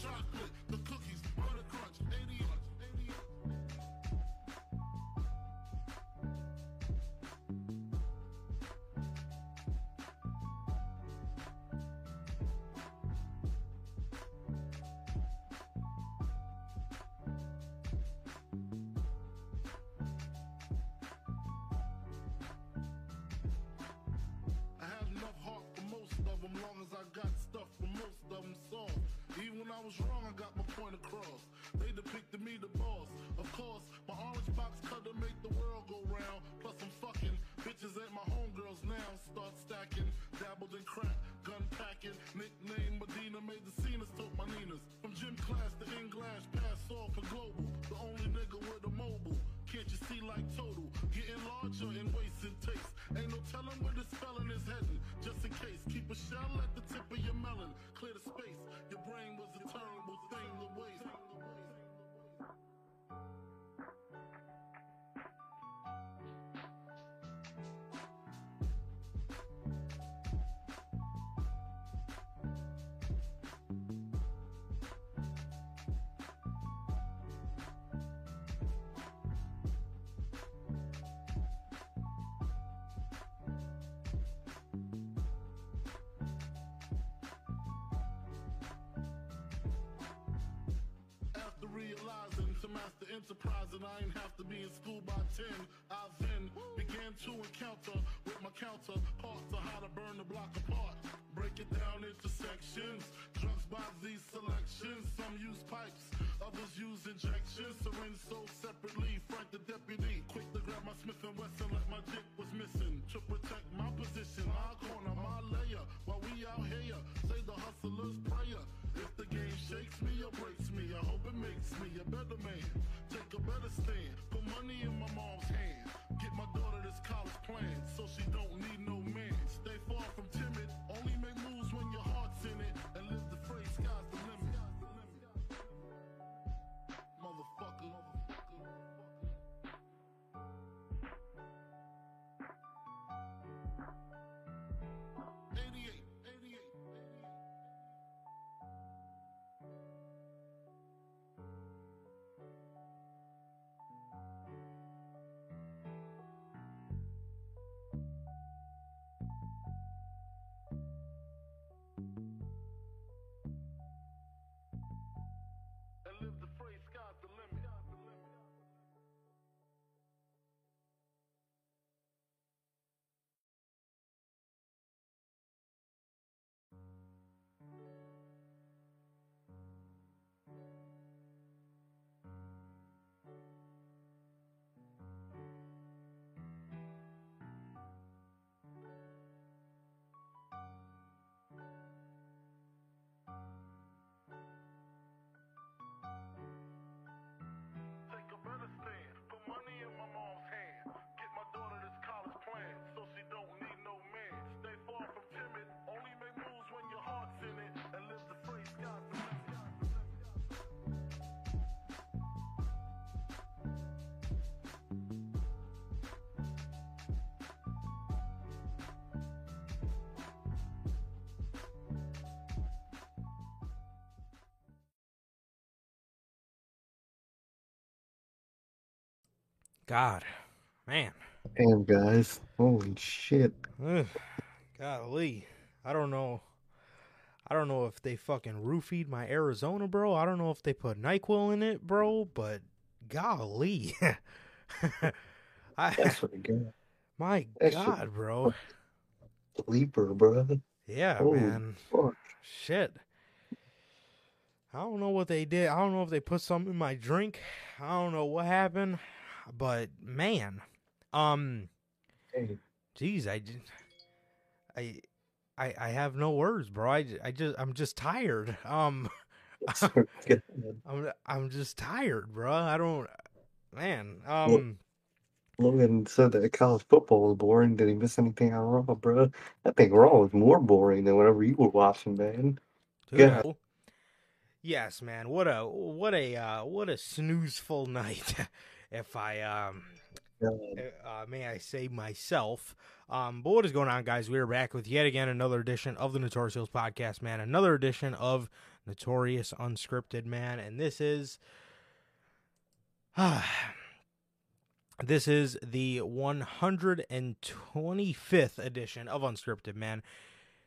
chocolate, the cookies, butter crunch, 80. I was wrong, I got my point across. They depicted me the boss. Of course, my orange box cut to make the world go round. Plus I'm fucking bitches at my homegirls now. Start stacking, dabbled in crack, gun packing. Nickname Medina, made the Cenas, took my Ninas. From gym class to in-glass, pass off for global. The only nigga with a mobile. Can't you see like total? Getting larger in waist and taste. Ain't no telling where the spelling is heading. Just in case, keep a shell at the tip of your melon. Clear the space. Your brain was a terrible thing to waste. Enterprise and I ain't have to be in school by 10. I then began to encounter with my counterparts on how to burn the block apart. Break it down into sections. Drugs by these selections. Some use pipes, others use injections. Syringe sold separately. Frank the deputy, quick to grab my Smith and Wesson like my dick was missing. To protect my position, my corner, my layer. While we out here, say the hustler's prayer. If the game shakes me or breaks me, I hope it makes me a better man. Take a better stand. Put money in my mom's hand. Get my daughter this college plan, so she don't need no man. Stay far from timid. Only make moves when your heart's in it. And live the free, sky's the limit. Motherfucker. God, man. Damn, guys. Holy shit. Ugh, golly. I don't know if they fucking roofied my Arizona, bro. I don't know if they put NyQuil in it, bro, but golly. That's what I got. My that God, bro. Sleeper, bro. Yeah, holy man. Fuck. Shit. I don't know what they did. I don't know if they put something in my drink. I don't know what happened. But man, geez, I have no words, bro. I'm just tired. I'm just tired, bro. I don't, man. Logan said that college football was boring. Did he miss anything on Raw, bro? I think Raw was more boring than whatever you were watching, man. Yeah. Yes, man. What a snoozeful night. If I, may I say myself, but what is going on, guys? We are back with yet again another edition of the Notorious Heels Podcast, man. Another edition of Notorious Unscripted, man. And this is the 125th edition of Unscripted, man.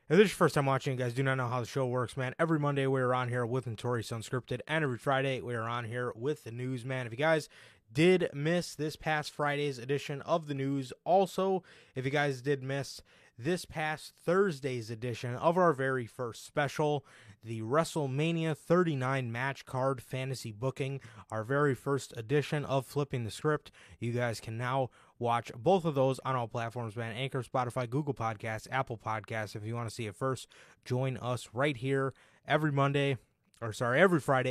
If this is your first time watching, guys, do not know how the show works, man. Every Monday, we are on here with Notorious Unscripted, and every Friday, we are on here with the news, man. If you guys did miss this past Friday's edition of the news, also, if you guys did miss this past Thursday's edition of our very first special, the WrestleMania 39 match card fantasy booking, our very first edition of Flipping the Script, you guys can now watch both of those on all platforms, man. Anchor, Spotify, Google Podcasts, Apple Podcasts. If you want to see it first, join us right here every Friday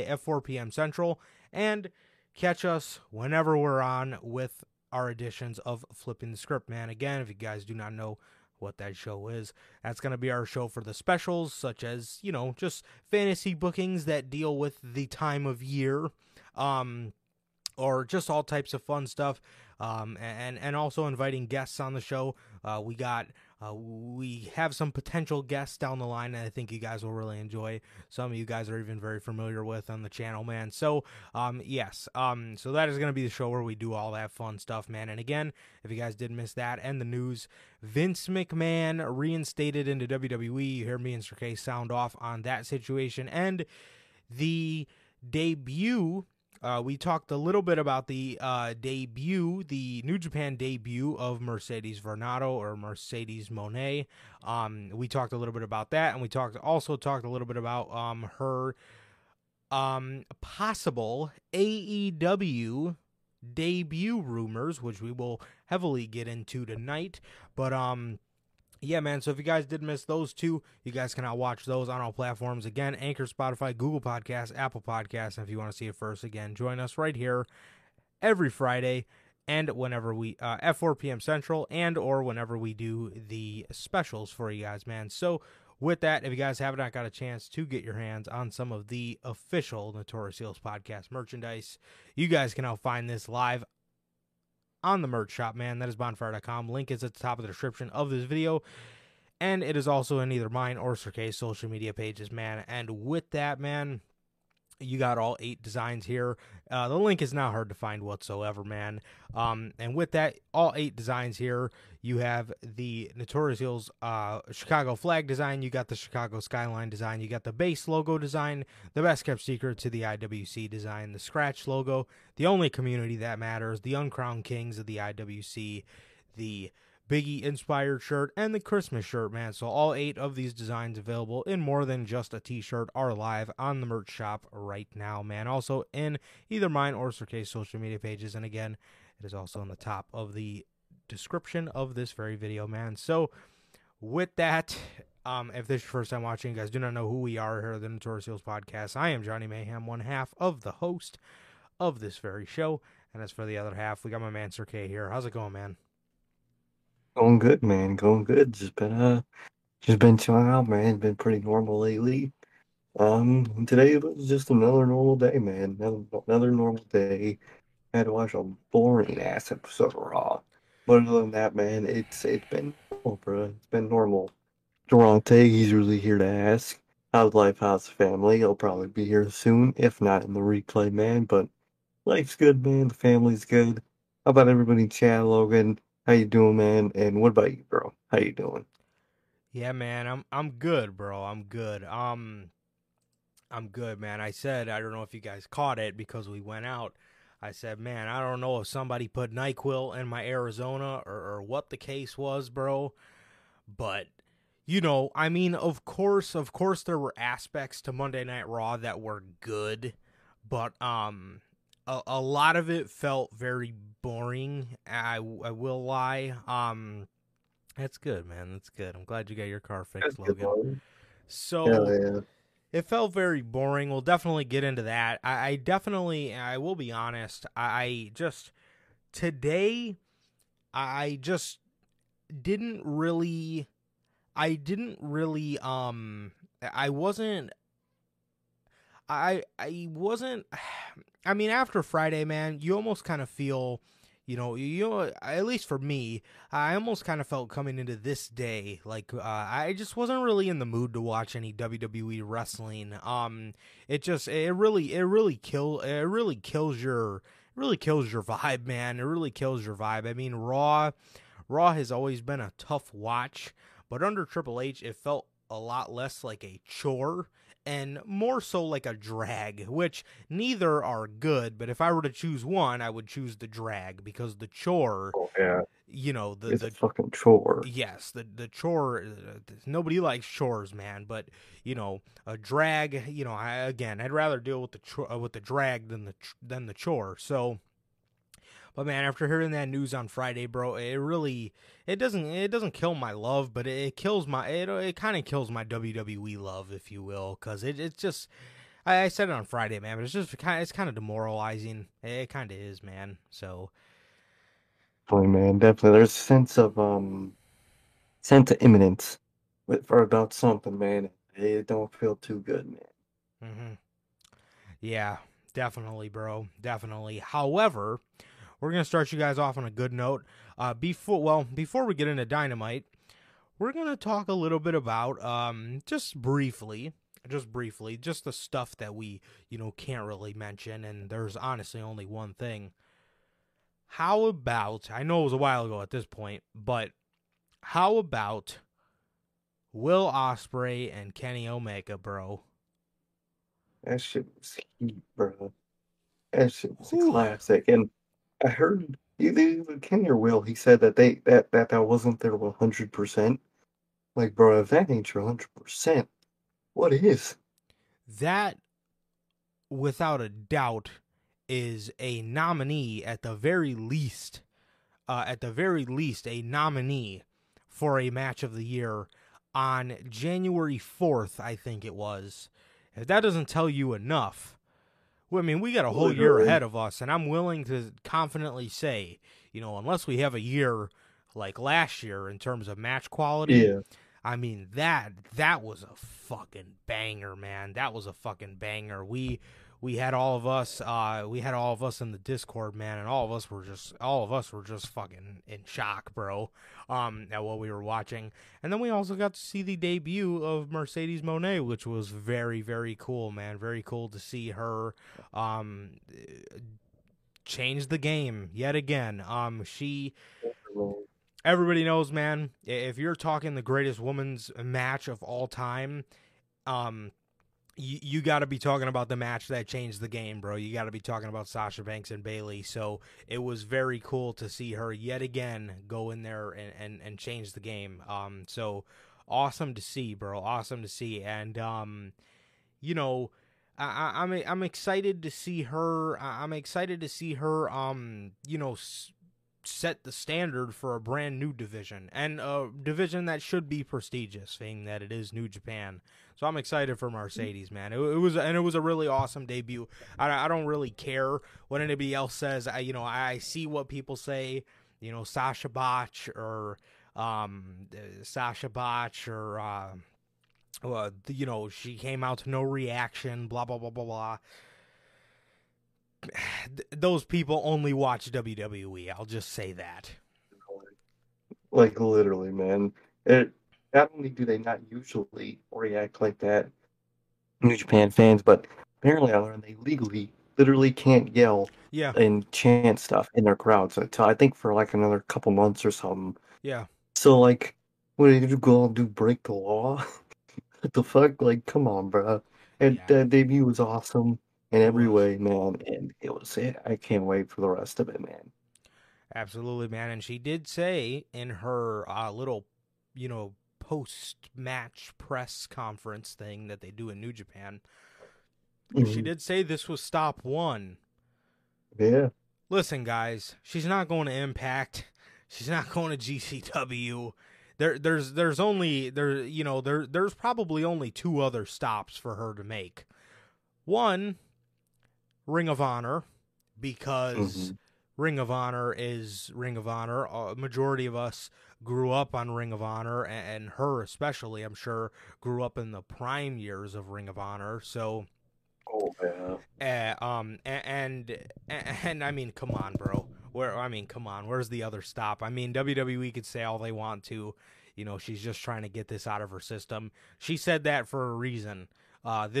at 4 p.m. Central, and catch us whenever we're on with our editions of Flipping the Script, man. Again, if you guys do not know what that show is, that's going to be our show for the specials, such as, you know, just fantasy bookings that deal with the time of year, or just all types of fun stuff, and also inviting guests on the show. We have some potential guests down the line that I think you guys will really enjoy. Some of you guys are even very familiar with on the channel, man. So, so that is going to be the show where we do all that fun stuff, man. And again, if you guys did miss that and the news, Vince McMahon reinstated into WWE. You hear me and Sir K sound off on that situation. And the debut, we talked a little bit about the the New Japan debut of Mercedes Vernado or Mercedes Moné. We talked a little bit about that, and we talked a little bit about her possible AEW debut rumors, which we will heavily get into tonight. But yeah, man, so if you guys did miss those two, you guys can now watch those on all platforms. Again, Anchor, Spotify, Google Podcasts, Apple Podcasts. And if you want to see it first, again, join us right here every Friday and whenever we, at 4 p.m. Central, and or whenever we do the specials for you guys, man. So with that, if you guys have not got a chance to get your hands on some of the official Notorious Heels Podcast merchandise, you guys can now find this live on the merch shop, man. That is bonfire.com. Link is at the top of the description of this video, and it is also in either mine or Sir K's social media pages, man. And with that, man, you got all 8 designs here. The link is not hard to find whatsoever, man. And with that, all 8 designs here, you have the Notorious Heels Chicago flag design, you got the Chicago skyline design, you got the base logo design, the best kept secret to the IWC design, the scratch logo, the only community that matters, the uncrowned kings of the IWC, the Biggie inspired shirt, and the Christmas shirt, man. So all 8 of these designs available in more than just a t-shirt are live on the merch shop right now, man. Also in either mine or Sir K's social media pages. And again, it is also on the top of the description of this very video, man. So with that, if this is your first time watching, you guys do not know who we are here at the Notorious Heels Podcast. I am Johnny Mayhem, one half of the host of this very show. And as for the other half, we got my man Sir K here. How's it going, man? Going good, man. Going good. Just been chilling out, man. Been pretty normal lately. Today was just another normal day, man. Another normal day. I had to watch a boring ass episode of Raw, but other than that, man, it's been normal, bro. It's been normal. Durante, he's usually here to ask how's life, how's family. He'll probably be here soon, if not in the replay, man. But life's good, man. The family's good. How about everybody? Chad Logan, how you doing, man? And what about you, bro? How you doing? Yeah, man, I'm good, bro. I'm good. I'm good, man. I don't know if you guys caught it because we went out. I said, man, I don't know if somebody put NyQuil in my Arizona or what the case was, bro. But, you know, I mean, of course there were aspects to Monday Night Raw that were good, but a lot of it felt very boring. I will lie. That's good, man. That's good. I'm glad you got your car fixed, Logan. So yeah. It felt very boring. We'll definitely get into that. I will be honest. I mean, after Friday, man, you almost kind of feel, You know, at least for me, I almost kind of felt coming into this day, like, I just wasn't really in the mood to watch any WWE wrestling. It really kills your vibe, man. It really kills your vibe. I mean, Raw has always been a tough watch, but under Triple H, it felt a lot less like a chore and more so like a drag, which neither are good, but if I were to choose one, I would choose the drag, because the chore, it's a fucking chore. Yes, the chore, nobody likes chores, man, but, you know, a drag, you know, I'd rather deal with the drag than the chore, so... But man, after hearing that news on Friday, bro, it doesn't kill my love, but it kind of kills my WWE love, if you will, because it's just, I said it on Friday, man, but it's kind of demoralizing. It kind of is, man. So, boy, man, definitely, there's a sense of imminence about something, man. It don't feel too good, man. Mm-hmm. Yeah, definitely, bro, definitely. However, we're going to start you guys off on a good note. Before we get into Dynamite, we're going to talk a little bit about, just briefly, the stuff that we, you know, can't really mention, and there's honestly only one thing. How about, I know it was a while ago at this point, but how about Will Ospreay and Kenny Omega, bro? That shit was heat, bro. That shit was a classic, and I heard either Kenny or Will, he said that that wasn't their 100%. Like, bro, if that ain't your 100%, what is? That, without a doubt, is a nominee, at the very least, a nominee for a match of the year on January 4th, I think it was. If that doesn't tell you enough... I mean, we got a whole year ahead of us, and I'm willing to confidently say, you know, unless we have a year like last year in terms of match quality, yeah. I mean, that was a fucking banger, man. That was a fucking banger. We had all of us in the Discord, man, and all of us were just fucking in shock, bro, at what we were watching. And then we also got to see the debut of Mercedes Moné, which was very, very cool, man. Very cool to see her change the game yet again. Everybody knows, man, if you're talking the greatest women's match of all time, You got to be talking about the match that changed the game, bro. You got to be talking about Sasha Banks and Bayley. So it was very cool to see her yet again go in there and change the game. So awesome to see, bro. Awesome to see. And, you know, I'm excited to see her. I'm excited to see her, you know, set the standard for a brand new division, and a division that should be prestigious, being that it is New Japan. So I'm excited for Mercedes, man. It was a really awesome debut. I don't really care what anybody else says. I see what people say, you know, Sasha Botch, you know, she came out to no reaction, blah, blah, blah, blah, blah. Those people only watch WWE. I'll just say that. Like, literally, man. Not only do they not usually react like that, New Japan fans, but apparently I learned they literally can't yell and chant stuff in their crowds. So I think for like another couple months or something. Yeah. So like, what did you go and do? Break the law? What the fuck? Like, come on, bro. And that debut was awesome. In every way, man, and it was it. I can't wait for the rest of it, man. Absolutely, man. And she did say in her little, you know, post-match press conference thing that they do in New Japan, she did say this was stop one. Yeah. Listen, guys, she's not going to Impact. She's not going to GCW. There's probably only two other stops for her to make. One, Ring of Honor, because Ring of Honor is Ring of Honor. A majority of us grew up on Ring of Honor, and her especially, I'm sure, grew up in the prime years of Ring of Honor. So, I mean, come on, bro. where, I mean, come on, where's the other stop? I mean, WWE could say all they want to, you know, she's just trying to get this out of her system. She said that for a reason.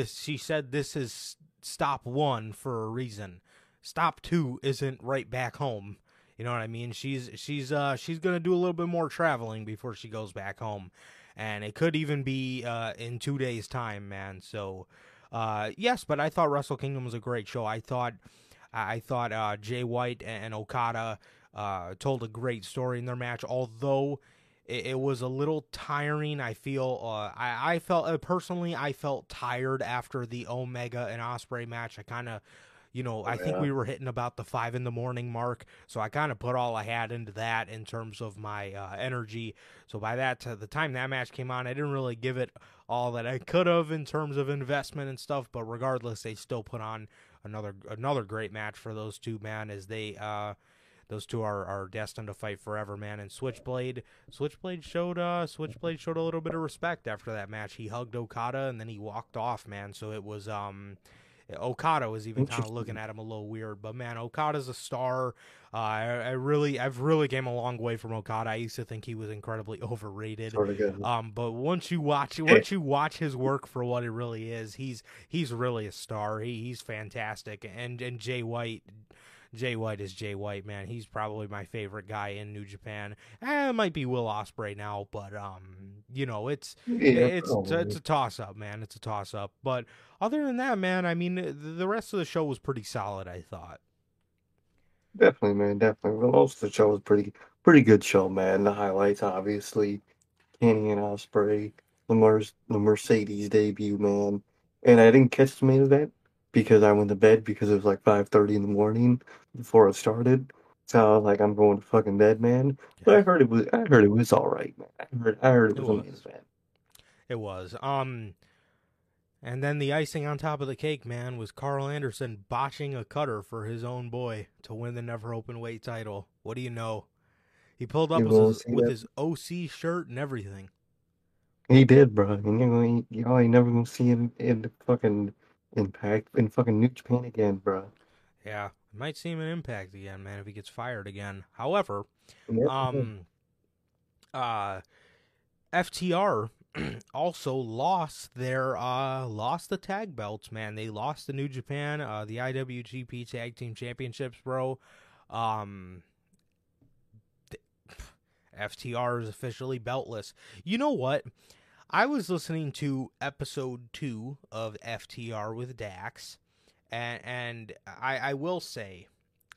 She said this is stop one for a reason. Stop two isn't right back home. You know what I mean? She's going to do a little bit more traveling before she goes back home. And it could even be in 2 days' time, man. So, yes, but I thought Wrestle Kingdom was a great show. I thought Jay White and Okada told a great story in their match, although it was a little tiring. I feel I felt tired after the Omega and Ospreay match. I kind of, you know, I think we were hitting about the 5 in the morning mark, so I kind of put all I had into that in terms of my energy. So by that, the time that match came on, I didn't really give it all that I could have in terms of investment and stuff. But regardless, they still put on another great match for those two, man, as they those two are destined to fight forever, man. And Switchblade showed a little bit of respect after that match. He hugged Okada and then he walked off, man. So it was Okada was even kind of looking at him a little weird, but man, Okada's a star. I've really came a long way from Okada. I used to think he was incredibly overrated. But once you watch his work for what it really is, he's really a star. He's fantastic. And Jay White is Jay White, man. He's probably my favorite guy in New Japan. It might be Will Ospreay now, but you know, it's a toss up, man. It's a toss up. But other than that, man, I mean, the rest of the show was pretty solid, I thought. Definitely, man. Definitely, most of the show was pretty good show, man. The highlights, obviously, Kenny and Ospreay, the Mercedes debut, man. And I didn't catch the main event, because I went to bed because it was like 5:30 in the morning before it started. So I was like, I'm going to fucking bed, man. Yeah. But I heard it was all right, man. I heard it was. And then the icing on top of the cake, man, was Carl Anderson botching a cutter for his own boy to win the never open weight title. What do you know? He pulled up with his OC shirt and everything. He did, bro. And you know, you never gonna see him in the fucking Impact in fucking New Japan again, bro. Yeah, might see him in Impact again, man, if he gets fired again. However, FTR also lost the tag belts, man. They lost the New Japan, the IWGP Tag Team Championships, bro. FTR is officially beltless. You know what? I was listening to episode 2 of FTR with Dax, and I will say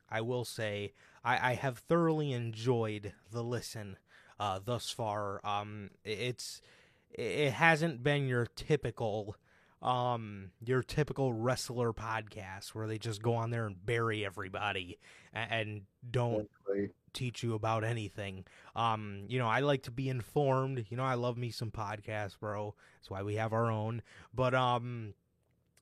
I have thoroughly enjoyed the listen thus far. It hasn't been your typical wrestler podcast where they just go on there and bury everybody and don't teach you about anything. You know, I like to be informed. You know, I love me some podcasts, bro. That's why we have our own. But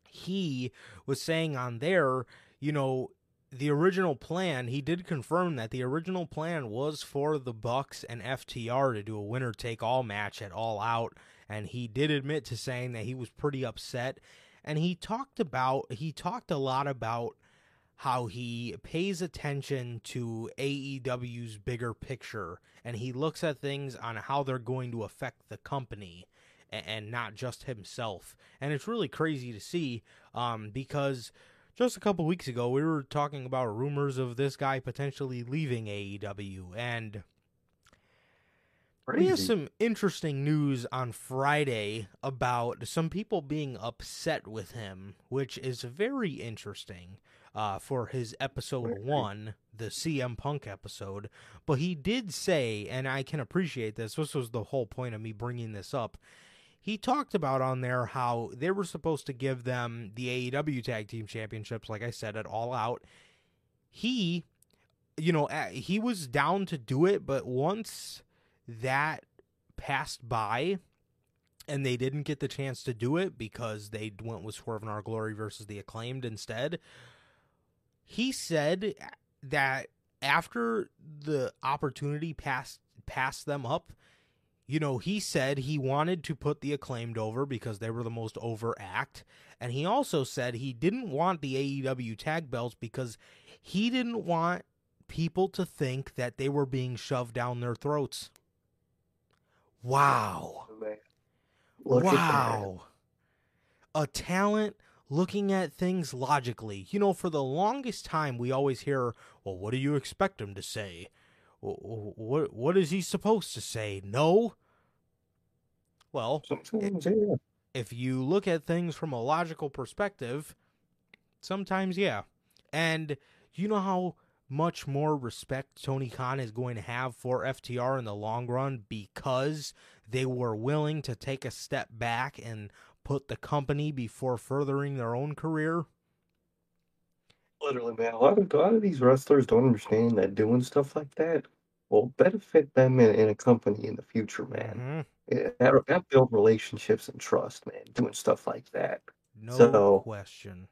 he was saying on there, you know, the original plan, he did confirm that the original plan was for the Bucks and FTR to do a winner-take-all match at All Out, and he did admit to saying that he was pretty upset, and he talked a lot about how he pays attention to AEW's bigger picture, and he looks at things on how they're going to affect the company and not just himself. And it's really crazy to see, because just a couple weeks ago, we were talking about rumors of this guy potentially leaving AEW, and we have some interesting news on Friday about some people being upset with him, which is very interesting. For his episode 1, the CM Punk episode. But he did say, and I can appreciate this, this was the whole point of me bringing this up, he talked about on there how they were supposed to give them the AEW Tag Team Championships, like I said, at All Out. He, you know, he was down to do it, but once that passed by, and they didn't get the chance to do it because they went with Swerve and Our Glory versus The Acclaimed instead, he said that after the opportunity passed them up, you know, he said he wanted to put the Acclaimed over because they were the most over act. And he also said he didn't want the AEW tag belts because he didn't want people to think that they were being shoved down their throats. Wow. Wow. A talent looking at things logically. You know, for the longest time, we always hear, well, what do you expect him to say? What is he supposed to say? No? Well, if you look at things from a logical perspective, sometimes, yeah. And you know how much more respect Tony Khan is going to have for FTR in the long run because they were willing to take a step back and put the company before furthering their own career? Literally, man. A lot of these wrestlers don't understand that doing stuff like that will benefit them in a company in the future, man. Mm-hmm. Yeah, that build relationships and trust, man, doing stuff like that. No question.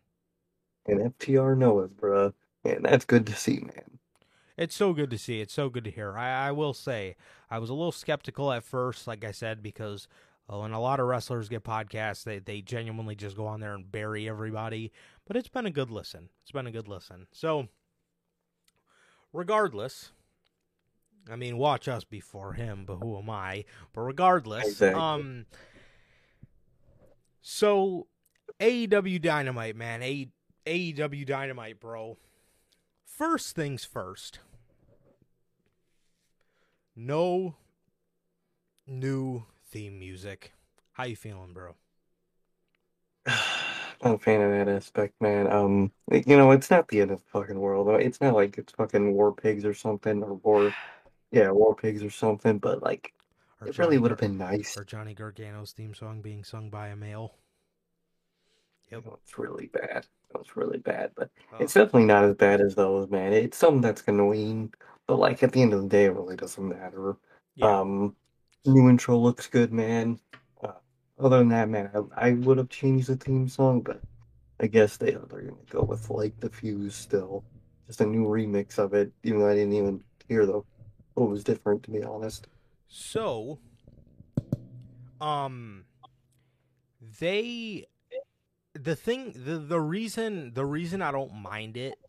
And FTR know it, bro. And that's good to see, man. It's so good to see. It's so good to hear. I will say, I was a little skeptical at first, like I said, because when a lot of wrestlers get podcasts, they genuinely just go on there and bury everybody. But it's been a good listen. It's been a good listen. So, regardless, I mean, watch us before him, but who am I? But regardless, exactly. So AEW Dynamite, man, AEW Dynamite, bro. First things first. No new theme music. How you feeling, bro? Not a fan of that aspect, man. You know, it's not the end of the fucking world. It's not like it's fucking War Pigs or something, or War. Yeah, War Pigs or something, but like, or it really would have been nice. Or Johnny Gargano's theme song being sung by a male. Yep. Oh, it's really bad. It's really bad, but it's definitely not as bad as those, man. It's something that's annoying, but like at the end of the day, it really doesn't matter. Yeah. New intro looks good, man. Other than that, man, I would have changed the theme song, but I guess they're gonna go with like the Fuse still, just a new remix of it. Even though I didn't even hear though. What was different, to be honest. So, the reason I don't mind it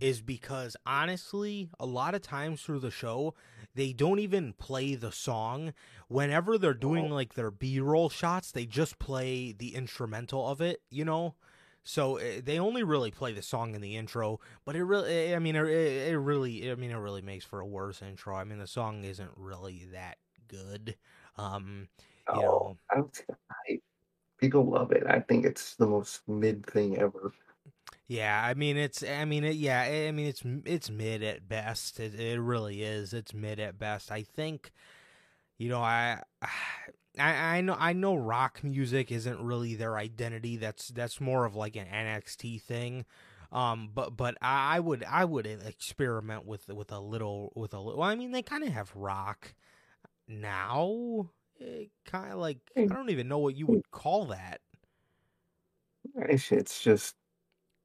is because honestly, a lot of times through the show, they don't even play the song. Whenever they're doing like their B-roll shots, they just play the instrumental of it, you know? So they only really play the song in the intro, but it really makes for a worse intro. I mean, the song isn't really that good. People love it. I think it's the most mid thing ever. Yeah, it's mid at best. It really is. It's mid at best. I think, you know, I know rock music isn't really their identity. That's more of like an NXT thing. But I would experiment with a little. Well, I mean, they kind of have rock now. Kind of like, I don't even know what you would call that. It's just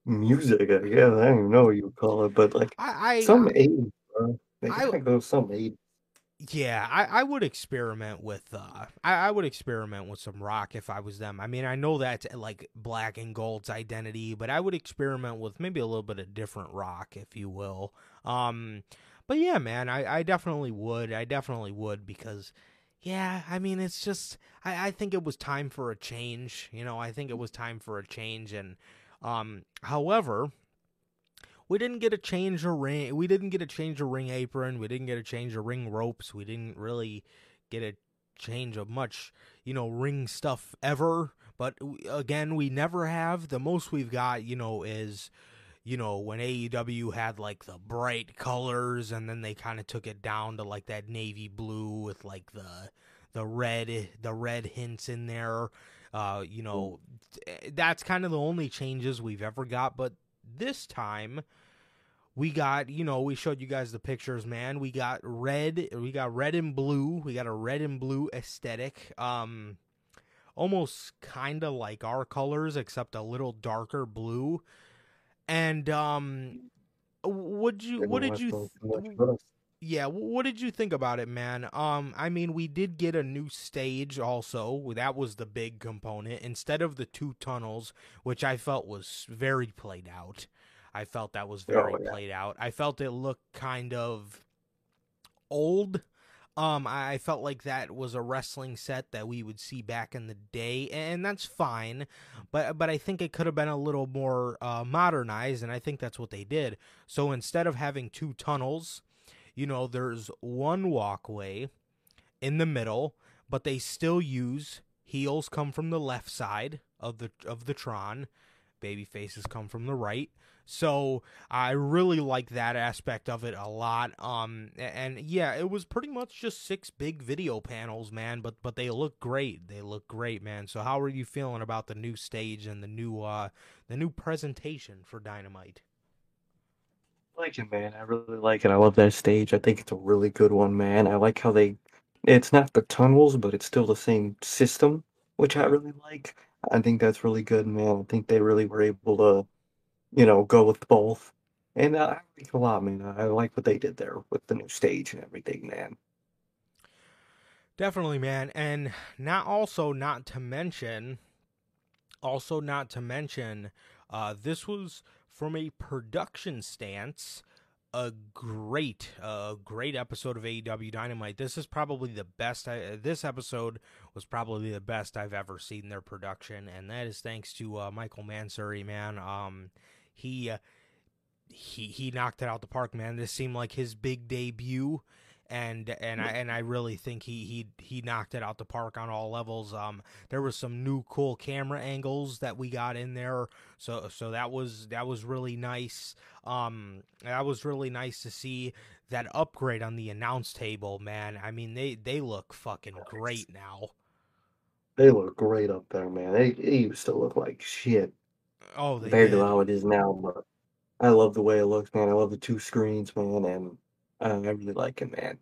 music, I guess. I don't even know what you would call it, but like some 80s. Yeah, I would experiment with some rock if I was them. I mean, I know that's like Black and Gold's identity, but I would experiment with maybe a little bit of different rock, if you will. But yeah, man, I definitely would because, yeah, I mean, it's just I think it was time for a change. You know, I think it was time for a change, and however, we didn't get a change of ring. We didn't get a change of ring apron. We didn't get a change of ring ropes. We didn't really get a change of much, you know, ring stuff ever. But again, we never have. The most we've got, you know, is, you know, when AEW had like the bright colors, and then they kind of took it down to like that navy blue with like the red hints in there. You know, that's kind of the only changes we've ever got. But this time, we got, you know, we showed you guys the pictures, man. We got red and blue. We got a red and blue aesthetic. Almost kind of like our colors, except a little darker blue. And what did you think about it, man? I mean, we did get a new stage also. That was the big component. Instead of the two tunnels, which I felt was very played out, I felt that was very played out. I felt it looked kind of old. I felt like that was a wrestling set that we would see back in the day, and that's fine, but I think it could have been a little more modernized, and I think that's what they did. So instead of having two tunnels, you know, there's one walkway in the middle, but they still use heels come from the left side of the Tron, baby faces come from the right. So I really like that aspect of it a lot. And yeah, it was pretty much just six big video panels, man, but they look great. They look great, man. So how are you feeling about the new stage and the new presentation for Dynamite? I like it, man. I really like it. I love that stage. I think it's a really good one, man. I like how they, it's not the tunnels, but it's still the same system, which I really like. I think that's really good, man. I think they really were able to, you know, go with both. And I like a lot, man. I like what they did there with the new stage and everything, man. Definitely, man. And not to mention, this was, from a production stance, a great episode of AEW Dynamite. This is probably the best. This episode was probably the best I've ever seen their production, and that is thanks to Michael Mansuri, man. He knocked it out the park, man. This seemed like his big debut, and I really think he knocked it out the park on all levels. There was some new cool camera angles that we got in there, so that was really nice. That was really nice to see that upgrade on the announce table, man. I mean, they look fucking great now. They look great up there, man. They used to look like shit. Oh, they compared to how it is now, but I love the way it looks, man. I love the two screens, man, and I really like it, man.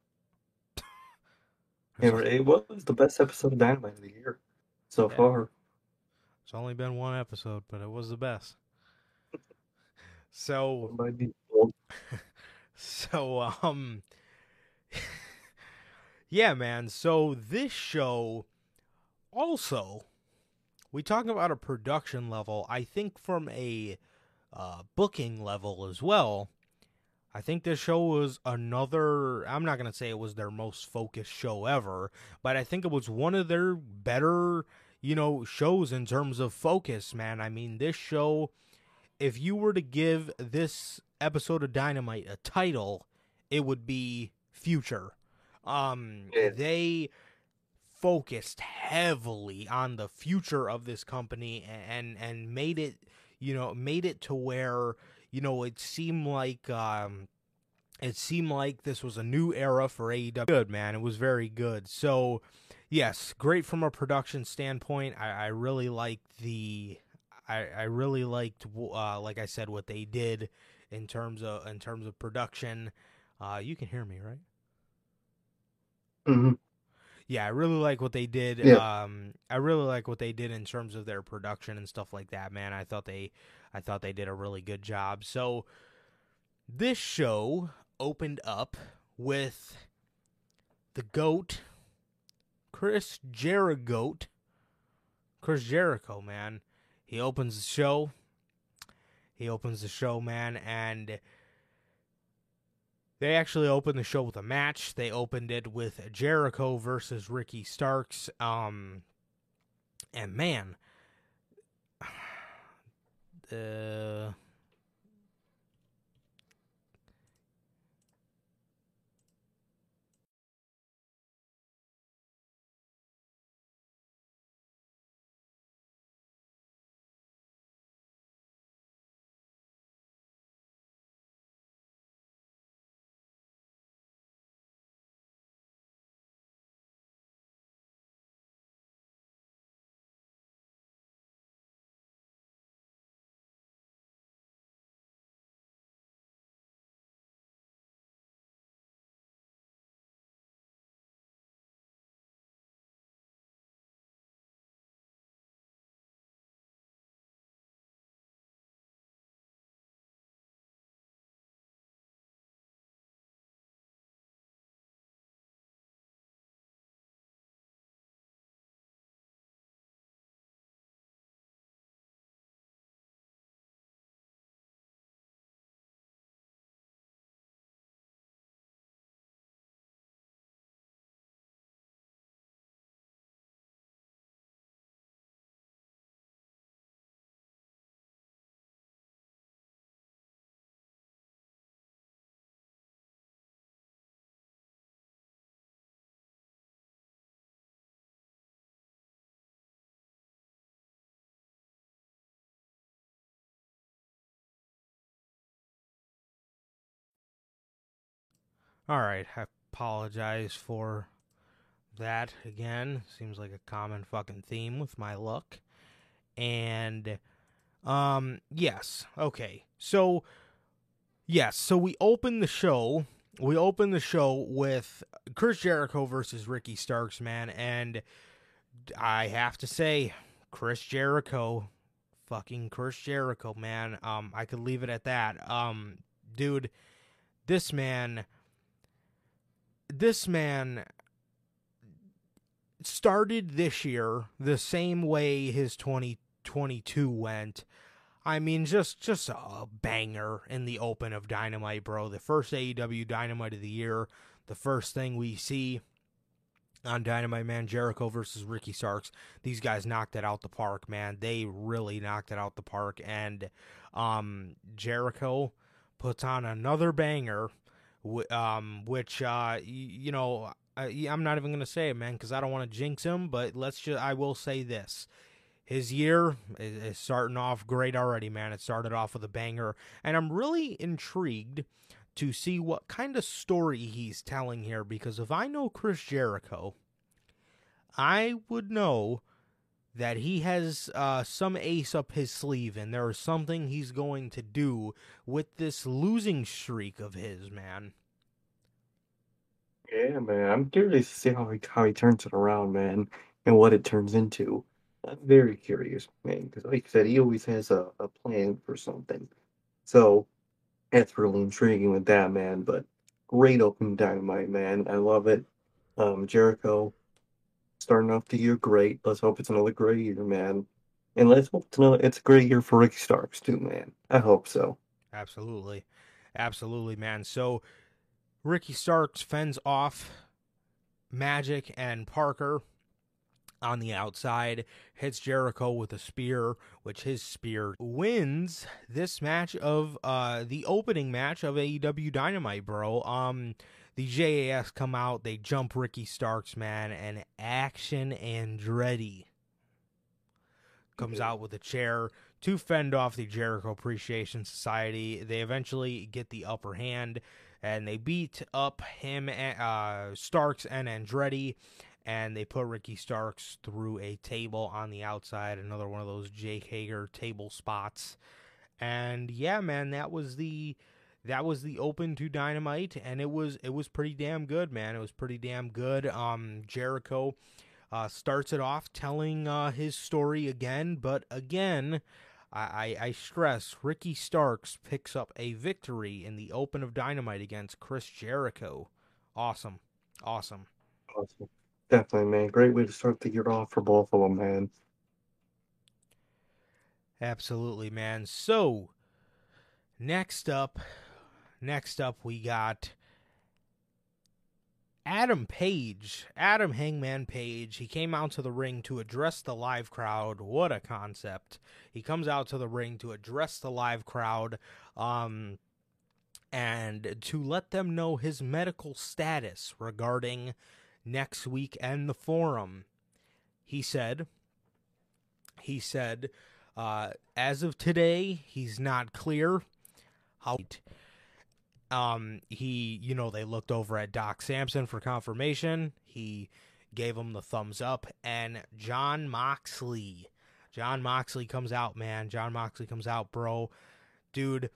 It was the best episode of Dynamite of the year so far. It's only been one episode, but it was the best. So, yeah, man. So this show also, we talk about a production level. I think from a booking level as well, I think this show was another, I'm not going to say it was their most focused show ever, but I think it was one of their better, you know, shows in terms of focus, man. I mean, this show, if you were to give this episode of Dynamite a title, it would be Future. They focused heavily on the future of this company and made it to where, you know, it seemed like this was a new era for AEW. Good, man. It was very good. So, yes, great from a production standpoint. I really liked, like I said, what they did in terms of production. You can hear me, right? Mm-hmm. Yeah, I really like what they did. Yeah. I really like what they did in terms of their production and stuff like that, man. I thought they did a really good job. So this show opened up with the GOAT, Chris Jericho, man. He opens the show, man, and they actually opened the show with a match. They opened it with Jericho versus Ricky Starks. And man, All right, I apologize for that again. Seems like a common fucking theme with my luck. And, yes, okay. So, yes, so we open the show. We open the show with Chris Jericho versus Ricky Starks, man. And I have to say, Chris Jericho, fucking Chris Jericho, man. I could leave it at that. Dude, this man started this year the same way his 2022 went. I mean, just a banger in the open of Dynamite, bro. The first AEW Dynamite of the year. The first thing we see on Dynamite, man, Jericho versus Ricky Starks. These guys knocked it out the park, man. They really knocked it out the park. And Jericho puts on another banger. Which, you know, I'm not even going to say it, man, because I don't want to jinx him, but I will say this. His year is starting off great already, man. It started off with a banger, and I'm really intrigued to see what kind of story he's telling here, because if I know Chris Jericho, I would know that he has some ace up his sleeve, and there is something he's going to do with this losing streak of his, man. Yeah, man. I'm curious to see how he turns it around, man, and what it turns into. I'm very curious, man, because like you said, he always has a plan for something. So that's really intriguing with that, man. But great open Dynamite, man. I love it. Jericho, starting off the year great. Let's hope it's another great year, man. And let's hope it's a great year for Ricky Starks, too, man. I hope so. Absolutely. Absolutely, man. So Ricky Starks fends off Magic and Parker on the outside, hits Jericho with a spear, which his spear wins this match of the opening match of AEW Dynamite, bro. The JAS come out, they jump Ricky Starks, man, and Action Andretti comes out with a chair to fend off the Jericho Appreciation Society. They eventually get the upper hand, and they beat up him, Starks and Andretti, and they put Ricky Starks through a table on the outside, another one of those Jake Hager table spots. And yeah, man, that was the open to Dynamite, and it was pretty damn good, man. It was pretty damn good. Jericho starts it off telling his story again, but again, I stress, Ricky Starks picks up a victory in the open of Dynamite against Chris Jericho. Awesome. Awesome. Awesome. Definitely, man. Great way to start the year off for both of them, man. Absolutely, man. So, next up, we got Adam Page. Adam Hangman Page. He came out to the ring to address the live crowd. What a concept. He comes out to the ring to address the live crowd and to let them know his medical status regarding next week and the forum. He said, as of today, he's not clear. They looked over at Doc Samson for confirmation. He gave him the thumbs up, and John Moxley comes out, man. John Moxley comes out, bro. Dude,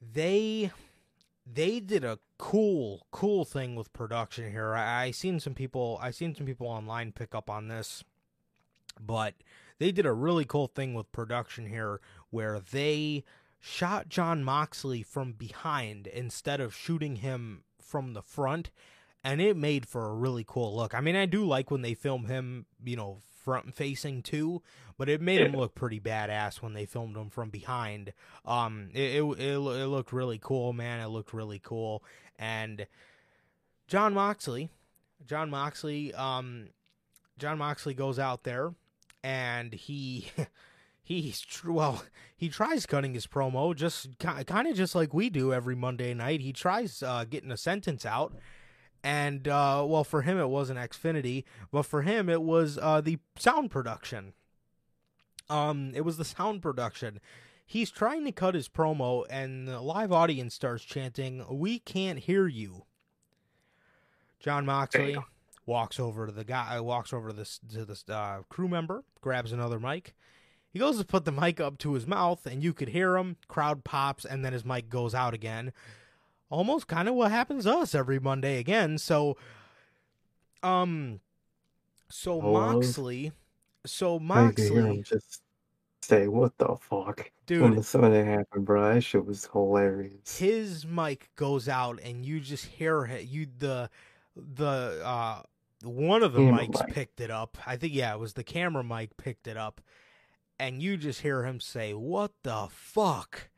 they did a cool thing with production here. I seen some people online pick up on this, but they did a really cool thing with production here where they shot John Moxley from behind instead of shooting him from the front, and it made for a really cool look. I mean, I do like when they film him, you know, front-facing too, but it made him look pretty badass when they filmed him from behind. It looked really cool, man. It looked really cool. And John Moxley goes out there, and he tries cutting his promo, just kind of just like we do every Monday night. He tries getting a sentence out, and for him it wasn't Xfinity, but for him it was the sound production. It was the sound production. He's trying to cut his promo, and the live audience starts chanting, "We can't hear you." John Moxley walks over to the guy, walks over to this crew member, grabs another mic. He goes to put the mic up to his mouth, and you could hear him. Crowd pops, and then his mic goes out again. Almost kind of what happens to us every Monday again. So Moxley, just say, what the fuck? Dude, when something happened, bro, that shit was hilarious. His mic goes out, and you just hear it. One of the mics picked it up. I think, yeah, it was the camera mic picked it up. And you just hear him say, what the fuck?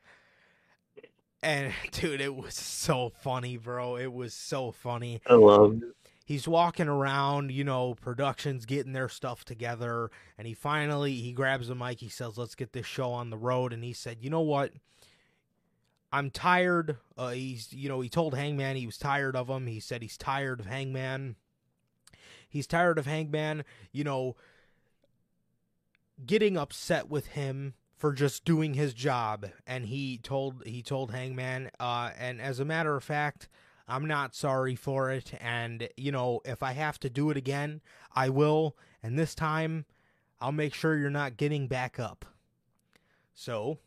And, dude, it was so funny, bro. It was so funny. I love it. He's walking around, you know, production's getting their stuff together. And he finally, he grabs the mic. He says, let's get this show on the road. And he said, you know what? I'm tired. He told Hangman he was tired of him. He said he's tired of Hangman. He's tired of Hangman, you know, getting upset with him for just doing his job. And he told Hangman, and as a matter of fact, I'm not sorry for it, and, you know, if I have to do it again, I will, and this time, I'll make sure you're not getting back up. So,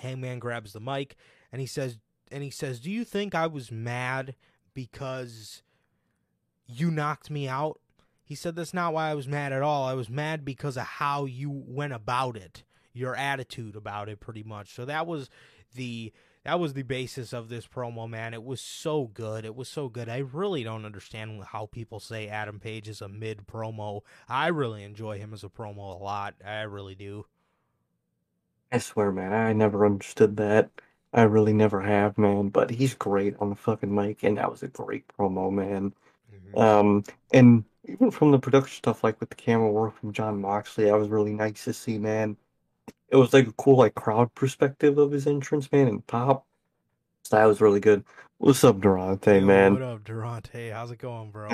Hangman grabs the mic, and he says, do you think I was mad because you knocked me out? He said, that's not why I was mad at all. I was mad because of how you went about it, your attitude about it, pretty much. So that was the basis of this promo, man. It was so good. It was so good. I really don't understand how people say Adam Page is a mid-promo. I really enjoy him as a promo a lot. I really do. I swear, man, I never understood that. I really never have, man. But he's great on the fucking mic, and that was a great promo, man. Mm-hmm. And even from the production stuff, like with the camera work from John Moxley, that was really nice to see, man. It was like a cool, like, crowd perspective of his entrance, man, and pop. So that was really good. What's up, Durante, man? What up, Durante? How's it going, bro?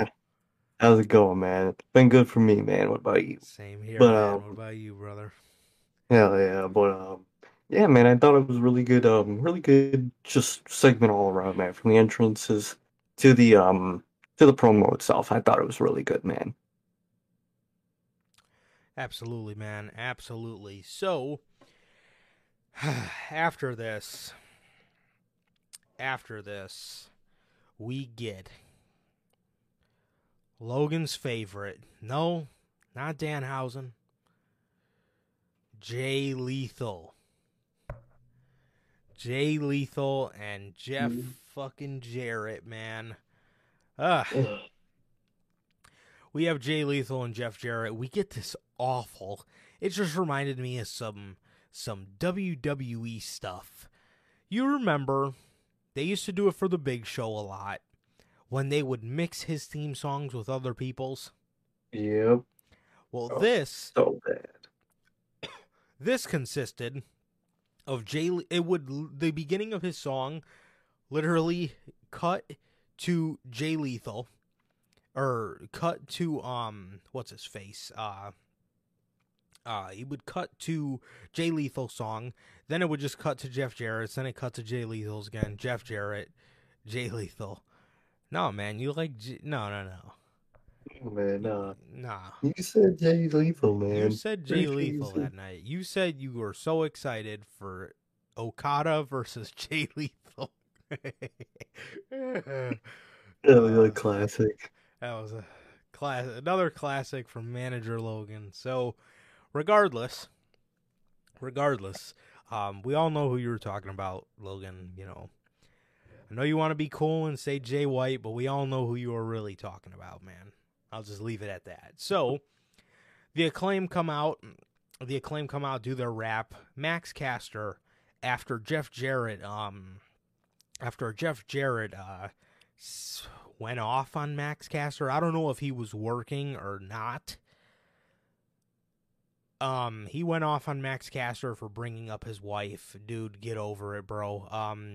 How's it going, man? It's been good for me, man. What about you? Same here, man. What about you, brother? Hell yeah. But, yeah, man, I thought it was really good just segment all around, man. From the entrances to the promo itself, I thought it was really good, man. Absolutely, man. Absolutely. So, after this, we get Logan's favorite. No, not Danhausen. Jay Lethal. Jay Lethal and Jeff fucking Jarrett, man. Ugh. We have Jay Lethal and Jeff Jarrett. We get this awful. It just reminded me of some WWE stuff. You remember, they used to do it for the Big Show a lot, when they would mix his theme songs with other people's. Yep. Well, This consisted of the beginning of his song literally cut to Jay Lethal. Or cut to, what's his face? He would cut to Jay Lethal's song, then it would just cut to Jeff Jarrett's, then it cut to Jay Lethal's again, Jeff Jarrett, Jay Lethal. No, man, you like, no. Man, nah. You said Jay Lethal, man. You said Jay Lethal that night. You said you were so excited for Okada versus Jay Lethal. That was a classic. That was another classic from Manager Logan. So, regardless, we all know who you were talking about, Logan, you know. I know you want to be cool and say Jay White, but we all know who you were really talking about, man. I'll just leave it at that. So, The Acclaim come out, do their rap. Max Caster, after Jeff Jarrett went off on Max Caster. I don't know if he was working or not. He went off on Max Caster for bringing up his wife. Dude, get over it, bro.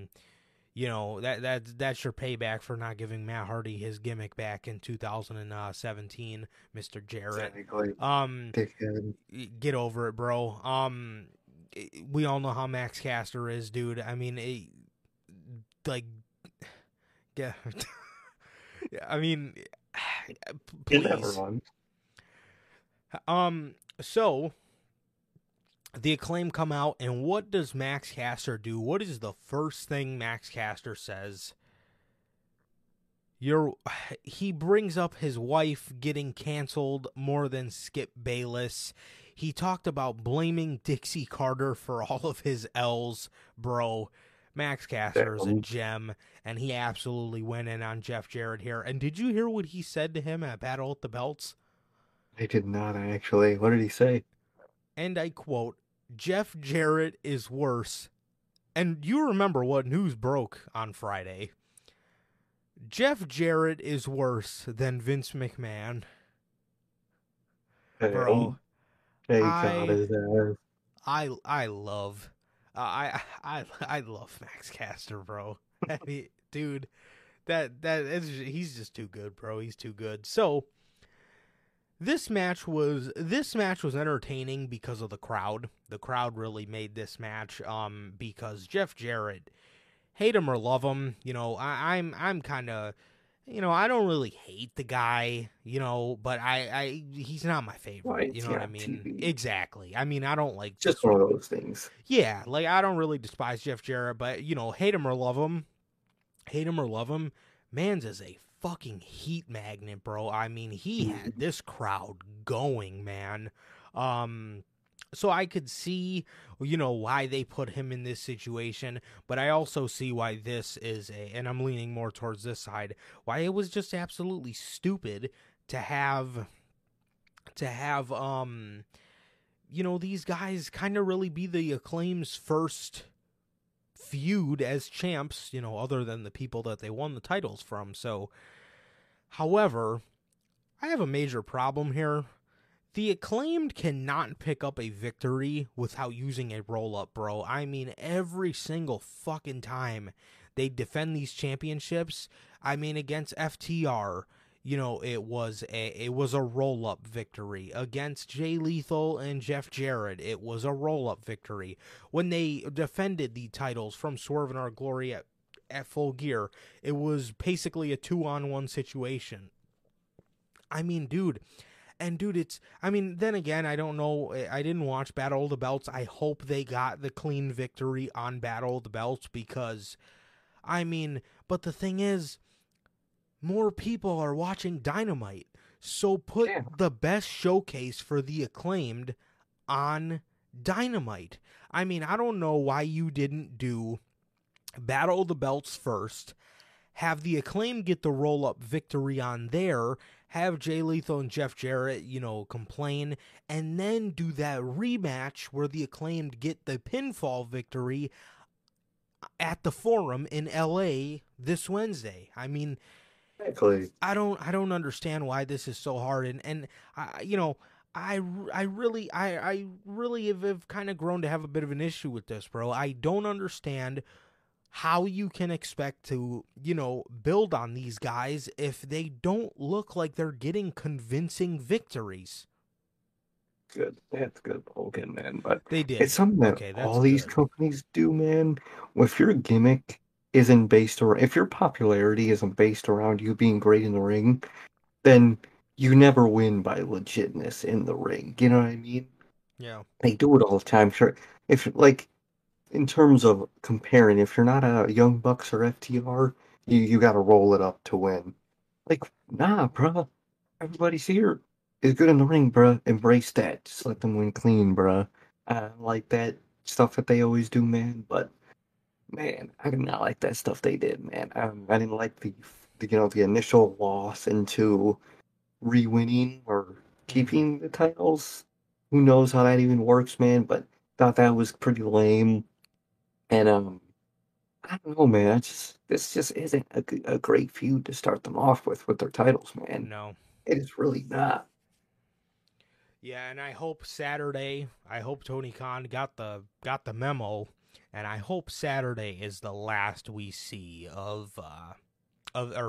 You know, that's your payback for not giving Matt Hardy his gimmick back in 2017, Mr. Jarrett. Exactly. Get over it, bro. We all know how Max Caster is, dude. I mean, yeah. I mean, please. So the Acclaim come out, and what does Max Caster do? What is the first thing Max Caster says? He brings up his wife getting canceled more than Skip Bayless. He talked about blaming Dixie Carter for all of his L's, bro. Max Caster is a gem, and he absolutely went in on Jeff Jarrett here. And did you hear what he said to him at Battle at the Belts? I did not, actually. What did he say? And I quote, "Jeff Jarrett is worse." And you remember what news broke on Friday. Jeff Jarrett is worse than Vince McMahon. Bro, I love Max Caster, bro. I mean, dude, he's just too good, bro. He's too good. So this match was entertaining because of the crowd. The crowd really made this match. Because Jeff Jarrett. Hate him or love him, you know, I'm kind of, you know, I don't really hate the guy, you know, but he's not my favorite, right, you know what I mean? TV. Exactly. I mean, I don't like... Just one of those things. Yeah, like, I don't really despise Jeff Jarrett, but, you know, hate him or love him, man's is a fucking heat magnet, bro. I mean, he had this crowd going, man. So I could see, you know, why they put him in this situation, but I also see why this is and I'm leaning more towards this side, why it was just absolutely stupid to have, you know, these guys kind of really be the Acclaim's first feud as champs, you know, other than the people that they won the titles from. So, however, I have a major problem here. The Acclaimed cannot pick up a victory without using a roll-up, bro. I mean, every single fucking time they defend these championships, I mean, against FTR, you know, it was a roll-up victory. Against Jay Lethal and Jeff Jarrett, it was a roll-up victory. When they defended the titles from Swerve and Our Glory at Full Gear, it was basically a 2-on-1 situation. I mean, dude... And, dude, then again, I don't know. I didn't watch Battle of the Belts. I hope they got the clean victory on Battle of the Belts because, I mean, but the thing is, more people are watching Dynamite. So put the best showcase for the Acclaimed on Dynamite. I mean, I don't know why you didn't do Battle of the Belts first, have the Acclaimed get the roll-up victory on there, have Jay Lethal and Jeff Jarrett, you know, complain, and then do that rematch where the Acclaimed get the pinfall victory at the Forum in LA this Wednesday. I mean, exactly. I don't understand why this is so hard. I really have kind of grown to have a bit of an issue with this, bro. I don't understand how you can expect to, you know, build on these guys if they don't look like they're getting convincing victories. Good. That's good, Hogan, man. But they did. It's something that these companies do, man. If your gimmick isn't based around, if your popularity isn't based around you being great in the ring, then you never win by legitness in the ring. You know what I mean? Yeah. They do it all the time. Sure. If, like, in terms of comparing, if you're not a Young Bucks or FTR, you got to roll it up to win. Like, nah, bruh. Everybody's here is good in the ring, bruh. Embrace that. Just let them win clean, bruh. I like that stuff that they always do, man. But, man, I did not like that stuff they did, man. I didn't like the initial loss into re-winning or keeping the titles. Who knows how that even works, man, but thought that was pretty lame. And, I don't know, man. This just isn't a great feud to start them off with their titles, man. No. It is really not. Yeah, and I hope Tony Khan got the memo, and I hope Saturday is the last we see of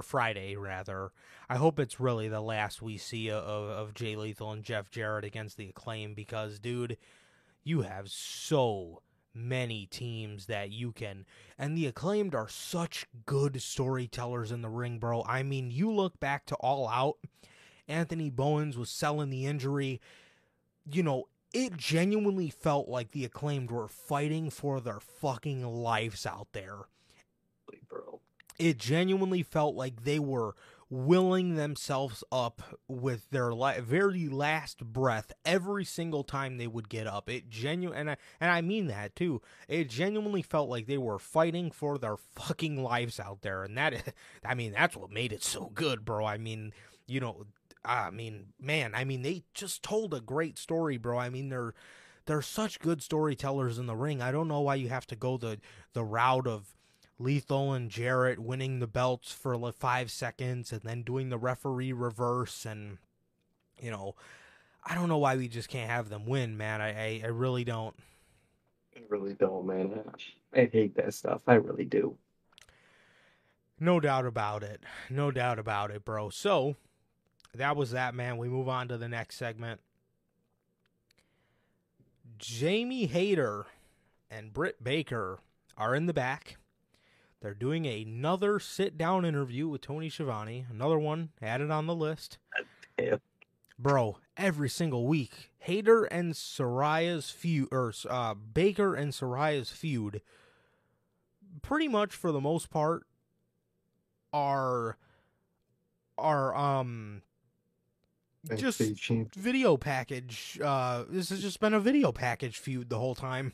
Friday, rather. I hope it's really the last we see of Jay Lethal and Jeff Jarrett against the Acclaim because, dude, you have so many teams that you can. And the Acclaimed are such good storytellers in the ring, bro. I mean, you look back to All Out, Anthony Bowens was selling the injury. You know, it genuinely felt like the Acclaimed were fighting for their fucking lives out there. Bro. It genuinely felt like they were willing themselves up with their very last breath every single time they would get up. It and I mean that too. It genuinely felt like they were fighting for their fucking lives out there, and that, I mean, that's what made it so good, bro. I mean, you know, I mean, man, I mean, they just told a great story, bro. I mean, they're such good storytellers in the ring. I don't know why you have to go the route of Lethal and Jarrett winning the belts for like 5 seconds and then doing the referee reverse, and, you know, I don't know why we just can't have them win, man. I really don't. I really don't, man. I hate that stuff. I really do. No doubt about it. No doubt about it, bro. So, that was that, man. We move on to the next segment. Jamie Hayter and Britt Baker are in the back. They're doing another sit-down interview with Tony Schiavone. Another one added on the list. Bro, every single week, Hayter and Saraya's feud, or Baker and Saraya's feud, pretty much for the most part, are just video package. This has just been a video package feud the whole time.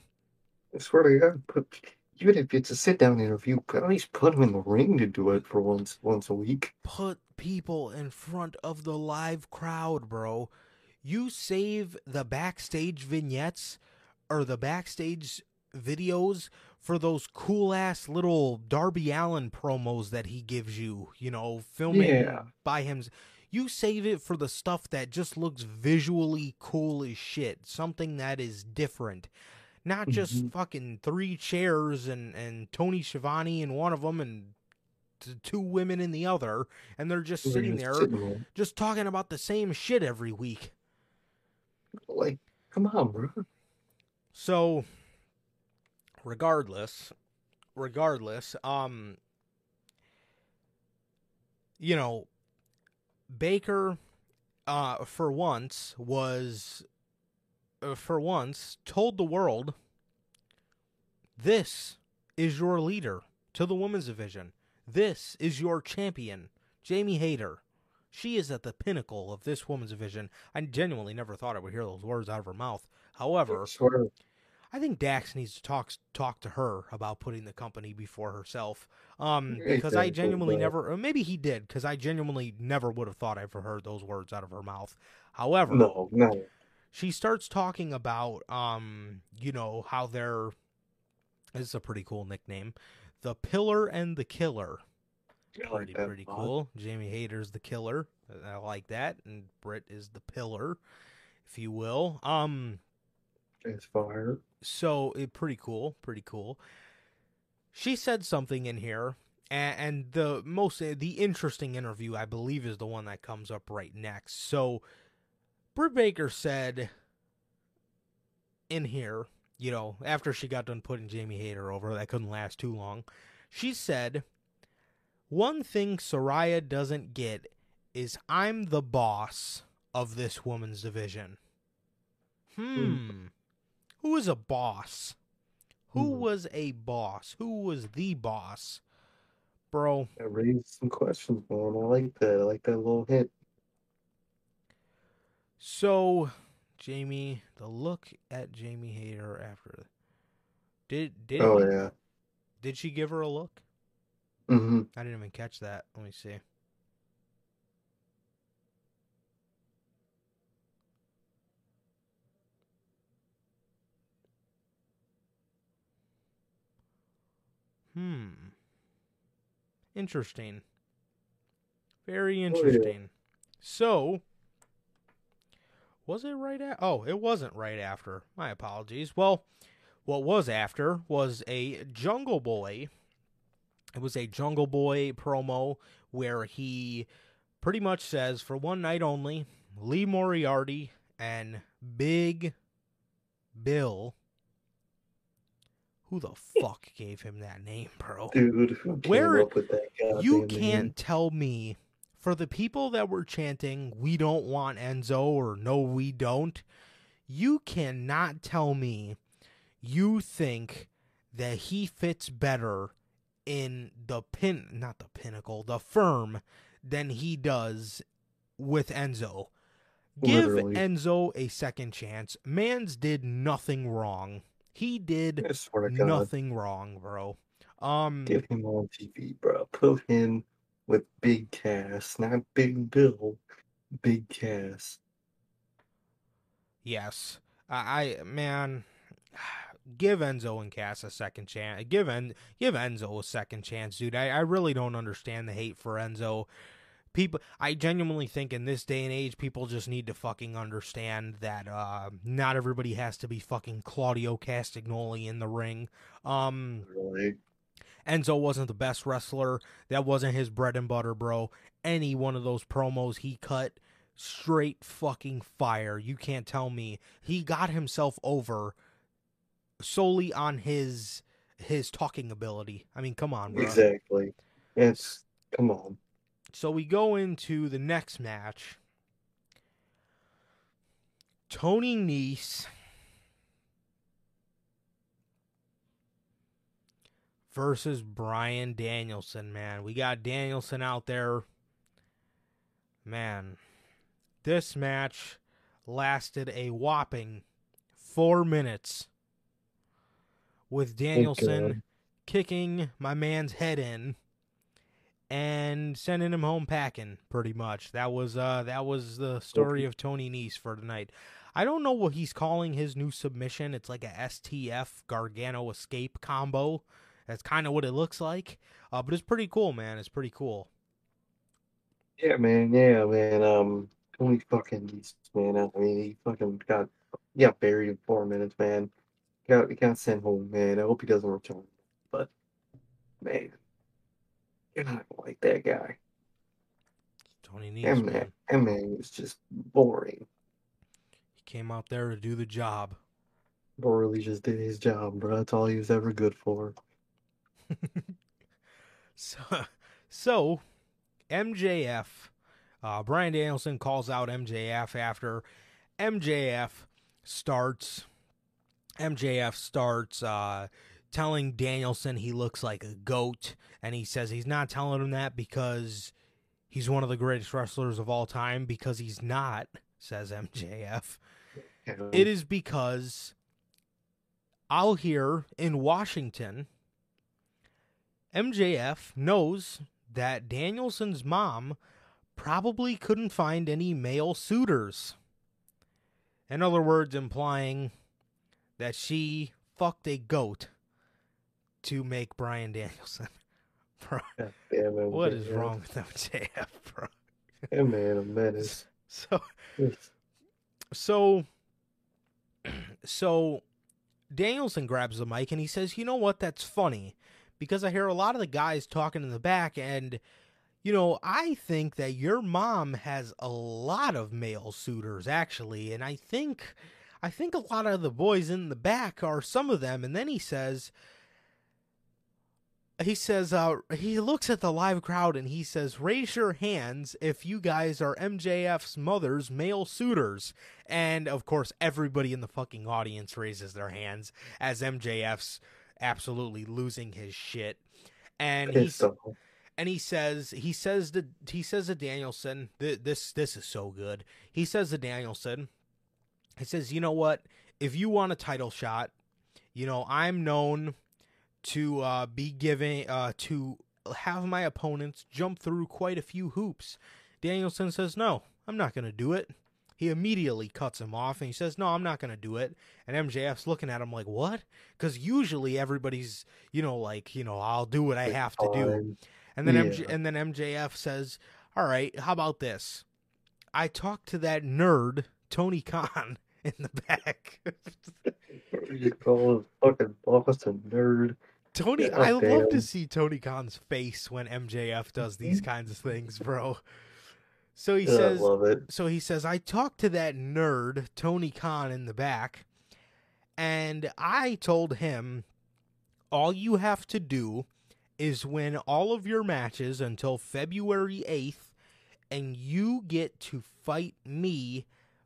I swear to God, but even if it's a sit-down interview, at least put them in the ring to do it for once a week. Put people in front of the live crowd, bro. You save the backstage vignettes or the backstage videos for those cool-ass little Darby Allin promos that he gives you, you know, filming by him. You save it for the stuff that just looks visually cool as shit, something that is different. Not just fucking three chairs and Tony Schiavone in one of them and two women in the other. And they're just sitting there just talking about the same shit every week. Like, come on, bro. So, regardless, you know, Baker, for once, told the world, this is your leader to the women's division. This is your champion, Jamie Hayter. She is at the pinnacle of this women's division. I genuinely never thought I would hear those words out of her mouth. However, sure. I think Dax needs to talk to her about putting the company before herself. Because I genuinely never, or maybe he did, because I genuinely never would have thought I've heard those words out of her mouth. However, no. She starts talking about, you know, how they're, this is a pretty cool nickname, the Pillar and the Killer. Pretty cool. Jamie Hayter's the Killer. I like that. And Britt is the Pillar, if you will. It's fire. So, pretty cool. Pretty cool. She said something in here, and the interesting interview, I believe, is the one that comes up right next. So, Britt Baker said in here, you know, after she got done putting Jamie Hayter over, that couldn't last too long. She said, one thing Saraya doesn't get is I'm the boss of this woman's division. Who is a boss? Who was a boss? Who was the boss? Bro. That raised some questions, man. I like that. I like that little hit. So, Jamie, the look at Jamie Hayter after, did she give her a look? Mm-hmm. I didn't even catch that. Let me see. Interesting. Very interesting. So. Was it right at? Oh, it wasn't right after. My apologies. Well, what was after was a Jungle Boy. It was a Jungle Boy promo where he pretty much says, for one night only, Lee Moriarty and Big Bill Who the fuck gave him that name, bro? Dude, who came up with that goddamn You can't name? Tell me, for the people that were chanting, we don't want Enzo, or no, we don't, you cannot tell me you think that he fits better in the firm than he does with Enzo. Literally. Give Enzo a second chance. Mans did nothing wrong. He did nothing wrong, bro. Get him on TV, bro. Put him with Big Cass, not Big Bill. Big Cass. Yes. Give Enzo and Cass a second chance. Give Enzo a second chance, dude. I really don't understand the hate for Enzo. People, I genuinely think in this day and age, people just need to fucking understand that not everybody has to be fucking Claudio Castagnoli in the ring. Really? Enzo wasn't the best wrestler. That wasn't his bread and butter, bro. Any one of those promos he cut, straight fucking fire. You can't tell me. He got himself over solely on his talking ability. I mean, come on, bro. Exactly. Yes, come on. So we go into the next match. Tony Nese versus Brian Danielson, man. We got Danielson out there. Man, this match lasted a whopping 4 minutes with Danielson kicking my man's head in and sending him home packing, pretty much. That was the story of Tony Nese for tonight. I don't know what he's calling his new submission. It's like a STF Gargano escape combo. That's kind of what it looks like. But it's pretty cool, man. It's pretty cool. Yeah, man. Yeah, man. Tony fucking Nese, man. I mean, he fucking got buried in 4 minutes, man. Got sent home, man. I hope he doesn't return. But, man. You're not gonna like that guy. Tony Nese, man. That man was just boring. He came out there to do the job. Really just did his job, bro. That's all he was ever good for. So, MJF, Brian Danielson calls out MJF after MJF starts telling Danielson he looks like a goat, and he says he's not telling him that because he's one of the greatest wrestlers of all time, because he's not, says MJF. It is because I'll hear in Washington, MJF knows that Danielson's mom probably couldn't find any male suitors. In other words, implying that she fucked a goat to make Brian Danielson. Bro, yeah, man, what is wrong with MJF, bro? Yeah, man, a menace. So Danielson grabs the mic and he says, you know what, that's funny, because I hear a lot of the guys talking in the back, and, you know, I think that your mom has a lot of male suitors, actually, and I think a lot of the boys in the back are some of them. And then he says... he looks at the live crowd and he says, raise your hands if you guys are MJF's mother's male suitors. And, of course, everybody in the fucking audience raises their hands as MJF's absolutely losing his shit. And he says to Danielson, this is so good. He says to Danielson, he says, you know what? If you want a title shot, you know, I'm known to be giving, to have my opponents jump through quite a few hoops. Danielson says, no, I'm not going to do it. He immediately cuts him off and he says, no, I'm not going to do it. And MJF's looking at him like, what? Because usually everybody's, you know, like, you know, I'll do what I have to do. And then, MJF says, all right, how about this? I talked to that nerd, Tony Khan, in the back. You call him fucking boss a nerd. Tony, I love to see Tony Khan's face when MJF does these kinds of things, bro. So he says, I love it. So he says, I talked to that nerd, Tony Khan, in the back, and I told him all you have to do is win all of your matches until February 8th, and you get to fight me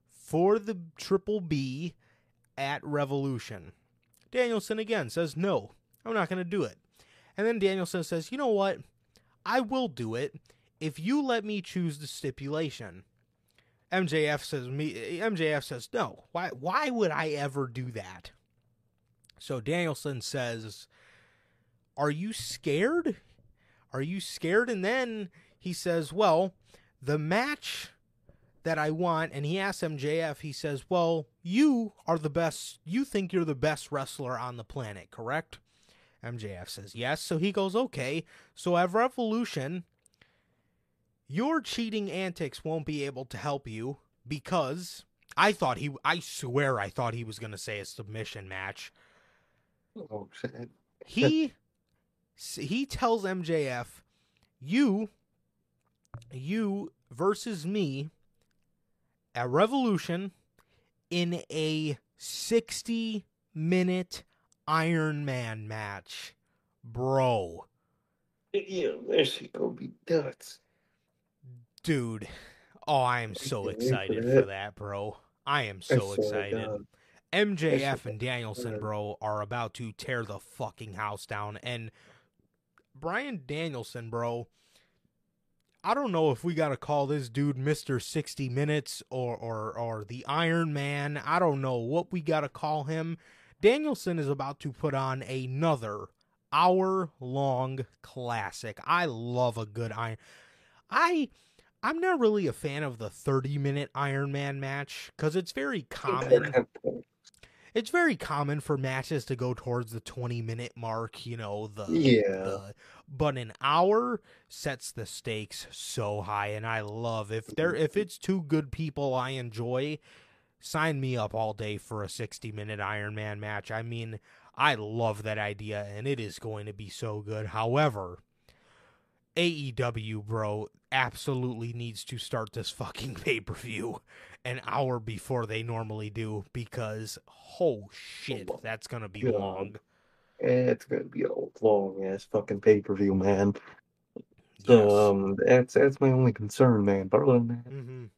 for the Triple B at Revolution. Danielson again says, no, I'm not going to do it. And then Danielson says, you know what? I will do it if you let me choose the stipulation. MJF says, no, why would I ever do that? So Danielson says, are you scared? Are you scared? And then he says, well, the match that I want, and he asks MJF, he says, well, you are the best, you think you're the best wrestler on the planet, correct? MJF says, yes. So he goes, okay, so at Revolution, your cheating antics won't be able to help you, because I swear I thought he was going to say a submission match. Oh, shit. He tells MJF, you versus me at Revolution in a 60-minute Iron Man match, bro. Yeah, that shit gonna be nuts, dude. Oh, I am so excited for that, bro. I am so excited. MJF and Danielson, bro, are about to tear the fucking house down. And Brian Danielson, bro, I don't know if we got to call this dude Mr. 60 Minutes or the Iron Man. I don't know what we got to call him. Danielson is about to put on another hour-long classic. I love a good Iron... I'm not really a fan of the 30-minute Iron Man match, because it's very common. It's very common for matches to go towards the 20-minute mark, you know. But an hour sets the stakes so high, and I love if it's two good people I enjoy, sign me up all day for a 60-minute Iron Man match. I mean, I love that idea, and it is going to be so good. However, AEW, bro, absolutely needs to start this fucking pay-per-view an hour before they normally do, because, oh shit, that's going to be long. It's going to be a long-ass fucking pay-per-view, man. Yes. That's my only concern, man. But other than that,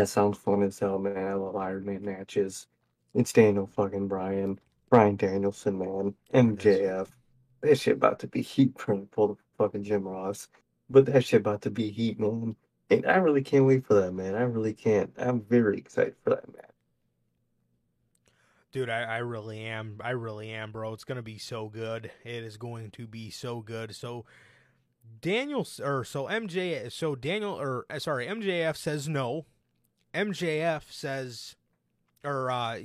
that sounds fun as hell, man. I love Iron Man matches. It's Daniel fucking Brian Danielson, man. MJF. That shit about to be heat trying to pull the fucking Jim Ross. But that shit about to be heat, man. And I really can't wait for that, man. I really can't. I'm very excited for that, man. Dude, I really am. I really am, bro. It's going to be so good. It is going to be so good. MJF says no. MJF says, my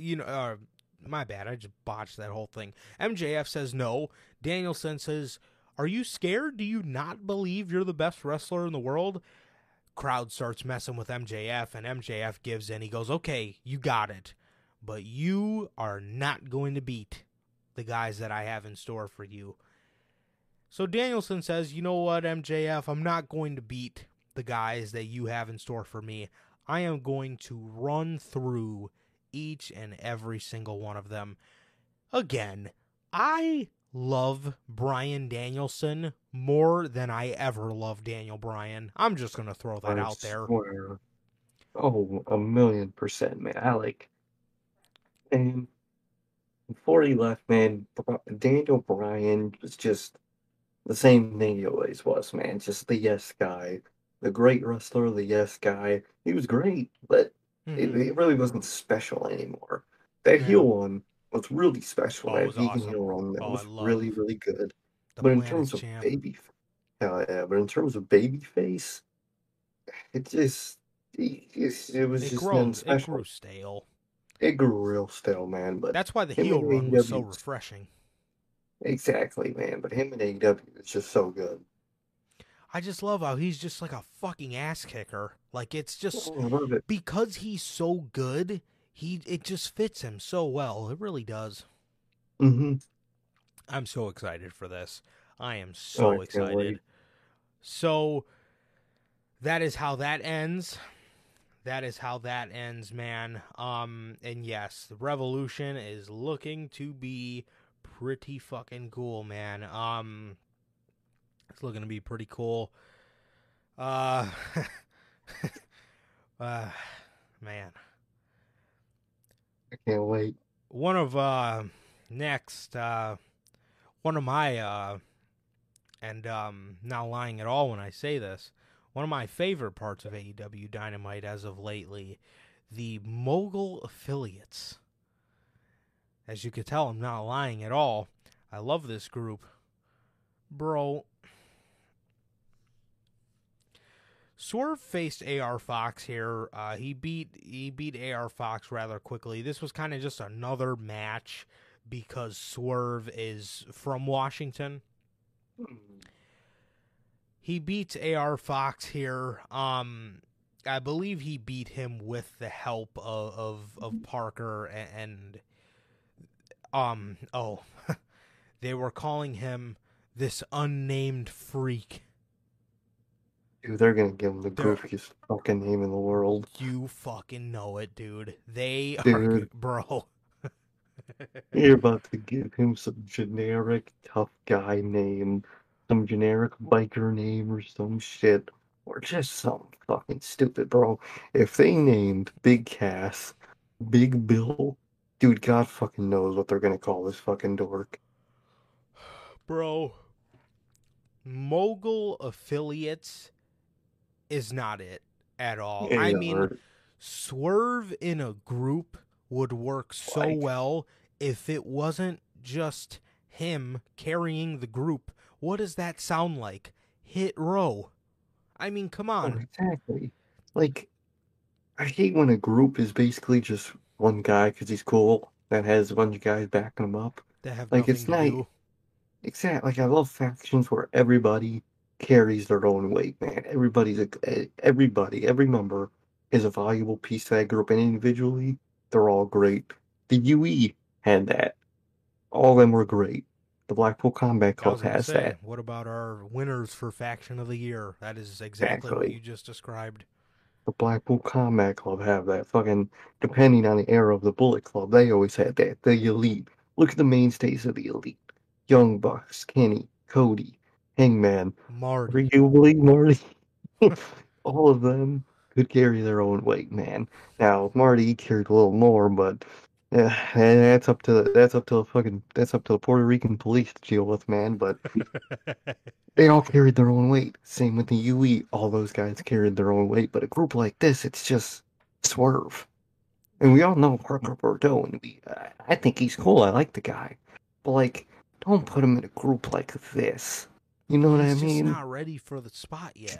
bad, I just botched that whole thing. MJF says no. Danielson says, are you scared? Do you not believe you're the best wrestler in the world? Crowd starts messing with MJF, and MJF gives in. He goes, okay, you got it, but you are not going to beat the guys that I have in store for you. So Danielson says, you know what, MJF, I'm not going to beat the guys that you have in store for me. I am going to run through each and every single one of them. Again, I love Brian Danielson more than I ever loved Daniel Bryan. I'm just going to throw that out there. Oh, 1,000,000%, man. And before he left, man, Daniel Bryan was just the same thing he always was, man. Just the yes guy. The great wrestler, the yes guy. He was great, but it really wasn't special anymore. That heel one was really special. That vegan heel one that was really, really good. But in terms of babyface, it was just non-special. It grew stale. It grew real stale, man. But that's why the heel run was so refreshing. Exactly, man. But him and AEW is just so good. I just love how he's just like a fucking ass kicker. Like, it's just because he's so good, it just fits him so well. It really does. I'm so excited for this. I am so excited. So that is how that ends. That is how that ends, man. And yes, the Revolution is looking to be pretty fucking cool, man. It's looking to be pretty cool. Man, I can't wait. One of next, one of my and not lying at all when I say this, one of my favorite parts of AEW Dynamite as of lately, the Mogul affiliates. As you can tell, I'm not lying at all. I love this group, bro. Swerve faced AR Fox here. He beat AR Fox rather quickly. This was kind of just another match because Swerve is from Washington. He beats AR Fox here. I believe he beat him with the help of Parker and oh, they were calling him this unnamed freak. Dude, they're going to give him the goofiest fucking name in the world. You fucking know it, dude. They are... Bro. You're about to give him some generic tough guy name. Some generic biker name or some shit. Or just some fucking stupid, bro. If they named Big Cass, Big Bill, dude, God fucking knows what they're going to call this fucking dork. Bro. Mogul affiliates... is not it at all. Yeah, I mean, Swerve in a group would work so well if it wasn't just him carrying the group. What does that sound like? Hit Row. I mean, come on. Exactly. Like, I hate when a group is basically just one guy because he's cool that has a bunch of guys backing him up. That have like, it's not exactly. Like, I love factions where everybody carries their own weight, man. Every member is a valuable piece to that group, and individually, they're all great. The UE had that. All of them were great. The Blackpool Combat Club has that. What about our winners for Faction of the Year? That is exactly what you just described. The Blackpool Combat Club have that. Fucking, depending on the era of the Bullet Club, they always had that. The Elite. Look at the mainstays of the Elite. Young Bucks, Kenny, Cody, Hangman, Marty, arguably Marty, all of them could carry their own weight, man. Now Marty carried a little more, but that's up to the Puerto Rican police to deal with, man. But they all carried their own weight. Same with the UE, all those guys carried their own weight. But a group like this, it's just Swerve, and we all know Parker Bordeaux, and I think he's cool. I like the guy, but like, don't put him in a group like this. You know what I mean? He's not ready for the spot yet.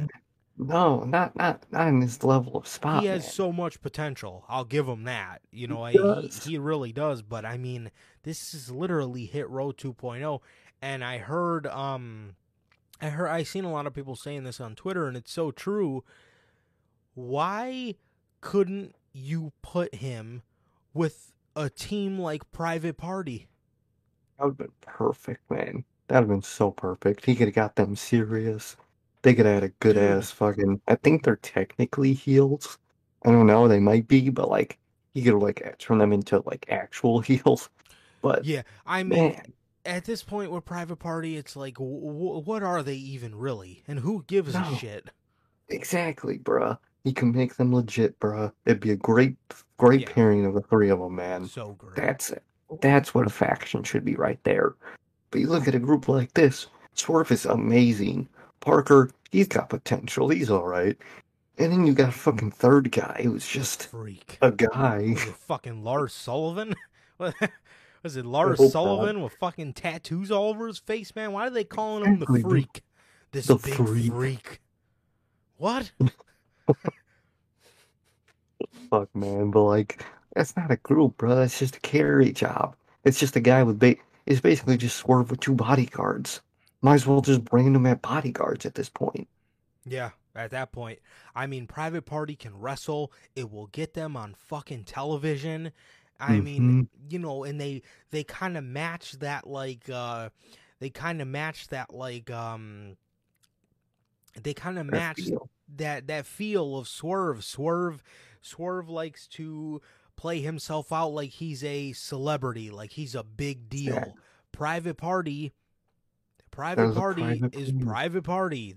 No, not in this level of spot. He has so much potential. I'll give him that. You know, he really does. But I mean, this is literally Hit Row 2.0. And I heard, I seen a lot of people saying this on Twitter, and it's so true. Why couldn't you put him with a team like Private Party? That would have been perfect, man. That would have been so perfect. He could have got them serious. They could have had a good-ass fucking... I think they're technically heels. I don't know. They might be, but, like, he could have, like, turned them into, like, actual heels. But, yeah, I mean, man, at this point with Private Party, it's like, what are they even really? And who gives a shit? Exactly, bruh. He can make them legit, bruh. It'd be a great pairing of the three of them, man. So great. That's it. That's what a faction should be right there. But you look at a group like this, Swerve is amazing. Parker, he's got potential. He's all right. And then you got a fucking third guy who's just freak. A guy. Was it fucking Lars Sullivan? Was it Lars Sullivan with fucking tattoos all over his face, man? Why are they calling him the freak? This the big freak. What? Fuck, man. But like... that's not a group, bro. That's just a carry job. It's just a guy with... it's basically just Swerve with two bodyguards. Might as well just brand him at bodyguards at this point. Yeah, at that point. I mean, Private Party can wrestle. It will get them on fucking television. I mean, you know, and they kind of match that, like... they kind of match that feel of Swerve. Swerve likes to... play himself out like he's a celebrity, like he's a big deal. Yeah. Private Party. Private Party.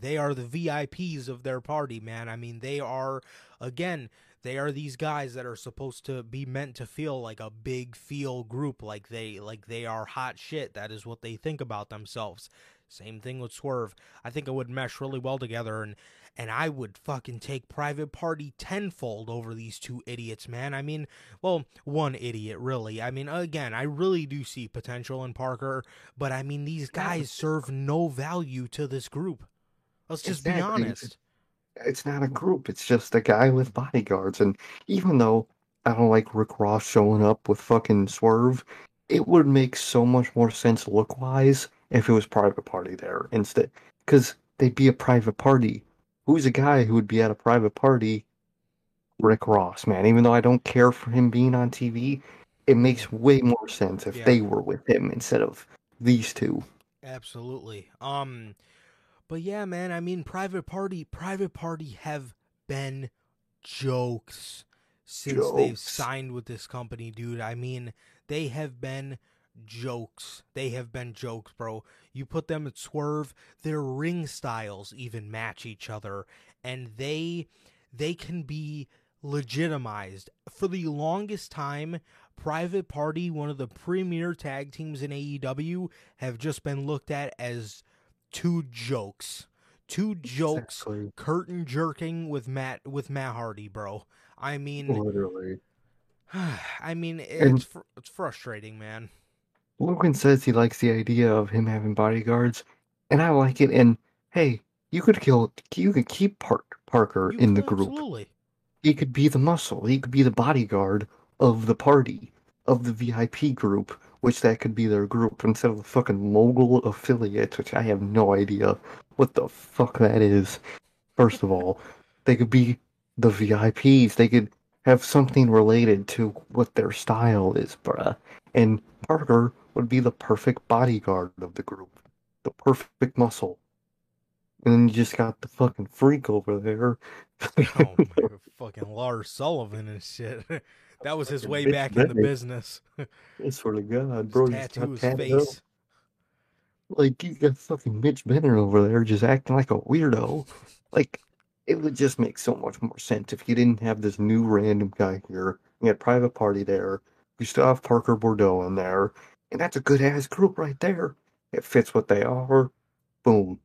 They are the VIPs of their party, man. I mean, they are, again, they are these guys that are supposed to be meant to feel like a big feel group. Like they are hot shit. That is what they think about themselves. Same thing with Swerve. I think it would mesh really well together, and I would fucking take Private Party tenfold over these two idiots, man. I mean, well, one idiot, really. I mean, again, I really do see potential in Parker, but I mean, these guys serve no value to this group. Let's just be honest. It's not a group. It's just a guy with bodyguards, and even though I don't like Rick Ross showing up with fucking Swerve, it would make so much more sense look-wise if it was Private Party there instead, because they'd be a private party. Who's a guy who would be at a private party? Rick Ross, man. Even though I don't care for him being on TV, it makes way more sense if they were with him instead of these two. Absolutely. But yeah, man, I mean, Private Party have been jokes since they've signed with this company, dude. I mean, they have been jokes. They have been jokes, bro. You put them at Swerve, their ring styles even match each other, and they can be legitimized. For the longest time, Private Party, one of the premier tag teams in AEW, have just been looked at as two jokes, exactly. Curtain jerking with Matt Hardy, bro. I mean, literally. I mean, it's frustrating, man. Logan says he likes the idea of him having bodyguards, and I like it. And hey, you could keep Parker in the group. Absolutely. He could be the muscle. He could be the bodyguard of the party, of the VIP group, which that could be their group instead of the fucking mogul affiliates, which I have no idea what the fuck that is. First of all, they could be the VIPs. They could have something related to what their style is, bruh. And Parker would be the perfect bodyguard of the group. The perfect muscle. And then you just got the fucking freak over there. Oh, my fucking Lars Sullivan and shit. That was his way back in the business. It's for the god, bro. Tattoo his face. Like, you got fucking Mitch Benner over there just acting like a weirdo. Like, it would just make so much more sense if you didn't have this new random guy here. You had Private Party there. You still have Parker Bordeaux in there. And that's a good-ass group right there. It fits what they are. Boom.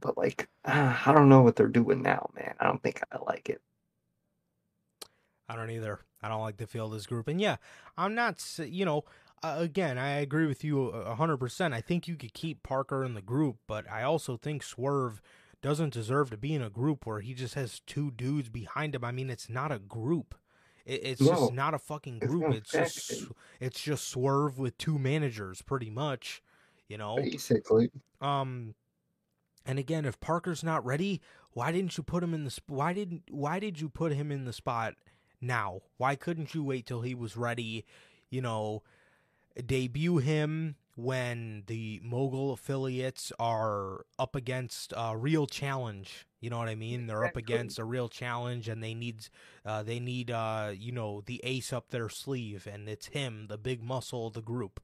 But, like, I don't know what they're doing now, man. I don't think I like it. I don't either. I don't like to feel this group. And, yeah, I'm not, you know, again, I agree with you 100%. I think you could keep Parker in the group, but I also think Swerve doesn't deserve to be in a group where he just has two dudes behind him. I mean, it's not a group. It's just not a fucking group. It's just Swerve with two managers, pretty much, you know? Basically. And again, if Parker's not ready, why did you put him in the spot now? Why couldn't you wait till he was ready? You know, debut him when the mogul affiliates are up against a real challenge. You know what I mean? They're up against a real challenge, and they need you know, the ace up their sleeve, and it's him, the big muscle of the group.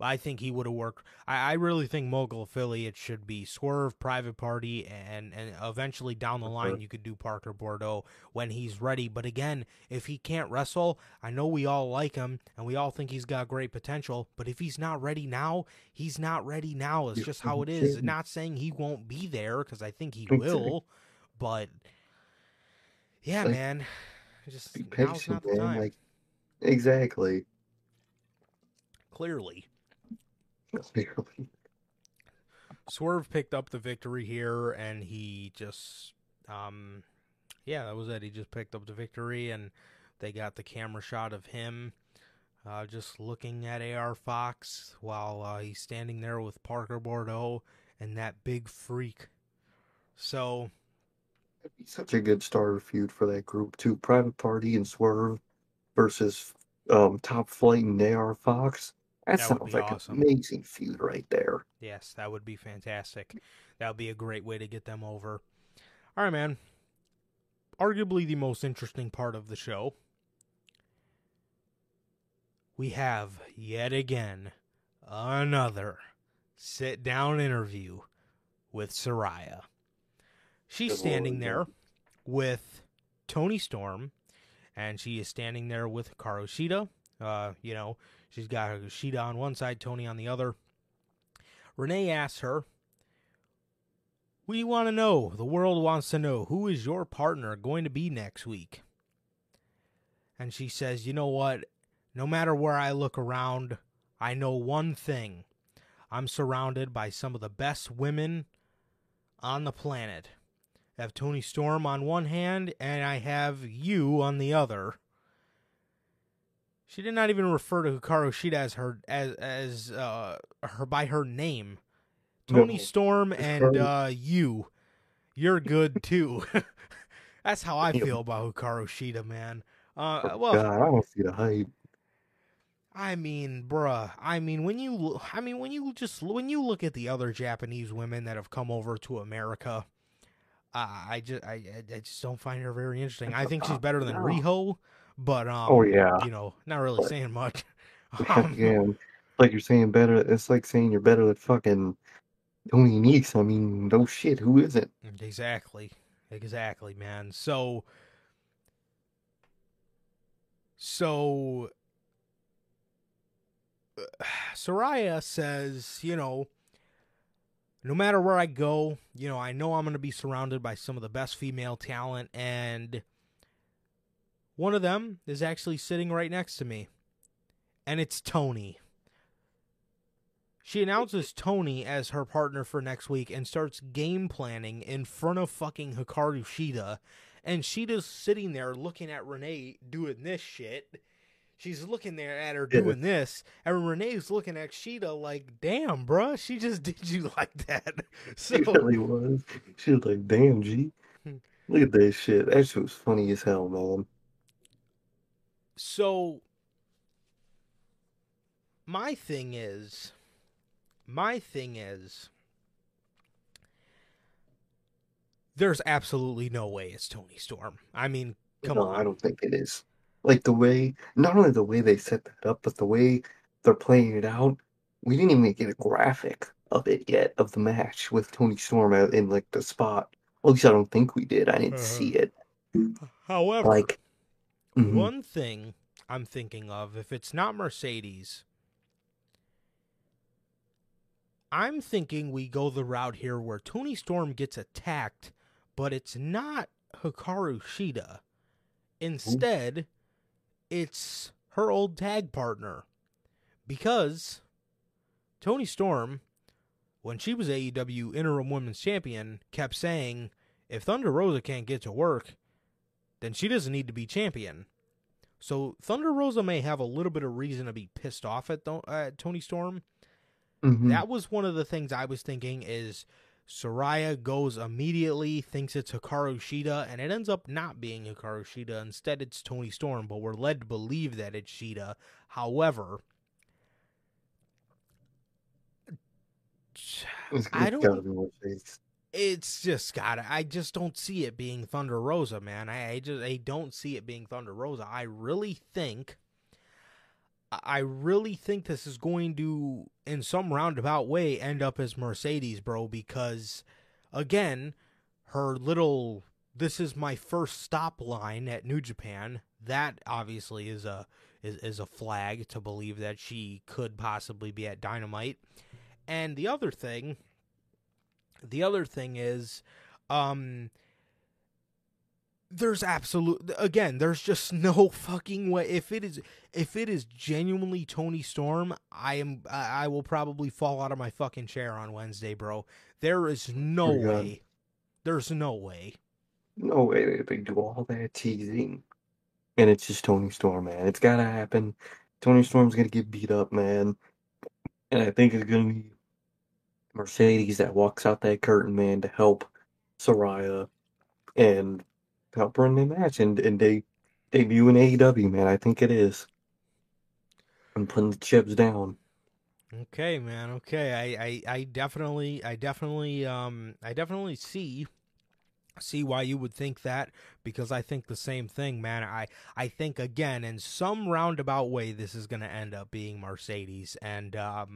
I think he would have worked. I really think mogul affiliates should be Swerve, Private Party, and eventually down the line you could do Parker Bordeaux when he's ready. But again, if he can't wrestle, I know we all like him and we all think he's got great potential, but if he's not ready now, he's not ready now. It's just how it is. Not saying he won't be there, because I think he will, but yeah, like, man, just now's not the time. Like, exactly. Clearly. Swerve picked up the victory here, and he just, that was it. He just picked up the victory, and they got the camera shot of him just looking at AR Fox while he's standing there with Parker Bordeaux and that big freak. So, that'd be such a good starter feud for that group, too. Private Party and Swerve versus Top Flight and AR Fox. That sounds like awesome. An amazing feud right there. Yes, that would be fantastic. That would be a great way to get them over. All right, man. Arguably the most interesting part of the show. We have, yet again, another sit-down interview with Saraya. She's standing there with Tony Storm, and she is standing there with Hikaru Shida. You know, she's got Shida on one side, Tony on the other. Renee asks her, we want to know, the world wants to know, who is your partner going to be next week? And she says, you know what, no matter where I look around, I know one thing. I'm surrounded by some of the best women on the planet. I have Toni Storm on one hand, and I have you on the other. She did not even refer to Hikaru Shida as her by her name. Toni Storm and you're good too. That's how I feel about Hikaru Shida, man. God, I don't see the hype. I mean, bruh. When you look at the other Japanese women that have come over to America, I just don't find her very interesting. I think she's better than Riho, but you know, not really saying much. Like you're saying better. It's like saying you're better than fucking Tony Nese. I mean, no shit. Who isn't? Exactly, man. So Saraya says, you know, no matter where I go, you know, I know I'm going to be surrounded by some of the best female talent, and one of them is actually sitting right next to me, and it's Tony. She announces Tony as her partner for next week and starts game planning in front of fucking Hikaru Shida, and Shida's sitting there looking at Renee doing this shit. She's looking there at her doing this, and Renee's looking at Shida like, damn, bruh, she just did you like that. So, she really was. She was like, damn, G. Look at that shit. That shit was funny as hell, man. So, my thing is, there's absolutely no way it's Toni Storm. I mean, come on. I don't think it is. Like not only the way they set that up, but the way they're playing it out. We didn't even get a graphic of it yet, of the match with Toni Storm in like the spot. Well, at least I don't think we did. I didn't see it. However, like one thing I'm thinking of, if it's not Mercedes, I'm thinking we go the route here where Toni Storm gets attacked, but it's not Hikaru Shida. Instead, it's her old tag partner, because Toni Storm, when she was AEW interim women's champion, kept saying, if Thunder Rosa can't get to work, then she doesn't need to be champion. So Thunder Rosa may have a little bit of reason to be pissed off at Toni Storm. Mm-hmm. That was one of the things I was thinking is Saraya goes immediately, thinks it's Hikaru Shida, and it ends up not being Hikaru Shida. Instead, it's Toni Storm, but we're led to believe that it's Shida. However, I just don't see it being Thunder Rosa, man. I don't see it being Thunder Rosa. I really think this is going to, in some roundabout way, end up as Mercedes, bro, because, again, her little, this is my first stop line at New Japan, that obviously is a flag to believe that she could possibly be at Dynamite. And the other thing is, there's just no fucking way. If it is genuinely Toni Storm, I will probably fall out of my fucking chair on Wednesday, bro. There is no way. There's no way. No way they do all that teasing, and it's just Toni Storm, man. It's gotta happen. Toni Storm's gonna get beat up, man, and I think it's gonna be Mercedes that walks out that curtain, man, to help Saraya and help her in the match, and they debut in AEW, man. I think it is. I'm putting the chips down. Okay, man. Okay, I definitely see see why you would think that, because I think the same thing, man. I think, again, in some roundabout way, this is going to end up being Mercedes, and I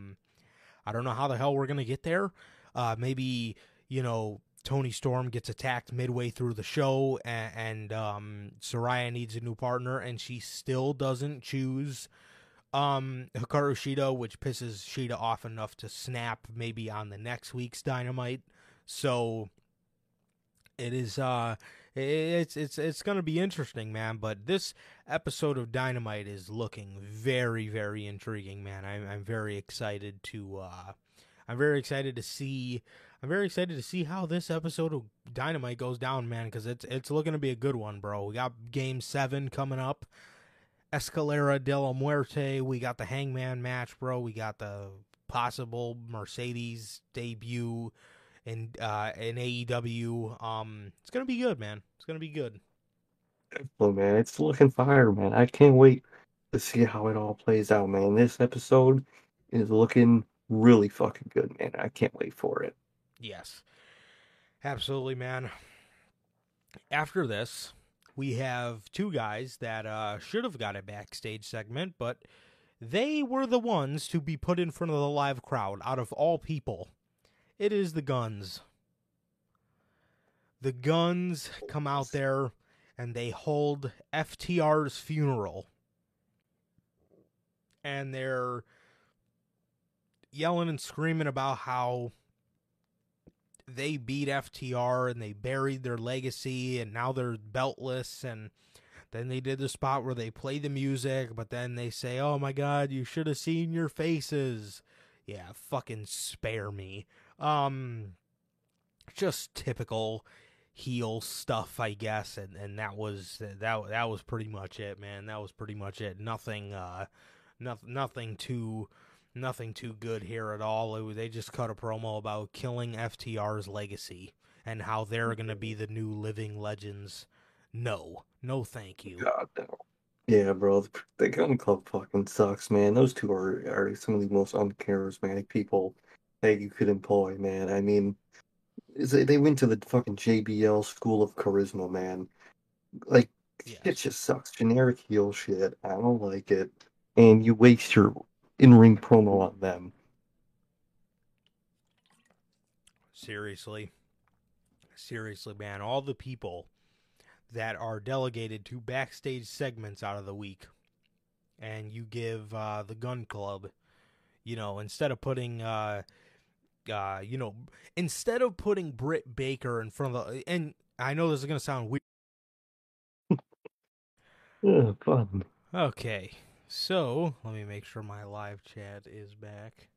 don't know how the hell we're going to get there. Maybe, you know, Tony Storm gets attacked midway through the show, and Saraya needs a new partner, and she still doesn't choose Hikaru Shida, which pisses Shida off enough to snap maybe on the next week's Dynamite. So it is it's going to be interesting, man, but this episode of Dynamite is looking very, very intriguing, man. I'm very excited to I'm very excited to see how this episode of Dynamite goes down, man, cuz it's looking to be a good one, bro. We got game 7 coming up. Escalera de la Muerte, we got the Hangman match, bro. We got the possible Mercedes debut in AEW. It's gonna be good, man. It's gonna be good. Well, man, it's looking fire, man. I can't wait to see how it all plays out, man. This episode is looking really fucking good, man. I can't wait for it. Yes, absolutely, man. After this, we have two guys that should have got a backstage segment, but they were the ones to be put in front of the live crowd out of all people. It is the Guns. The Guns come out there and they hold FTR's funeral. And they're yelling and screaming about how they beat FTR and they buried their legacy and now they're beltless. And then they did the spot where they play the music, but then they say, "Oh my God, you should have seen your faces." Yeah, fucking spare me. Just typical heel stuff, I guess. And that was pretty much it, man. That was pretty much it. Nothing too good here at all. They just cut a promo about killing FTR's legacy and how they're going to be the new living legends. No, thank you. God, no. Yeah, bro, the Gun Club fucking sucks, man. Those two are some of the most uncharismatic people that you could employ, man. I mean, they went to the fucking JBL School of Charisma, man. Like, yes. It just sucks. Generic heel shit. I don't like it. And you waste your in-ring promo on them. Seriously, man. All the people that are delegated to backstage segments out of the week, and you give the Gun Club, you know, instead of putting Britt Baker in front of the, and I know this is going to sound weird. Yeah, fun. Okay. So, let me make sure my live chat is back.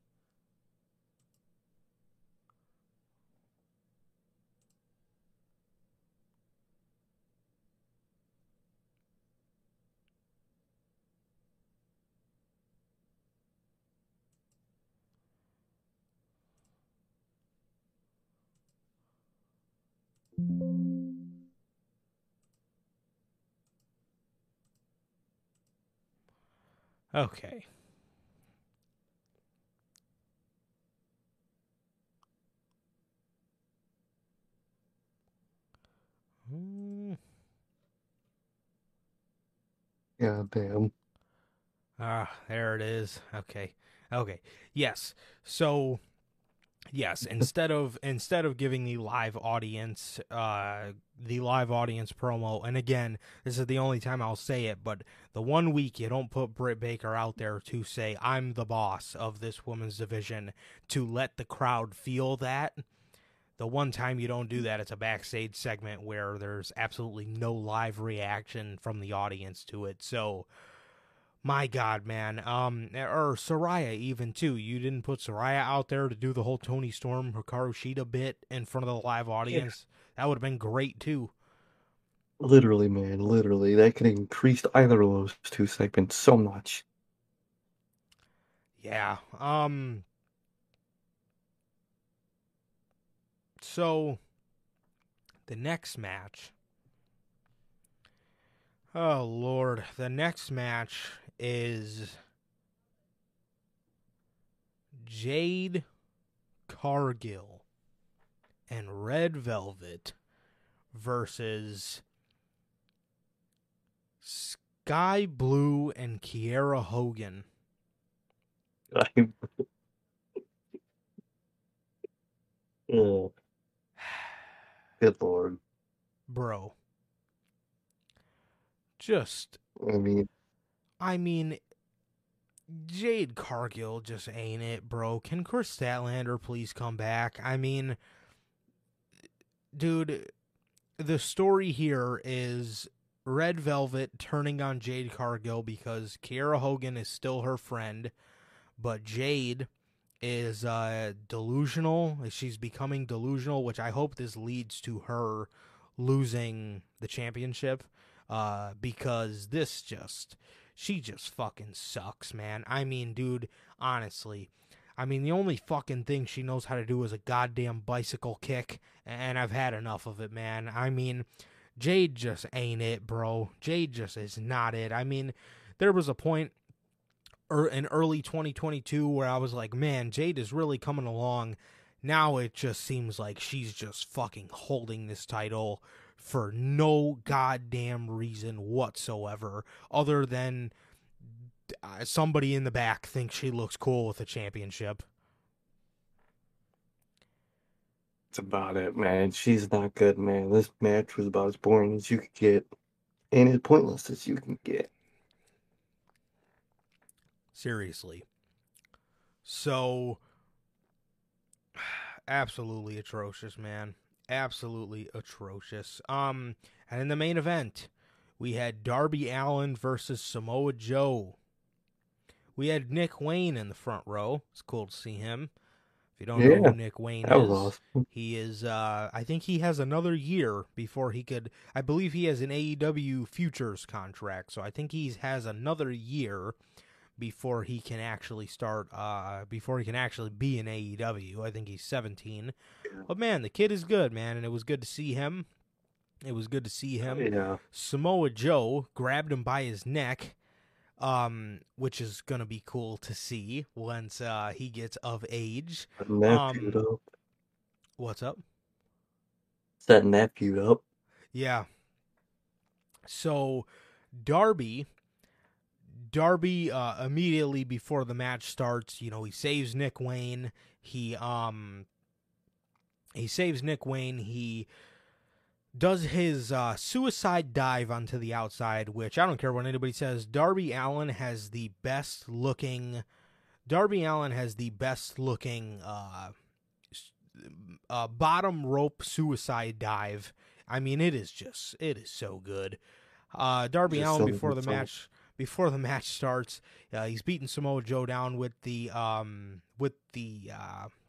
Okay. Yeah, damn. There it is. Okay. Yes. So, yes, instead of giving the live audience promo, and again, this is the only time I'll say it, but the one week you don't put Britt Baker out there to say, "I'm the boss of this women's division," to let the crowd feel that. The one time you don't do that, it's a backstage segment where there's absolutely no live reaction from the audience to it. So, my God, man. Or Saraya even, too. You didn't put Saraya out there to do the whole Tony Storm, Hikaru Shida bit in front of the live audience. Yeah. That would have been great, too. Literally, man. Literally. That could have increased either of those two segments so much. Yeah. So, the next match. Oh, Lord. The next match is Jade Cargill and Red Velvet versus Sky Blue and Kiera Hogan. Oh. Good Lord. Bro. Just... I mean, Jade Cargill just ain't it, bro. Can Chris Statlander please come back? I mean, dude, the story here is Red Velvet turning on Jade Cargill because Kiera Hogan is still her friend, but Jade is delusional. She's becoming delusional, which I hope this leads to her losing the championship. Because this just, she just fucking sucks, man. I mean, dude, honestly, I mean, the only fucking thing she knows how to do is a goddamn bicycle kick, and I've had enough of it, man. I mean, Jade just ain't it, bro. Jade just is not it. I mean, there was a point in early 2022 where I was like, man, Jade is really coming along. Now it just seems like she's just fucking holding this title for no goddamn reason whatsoever, other than somebody in the back thinks she looks cool with a championship. That's about it, man. She's not good, man. This match was about as boring as you could get, and as pointless as you can get. Seriously. So, absolutely atrocious, man. Absolutely atrocious. And in the main event, we had Darby Allin versus Samoa Joe. We had Nick Wayne in the front row. It's cool to see him. If you don't know who Nick Wayne is, awesome. He is, I think he has another year before he could, I believe he has an AEW futures contract, so I think he has another year before he can actually start, before he can actually be in AEW. I think he's 17. But man, the kid is good, man, and it was good to see him. It was good to see him. Yeah. Samoa Joe grabbed him by his neck, which is going to be cool to see once he gets of age. That nephew up. What's up? It's that nephew up. Yeah. So, Darby, immediately before the match starts, you know, he saves Nick Wayne. He saves Nick Wayne. He does his suicide dive onto the outside, which I don't care what anybody says. Darby Allin has the best looking bottom rope suicide dive. I mean, it is so good. Darby Allin before the match starts, he's beating Samoa Joe down with the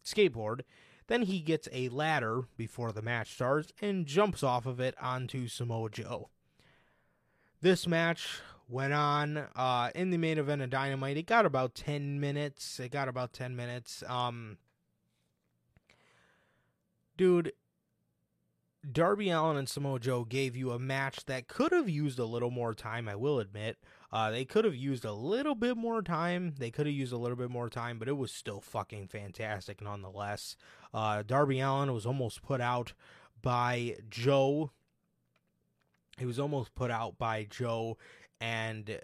skateboard. Then he gets a ladder before the match starts and jumps off of it onto Samoa Joe. This match went on in the main event of Dynamite. It got about 10 minutes. Dude, Darby Allin and Samoa Joe gave you a match that could have used a little more time, I will admit. They could have used a little bit more time. But it was still fucking fantastic nonetheless. Darby Allin was almost put out by Joe. And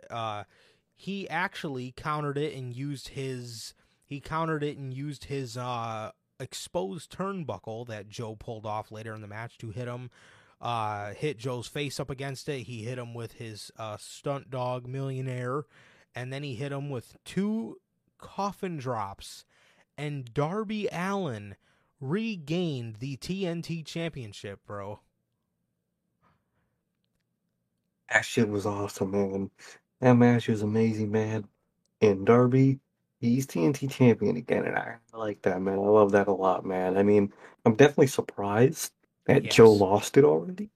he actually countered it and used his... exposed turnbuckle that Joe pulled off later in the match to hit him, hit Joe's face up against it. He hit him with his stunt dog millionaire, and then he hit him with two coffin drops, and Darby Allin regained the TNT championship, bro. That shit was awesome, man. That match was amazing, man. And Darby, he's TNT champion again, and I like that, man. I love that a lot, man. I mean, I'm definitely surprised that Joe lost it already.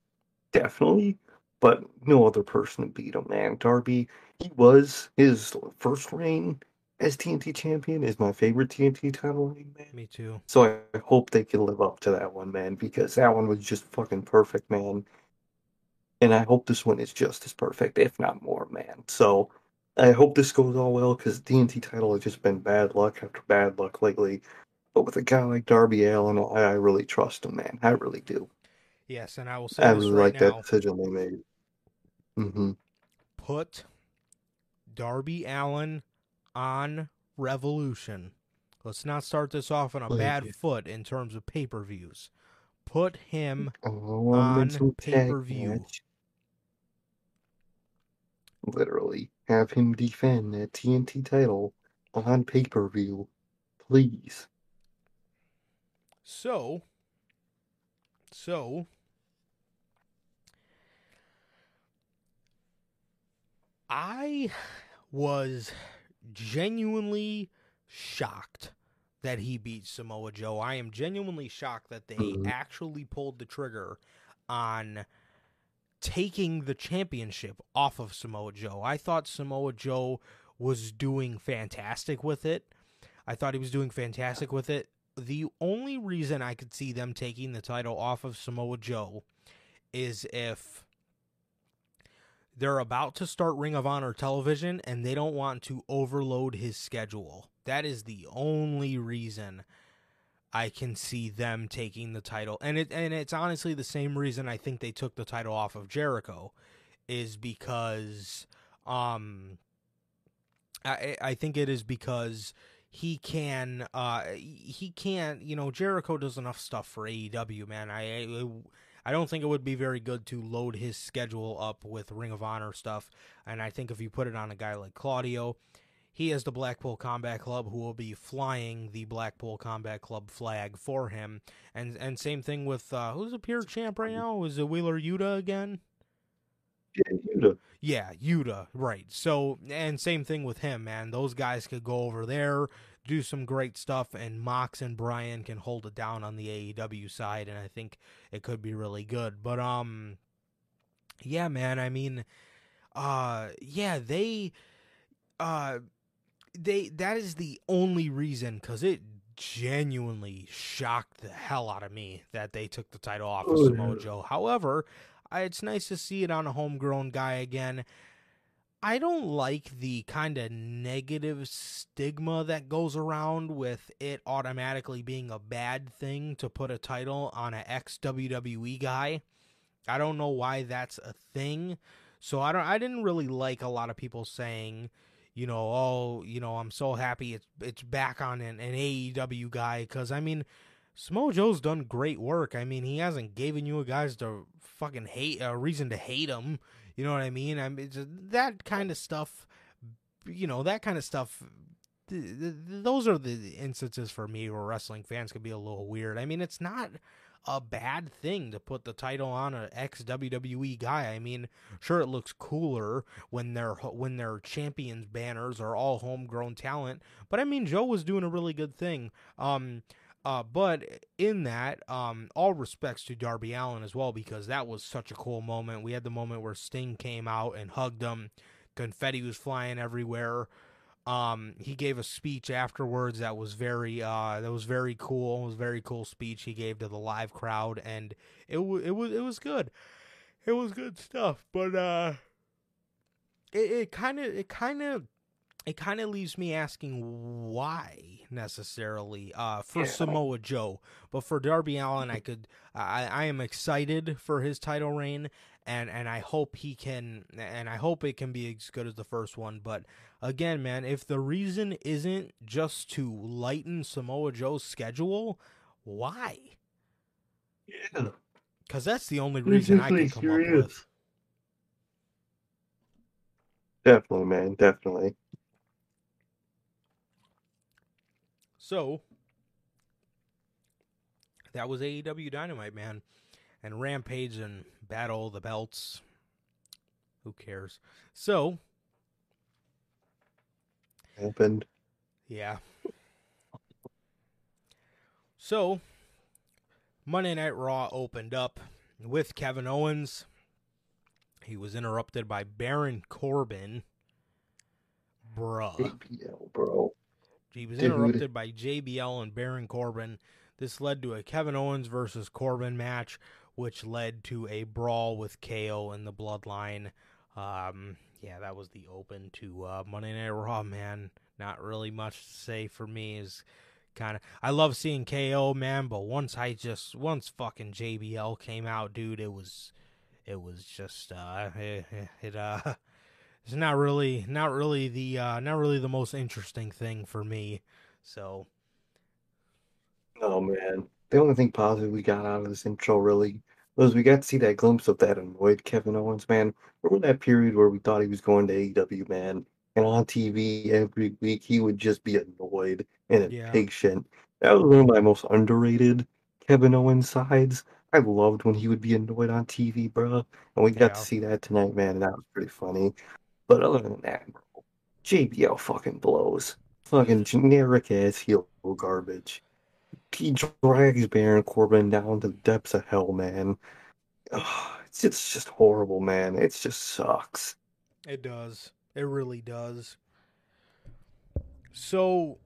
Definitely. But no other person beat him, man. Darby, his first reign as TNT champion is my favorite TNT title reign, man. Me too. So I hope they can live up to that one, man, because that one was just fucking perfect, man. And I hope this one is just as perfect, if not more, man. So... I hope this goes all well, because the TNT title has just been bad luck after bad luck lately. But with a guy like Darby Allin, I really trust him, man. I really do. Yes, and I will say this right now. I like that decision they made. Mm-hmm. Put Darby Allin on Revolution. Let's not start this off on a bad foot in terms of pay-per-views. Put him on pay-per-view. Literally. Have him defend that TNT title on pay-per-view. Please. So, I was genuinely shocked that he beat Samoa Joe. I am genuinely shocked that they actually pulled the trigger on taking the championship off of Samoa Joe. I thought Samoa Joe was doing fantastic with it. The only reason I could see them taking the title off of Samoa Joe is if they're about to start Ring of Honor television and they don't want to overload his schedule. That is the only reason I can see them taking the title. And it's honestly the same reason I think they took the title off of Jericho, is because I think it is because he can't, you know, Jericho does enough stuff for AEW, man. I don't think it would be very good to load his schedule up with Ring of Honor stuff. And I think if you put it on a guy like Claudio, he has the Blackpool Combat Club who will be flying the Blackpool Combat Club flag for him. And same thing with, who's a pure champ right now? Is it Wheeler Yuta again? Yeah, Yuta. Yeah, Yuta, right. So, and same thing with him, man. Those guys could go over there, do some great stuff, and Mox and Brian can hold it down on the AEW side, and I think it could be really good. But, yeah, man, I mean, yeah, they that is the only reason, because it genuinely shocked the hell out of me that they took the title off of Samoa Joe. However, it's nice to see it on a homegrown guy again. I don't like the kind of negative stigma that goes around with it automatically being a bad thing to put a title on an ex-WWE guy. I don't know why that's a thing. So I didn't really like a lot of people saying, you know, oh, you know, I'm so happy it's back on an AEW guy, because, I mean, Samoa Joe's done great work. I mean, he hasn't given you guys to fucking hate a reason to hate him. You know what I mean? I mean, that kind of stuff, you know, that kind of stuff. Those are the instances for me where wrestling fans can be a little weird. I mean, it's not a bad thing to put the title on an ex-WWE guy. I mean, sure, it looks cooler when their champions banners are all homegrown talent. But I mean, Joe was doing a really good thing. But in that, all respects to Darby Allin as well, because that was such a cool moment. We had the moment where Sting came out and hugged him. Confetti was flying everywhere. He gave a speech afterwards that was very cool. It was a very cool speech he gave to the live crowd, and it was good. It was good stuff. But it kind of leaves me asking why necessarily for Samoa Joe, but for Darby Allin, I am excited for his title reign, and I hope he can, and I hope it can be as good as the first one. But again, man, if the reason isn't just to lighten Samoa Joe's schedule, why? Yeah, because that's the only reason I can come up with. Definitely, man, definitely. So, that was AEW Dynamite, man. And Rampage and Battle of the Belts. Who cares? So. Happened. Yeah. So, Monday Night Raw opened up with Kevin Owens. He was interrupted by Baron Corbin. Bruh. APL, bro. He was interrupted by JBL and Baron Corbin. This led to a Kevin Owens versus Corbin match, which led to a brawl with KO and the Bloodline. Yeah, that was the open to Monday Night Raw, man. Not really much to say for me. Is kind of. I love seeing KO, man, but once fucking JBL came out, dude, it was just it's not really the most interesting thing for me. So, oh man, the only thing positive we got out of this intro really was we got to see that glimpse of that annoyed Kevin Owens, man. Remember that period where we thought he was going to AEW, man? And on TV every week, he would just be annoyed and impatient. Yeah. That was one of my most underrated Kevin Owens sides. I loved when he would be annoyed on TV, bro. And we got to see that tonight, man, and that was pretty funny. But other than that, bro, JBL fucking blows. Fucking generic-ass heel garbage. He drags Baron Corbin down to the depths of hell, man. Ugh, it's just horrible, man. It just sucks. It does. It really does. So,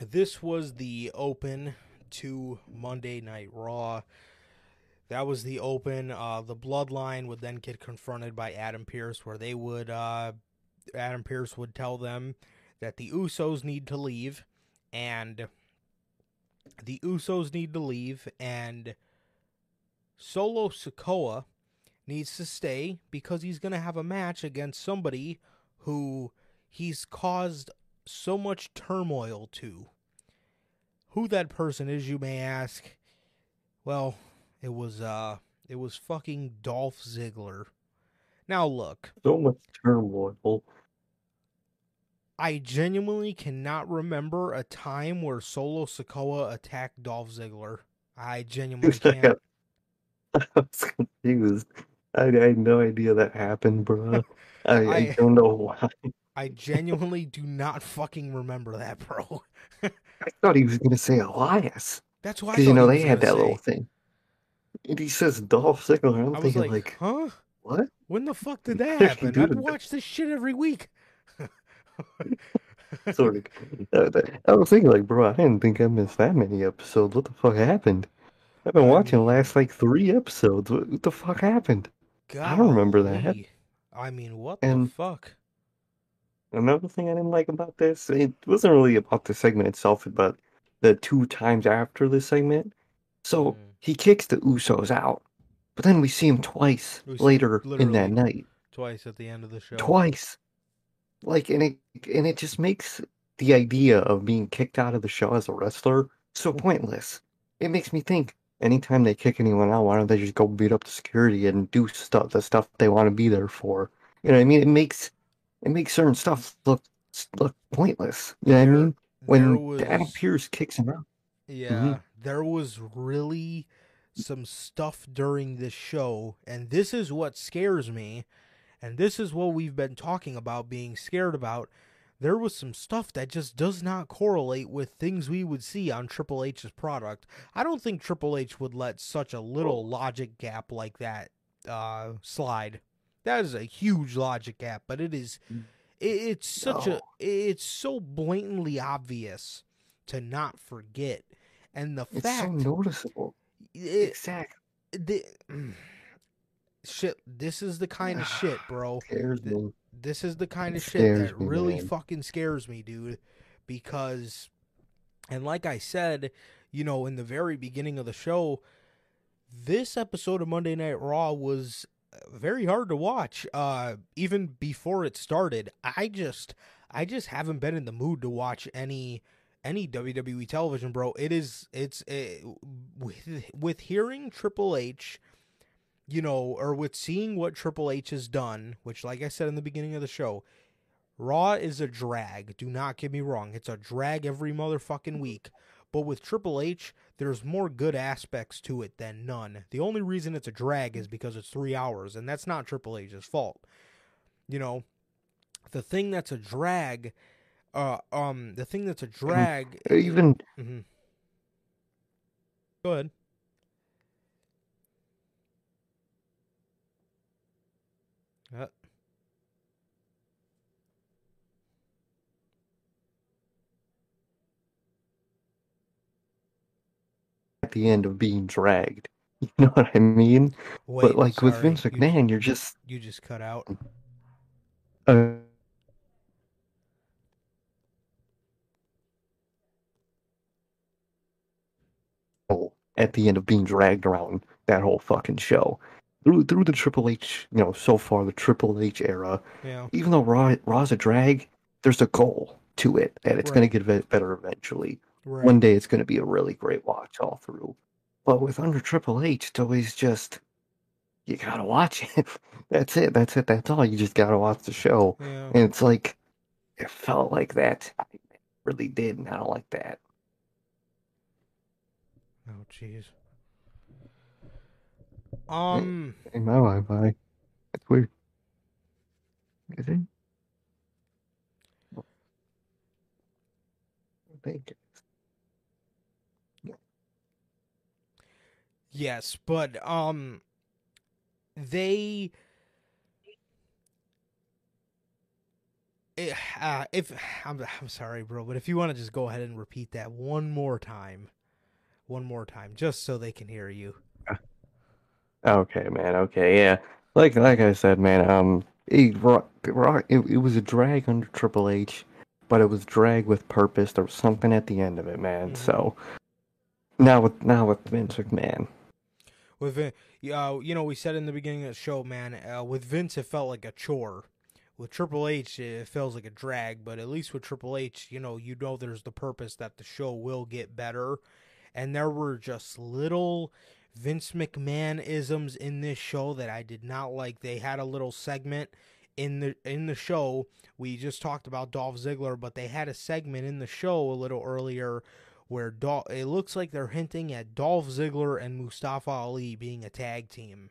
this was the open to Monday Night Raw. That was the open. The Bloodline would then get confronted by Adam Pearce, where they would, Adam Pearce would tell them that the Usos need to leave, and Solo Sikoa needs to stay because he's going to have a match against somebody who he's caused so much turmoil to. Who that person is, you may ask. Well, it was fucking Dolph Ziggler. Now look. So much turmoil. I genuinely cannot remember a time where Solo Sikoa attacked Dolph Ziggler. I genuinely can't. I was confused. I had no idea that happened, bro. I don't know why. I genuinely do not fucking remember that, bro. I thought he was going to say Elias. That's why I thought you know, they had that little thing. And he says Dolph Ziggler. I'm thinking like, huh? What? When the fuck did that happen? I watch this shit every week. Sort of. I was thinking like, bro, I didn't think I missed that many episodes. What the fuck happened? I've been watching the last like 3 episodes. What the fuck happened? God, I don't remember that. I mean, the fuck? Another thing I didn't like about this, it wasn't really about the segment itself, but the 2 times after the segment. So he kicks the Usos out, but then we see him twice later in that night. Twice at the end of the show. Twice. Like, and it just makes the idea of being kicked out of the show as a wrestler so pointless. It makes me think, anytime they kick anyone out, why don't they just go beat up the security and do the stuff they want to be there for? You know what I mean? It makes certain stuff look pointless. You know what I mean? When Adam Pearce kicks him out. Yeah, There was really some stuff during this show, and this is what scares me. And this is what we've been talking about, being scared about. There was some stuff that just does not correlate with things we would see on Triple H's product. I don't think Triple H would let such a little logic gap like that slide. That is a huge logic gap, but it's so blatantly obvious to not forget. And it's so noticeable. Exactly. Shit, this is the kind of shit, bro. This is the kind of shit that really fucking scares me, dude. Because, and like I said, you know, in the very beginning of the show, this episode of Monday Night Raw was very hard to watch. Even before it started, I just haven't been in the mood to watch any WWE television, bro. With hearing Triple H, you know, or with seeing what Triple H has done, which, like I said in the beginning of the show, Raw is a drag. Do not get me wrong. It's a drag every motherfucking week. But with Triple H, there's more good aspects to it than none. The only reason it's a drag is because it's 3 hours, and that's not Triple H's fault. You know, the thing that's a drag, Even... Mm-hmm. Go ahead. At the end of being dragged, you know what I mean? Wait, but like with Vince McMahon, you just cut out. at the end of being dragged around that whole fucking show. Through the Triple H, you know, so far, the Triple H era, yeah. Even though Raw's a drag, there's a goal to it, and it's going to get better eventually. Right. One day it's going to be a really great watch all through. But with under Triple H, it's always just, you got to watch it. That's it. That's all. You just got to watch the show. Yeah. And it's like, it felt like that. It really did, and I don't like that. Oh, jeez. In my Wi-Fi. That's weird. Is it? Yes, but I'm sorry, bro, but if you want to just go ahead and repeat that one more time, just so they can hear you. Okay, man. Okay, yeah. Like I said, man. It was a drag under Triple H. But it was drag with purpose. There was something at the end of it, man. Mm-hmm. So now with Vince McMahon, with you know, we said in the beginning of the show, man. With Vince, it felt like a chore. With Triple H, it feels like a drag. But at least with Triple H, you know, there's the purpose that the show will get better. And there were just little Vince McMahon-isms in this show that I did not like. They had a little segment. In the show, we just talked about Dolph Ziggler, but they had a segment in the show a little earlier where it looks like they're hinting at Dolph Ziggler and Mustafa Ali being a tag team.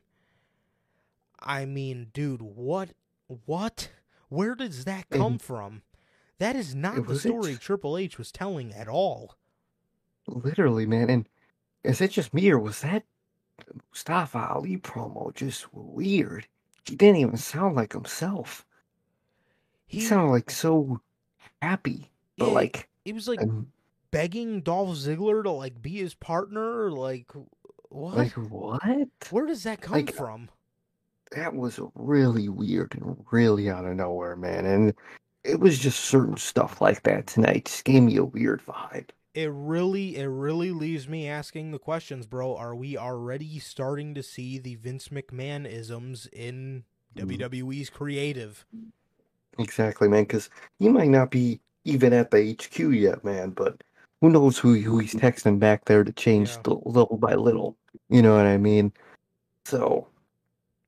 I mean, dude, what? Where does that come from? That is not the story Triple H was telling at all. Literally, man. And is it just me, or was that Mustafa Ali promo just weird? He didn't even sound like himself. He sounded like so happy, but yeah, like he was like begging Dolph Ziggler to like be his partner. Like what? Like what? Where does that come from? That was really weird and really out of nowhere, man. And it was just certain stuff like that tonight. Just gave me a weird vibe. It really leaves me asking the questions, bro. Are we already starting to see the Vince McMahon-isms in WWE's creative? Exactly, man, because he might not be even at the HQ yet, man, but who knows who he's texting back there to change little by little. You know what I mean? So,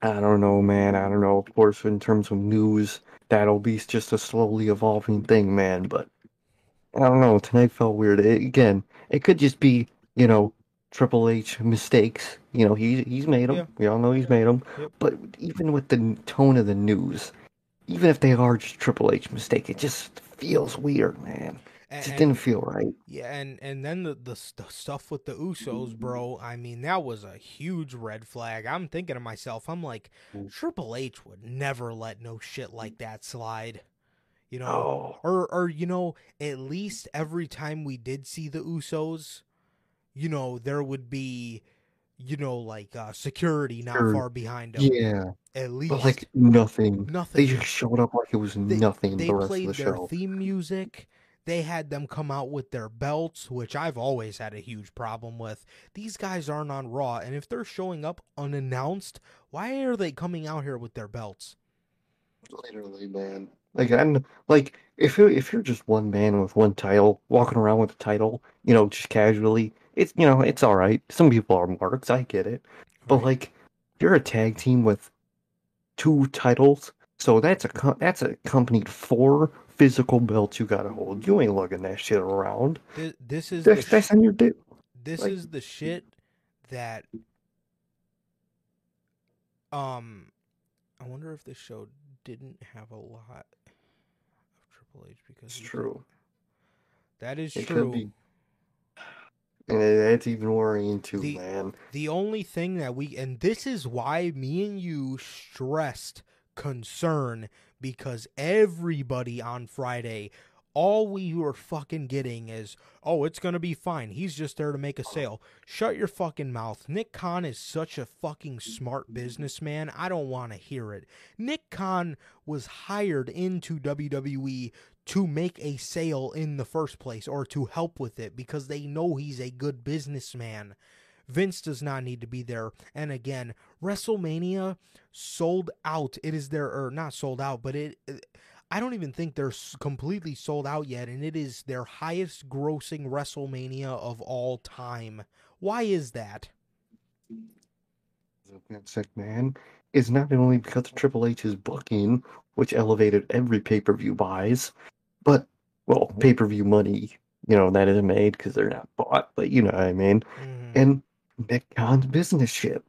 I don't know, man. I don't know. Of course, in terms of news, that'll be just a slowly evolving thing, man, but I don't know, tonight felt weird. It could just be, you know, Triple H mistakes. You know, he's made them. Yeah. We all know he's made them. Yep. But even with the tone of the news, even if they are just Triple H mistake, it just feels weird, man. It just didn't feel right. Yeah, and then the stuff with the Usos, bro, I mean, that was a huge red flag. I'm thinking to myself, I'm like, Triple H would never let no shit like that slide. You know, or you know, at least every time we did see the Usos, you know, there would be, you know, like security not far behind them. Yeah, at least, but like nothing. They just showed up like it was nothing. They played their theme music. They had them come out with their belts, which I've always had a huge problem with. These guys aren't on Raw, and if they're showing up unannounced, why are they coming out here with their belts? Literally, man. Like if you're just one man with one title, walking around with a title, you know, just casually, it's, you know, it's all right. Some people are marks, I get it. But right. Like, you're a tag team with two titles, so that's accompanied four physical belts you gotta hold. You ain't lugging that shit around. That's on your dick. This is the shit that. I wonder if this show didn't have a lot. H, because it's true. That is true. And that's even worrying too, man. The only thing that and this is why me and you stressed concern, because everybody on Friday, all we were fucking getting is, oh, it's gonna be fine. He's just there to make a sale. Shut your fucking mouth. Nick Khan is such a fucking smart businessman. I don't want to hear it. Nick Khan was hired into WWE to make a sale in the first place, or to help with it, because they know he's a good businessman. Vince does not need to be there. And again, WrestleMania sold out. It is their, or not sold out, but it I don't even think they're completely sold out yet, and it is their highest grossing WrestleMania of all time. Why is that? Vince McMahon is not only because of Triple H's booking, which elevated every pay-per-view buys, but, well, pay-per-view money, you know, that isn't made because they're not bought, but you know what I mean. Mm-hmm. And McMahon's business shit.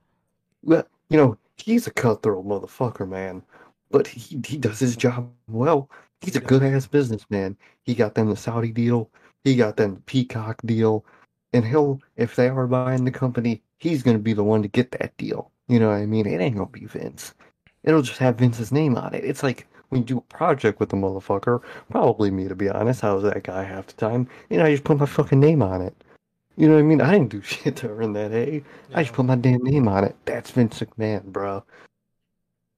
Well, you know, he's a cutthroat motherfucker, man. But he does his job well. He's a good-ass businessman. He got them the Saudi deal. He got them the Peacock deal. And he'll, if they are buying the company, he's going to be the one to get that deal. You know what I mean? It ain't going to be Vince. It'll just have Vince's name on it. It's like when you do a project with the motherfucker, probably me, to be honest. I was that guy half the time. You know, I just put my fucking name on it. You know what I mean? I didn't do shit to earn that, hey? Yeah. I just put my damn name on it. That's Vince McMahon, bro.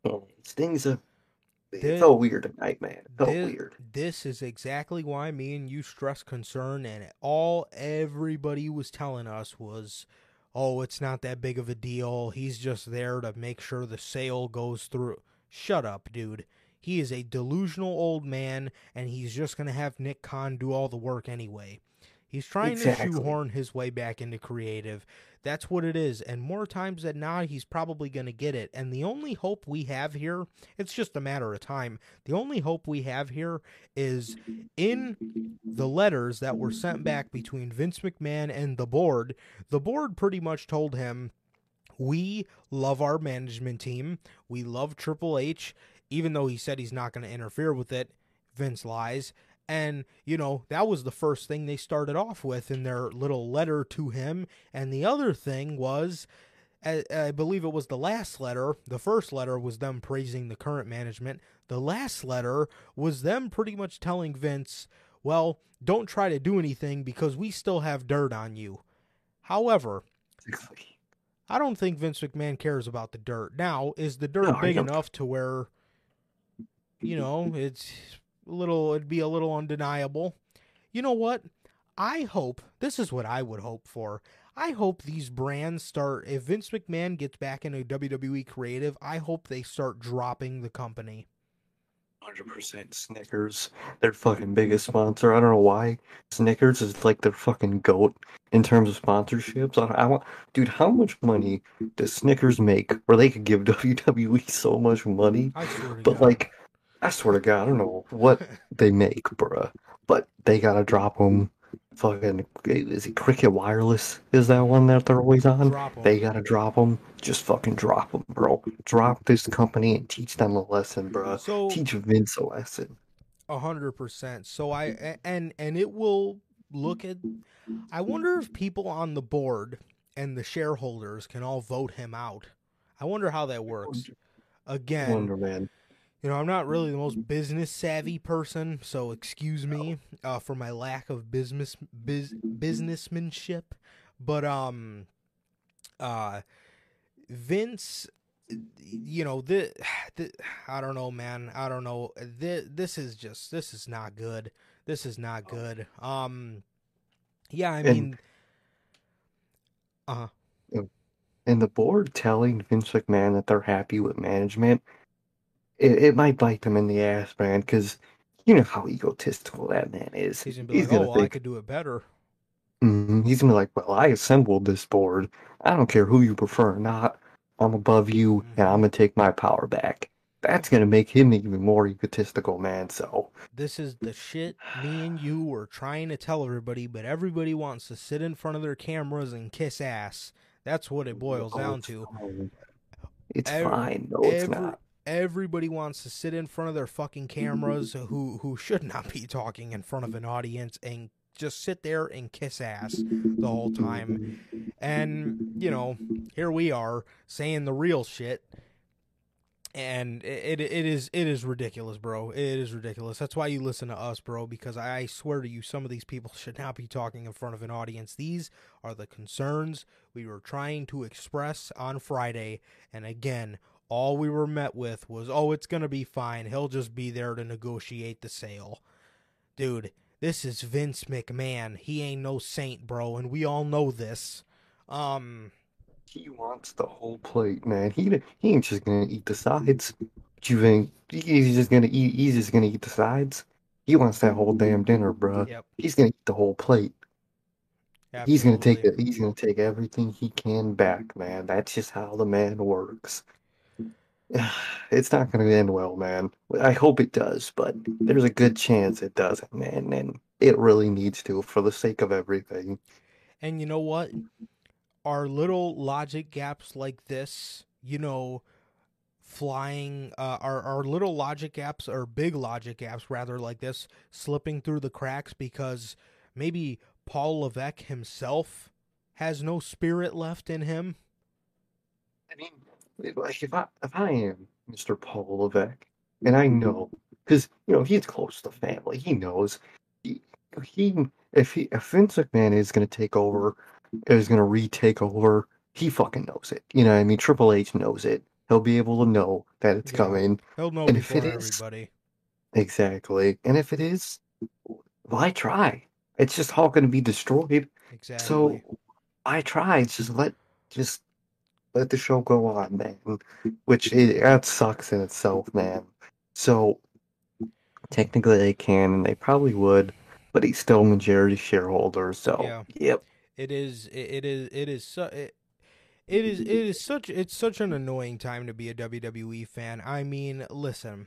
So, it's all weird tonight, man. It's all weird. This is exactly why me and you stress concern, and all everybody was telling us was, oh, it's not that big of a deal. He's just there to make sure the sale goes through. Shut up, dude. He is a delusional old man, and he's just going to have Nick Khan do all the work anyway. He's trying to shoehorn his way back into creative. That's what it is. And more times than not, he's probably going to get it. And the only hope we have here, it's just a matter of time. The only hope we have here is in the letters that were sent back between Vince McMahon and the board. The board pretty much told him, we love our management team. We love Triple H, even though he said he's not going to interfere with it. Vince lies. And, you know, that was the first thing they started off with in their little letter to him. And the other thing was, I believe it was the last letter. The first letter was them praising the current management. The last letter was them pretty much telling Vince, well, don't try to do anything because we still have dirt on you. However, I don't think Vince McMahon cares about the dirt. Now, is the dirt big enough to where, you know, it's... it'd be a little undeniable. You know what? I hope, this is what I would hope for. I hope these brands start, if Vince McMahon gets back into WWE creative, I hope they start dropping the company. 100% Snickers. Their fucking biggest sponsor. I don't know why. Snickers is like their fucking goat in terms of sponsorships. Dude, how much money does Snickers make where they could give WWE so much money? I swear to God, I don't know what they make, bruh. But they gotta drop them. Fucking, is it Cricket Wireless? Is that one that they're always on? They gotta drop them. Just fucking drop them, bro. Drop this company and teach them a lesson, bruh. So, teach Vince a lesson. 100%. So I it will look at... I wonder if people on the board and the shareholders can all vote him out. I wonder how that works. Again... Wonder Man. You know, I'm not really the most business-savvy person, so excuse me for my lack of businessmanship. But Vince, you know, I don't know, man. I don't know. This is not good. This is not good. Yeah, I mean, and the board telling Vince McMahon that they're happy with management. It might bite them in the ass, man, because you know how egotistical that man is. He's going to be like, I could do it better. Mm-hmm. He's going to be like, well, I assembled this board. I don't care who you prefer or not. I'm above you, and I'm going to take my power back. That's going to make him even more egotistical, man, so. This is the shit me and you were trying to tell everybody, but everybody wants to sit in front of their cameras and kiss ass. That's what it boils down to. Fine. It's fine. No, it's not. Everybody wants to sit in front of their fucking cameras who should not be talking in front of an audience and just sit there and kiss ass the whole time. And, you know, here we are saying the real shit. And it is ridiculous, bro. It is ridiculous. That's why you listen to us, bro, because I swear to you, some of these people should not be talking in front of an audience. These are the concerns we were trying to express on Friday. And again, all we were met with was, oh, it's going to be fine. He'll just be there to negotiate the sale. Dude, this is Vince McMahon. He ain't no saint, bro, and we all know this. He wants the whole plate, man. He ain't just gonna eat the sides. What you think? He's just gonna eat the sides. He wants that whole damn dinner, bro. Yep. He's gonna eat the whole plate. Absolutely. He's gonna take everything he can back, man. That's just how the man works. It's not gonna end well, man. I hope it does, but there's a good chance it doesn't, man. And it really needs to, for the sake of everything. And you know what? Our little logic gaps like this, you know, flying, our little logic gaps, or big logic gaps rather, like this, slipping through the cracks because maybe Paul Levesque himself has no spirit left in him. I mean, like, if I am Mr. Paul Levesque, and I know, because, you know, he's close to family, he knows, if Vince McMahon is going to take over, is going to retake over, he fucking knows it. You know what I mean? Triple H knows it. He'll be able to know that it's coming. He'll know and before everybody. Exactly. And if it is, why try? It's just all going to be destroyed. Exactly. So why try? Just let the show go on, man. Which that sucks in itself, man. So technically they can, and they probably would, but he's still majority shareholder. So yeah. Yep. It's such an annoying time to be a WWE fan. I mean, listen,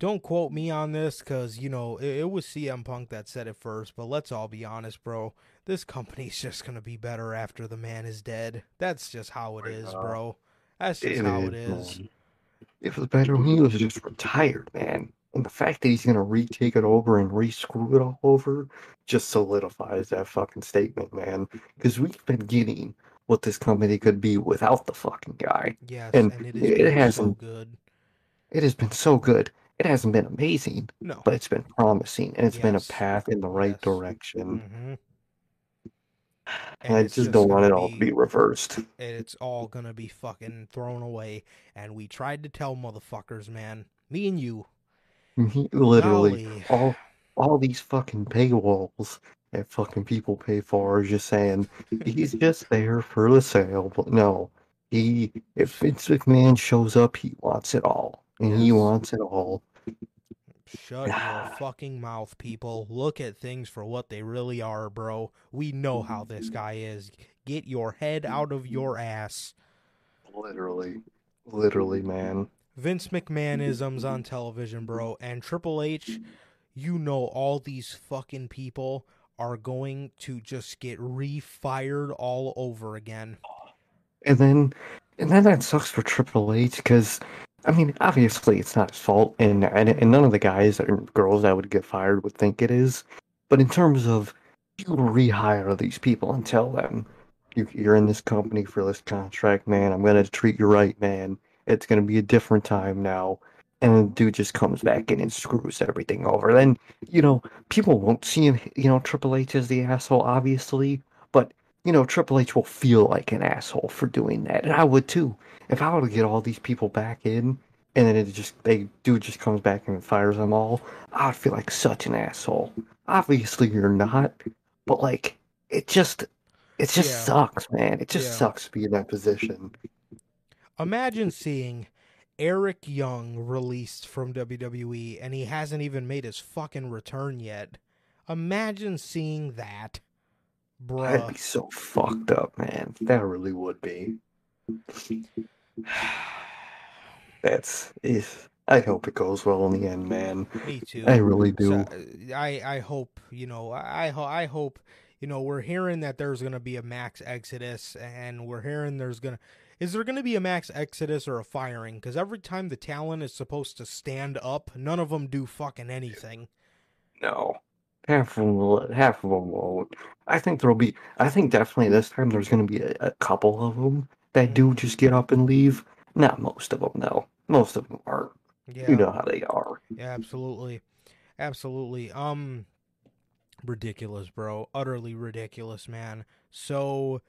don't quote me on this because, you know, it was CM Punk that said it first, but let's all be honest, bro. This company's just going to be better after the man is dead. That's just how it is, bro. That's just how it is. It was better when he was just retired, man. And the fact that he's going to retake it over and re-screw it all over just solidifies that fucking statement, man. Because we've been getting what this company could be without the fucking guy. Yes, and it hasn't been so good. It has been so good. It hasn't been amazing. No. But it's been promising. And it's been a path in the right direction. Mm-hmm. And I just don't want it all to be reversed. It's all going to be fucking thrown away. And we tried to tell motherfuckers, man. Me and you. Literally, golly. all these fucking paywalls that fucking people pay for are just saying he's just there for the sale. But no, if Vince McMahon shows up, he wants it all, and he wants it all. Shut your fucking mouth, people. Look at things for what they really are, bro. We know how this guy is. Get your head out of your ass. Literally, man. Vince McMahonisms on television, bro. And Triple H, you know all these fucking people are going to just get refired all over again. And then that sucks for Triple H because, I mean, obviously it's not his fault. And none of the guys or girls that would get fired would think it is. But in terms of you rehire these people and tell them, you're in this company for this contract, man. I'm going to treat you right, man. It's going to be a different time now. And the dude just comes back in and screws everything over. Then, you know, people won't see him. You know, Triple H is the asshole, obviously. But, you know, Triple H will feel like an asshole for doing that. And I would, too. If I were to get all these people back in, and then dude just comes back and fires them all, I'd feel like such an asshole. Obviously, you're not. But, like, it just sucks, man. It just sucks to be in that position. Imagine seeing Eric Young released from WWE and he hasn't even made his fucking return yet. Imagine seeing that, bruh. That'd be so fucked up, man. That really would be. I hope it goes well in the end, man. Me too. I really do. So, I hope, you know, I hope, you know, we're hearing that there's going to be a Max Exodus and we're hearing Is there going to be a Max Exodus or a firing? Because every time the talent is supposed to stand up, none of them do fucking anything. No. Half of them won't. I think definitely this time there's going to be a couple of them that do just get up and leave. Not most of them, though. Most of them aren't. Yeah. You know how they are. Yeah, absolutely. Absolutely. Ridiculous, bro. Utterly ridiculous, man. So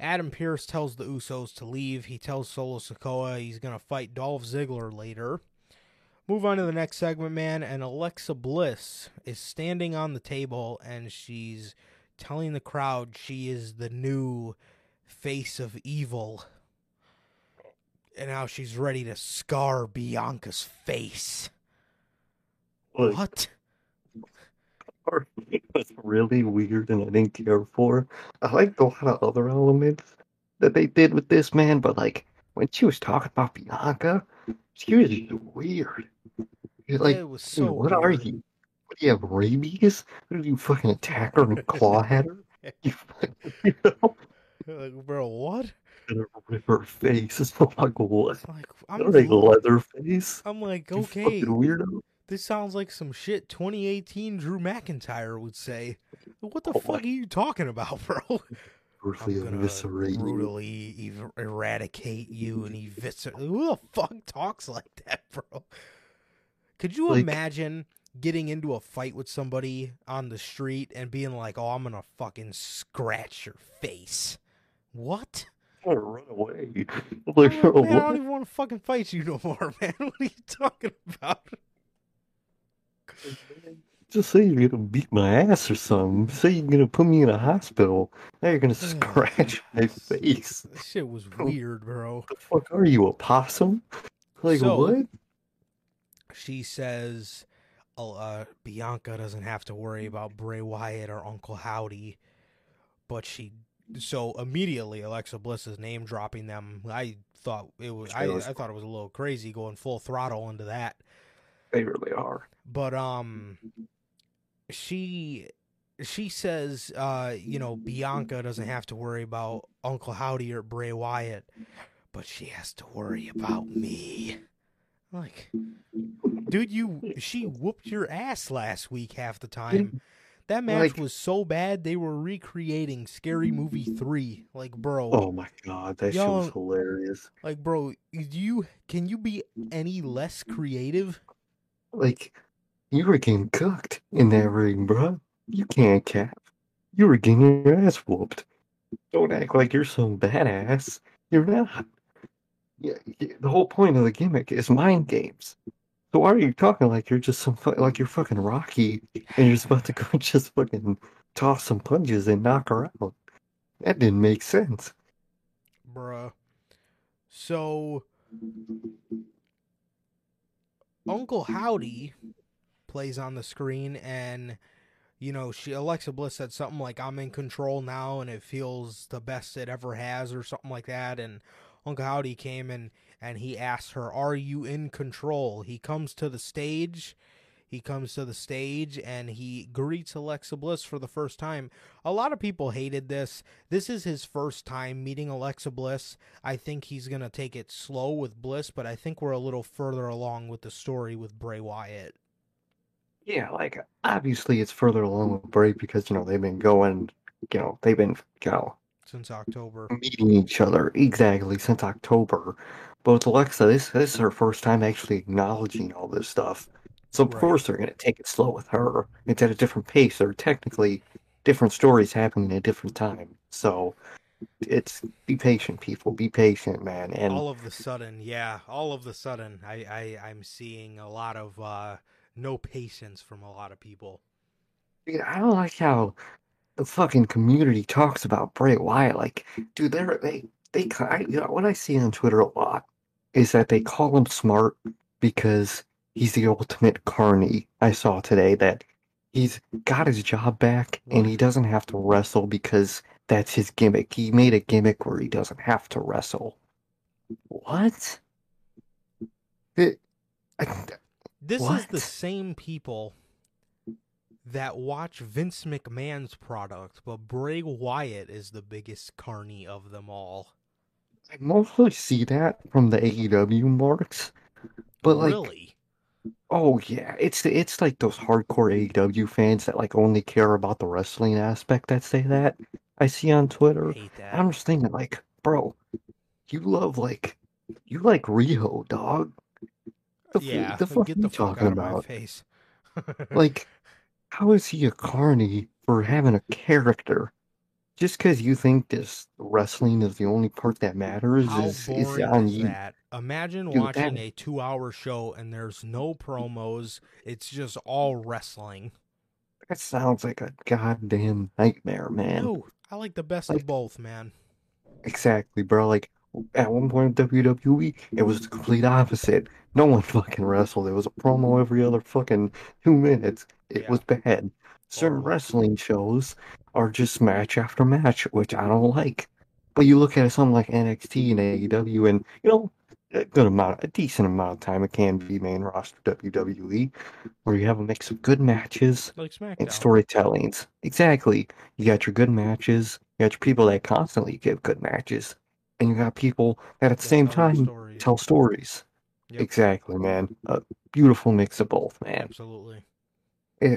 Adam Pearce tells the Usos to leave. He tells Solo Sikoa he's going to fight Dolph Ziggler later. Move on to the next segment, man. And Alexa Bliss is standing on the table and she's telling the crowd she is the new face of evil. And now she's ready to scar Bianca's face. Look, what? It was really weird and I didn't care for. I liked a lot of other elements that they did with this, man, but like when she was talking about Bianca, she was just weird. She was like, it was so what weird. Are you? What, do you have rabies? Did you fucking attack her and claw at her? You fucking, you know? Like, bro, what? And rip her face. It's like, what? Like, I'm like Leatherface. I'm like, okay. You fucking weirdo. This sounds like some shit 2018 Drew McIntyre would say. What the fuck are you talking about, bro? Brutally eradicate you and eviscerate. Who the fuck talks like that, bro? Could you imagine getting into a fight with somebody on the street and being like, oh, I'm going to fucking scratch your face? What? I'm going to run away. Like, man, I don't even want to fucking fight you no more, man. What are you talking about? Just say you're gonna beat my ass or something. Say you're gonna put me in a hospital. Now you're gonna scratch my face. This shit was weird, bro. What the fuck are you, a possum? Like, so, what? She says, Bianca doesn't have to worry about Bray Wyatt or Uncle Howdy, but she. So immediately Alexa Bliss is name dropping them. I thought it was a little crazy going full throttle into that. They really are. But she says, you know, Bianca doesn't have to worry about Uncle Howdy or Bray Wyatt, but she has to worry about me. Like, dude, she whooped your ass last week half the time. That match was so bad they were recreating Scary Movie 3. Like, bro. Oh my god, that shit was hilarious. Like, bro, can you be any less creative? Like, you were getting cooked in that ring, bro. You can't cap. You were getting your ass whooped. Don't act like you're some badass. You're not. Yeah, the whole point of the gimmick is mind games. So why are you talking like you're just like you're fucking Rocky and you're just about to go and just fucking toss some punches and knock her out? That didn't make sense, bruh. So Uncle Howdy plays on the screen, and you know, Alexa Bliss said something like, I'm in control now and it feels the best it ever has or something like that. And Uncle Howdy came and he asked her, are you in control? He comes to the stage and he greets Alexa Bliss for the first time. A lot of people hated this. This is his first time meeting Alexa Bliss. I think he's going to take it slow with Bliss, but I think we're a little further along with the story with Bray Wyatt. Yeah, like, obviously it's further along with Bray because, you know, they've been since October. Meeting each other, exactly, since October. But with Alexa, this is her first time actually acknowledging all this stuff. So, of course, they're going to take it slow with her. It's at a different pace. There are technically different stories happening at a different time. So, be patient, people. Be patient, man. And all of the sudden, I'm seeing a lot of no patience from a lot of people. Dude, I don't like how the fucking community talks about Bray Wyatt. Like, dude, what I see on Twitter a lot is that they call him smart because he's the ultimate carny. I saw today that he's got his job back and he doesn't have to wrestle because that's his gimmick. He made a gimmick where he doesn't have to wrestle. What? This is the same people that watch Vince McMahon's product, but Bray Wyatt is the biggest carny of them all. I mostly see that from the AEW marks. But like, really? Oh yeah, it's like those hardcore AEW fans that like only care about the wrestling aspect that say that I see on Twitter. I hate that. I'm just thinking like, bro, you like Riho, dog. What the fuck are you talking about? My face. Like, how is he a carny for having a character? Just because you think this wrestling is the only part that matters is on you. Imagine watching a 2-hour show and there's no promos. It's just all wrestling. That sounds like a goddamn nightmare, man. No, I like the best of both, man. Exactly, bro. Like, at one point in WWE, it was the complete opposite. No one fucking wrestled. It was a promo every other fucking 2 minutes. It was bad. Certain wrestling shows are just match after match, which I don't like. But you look at something like NXT and AEW, and, you know, a decent amount of time it can be main roster WWE, where you have a mix of good matches and storytellings. Exactly. You got your good matches, you got your people that constantly give good matches, and you got people that at the same time tell stories. Yep. Exactly, man. A beautiful mix of both, man. Absolutely.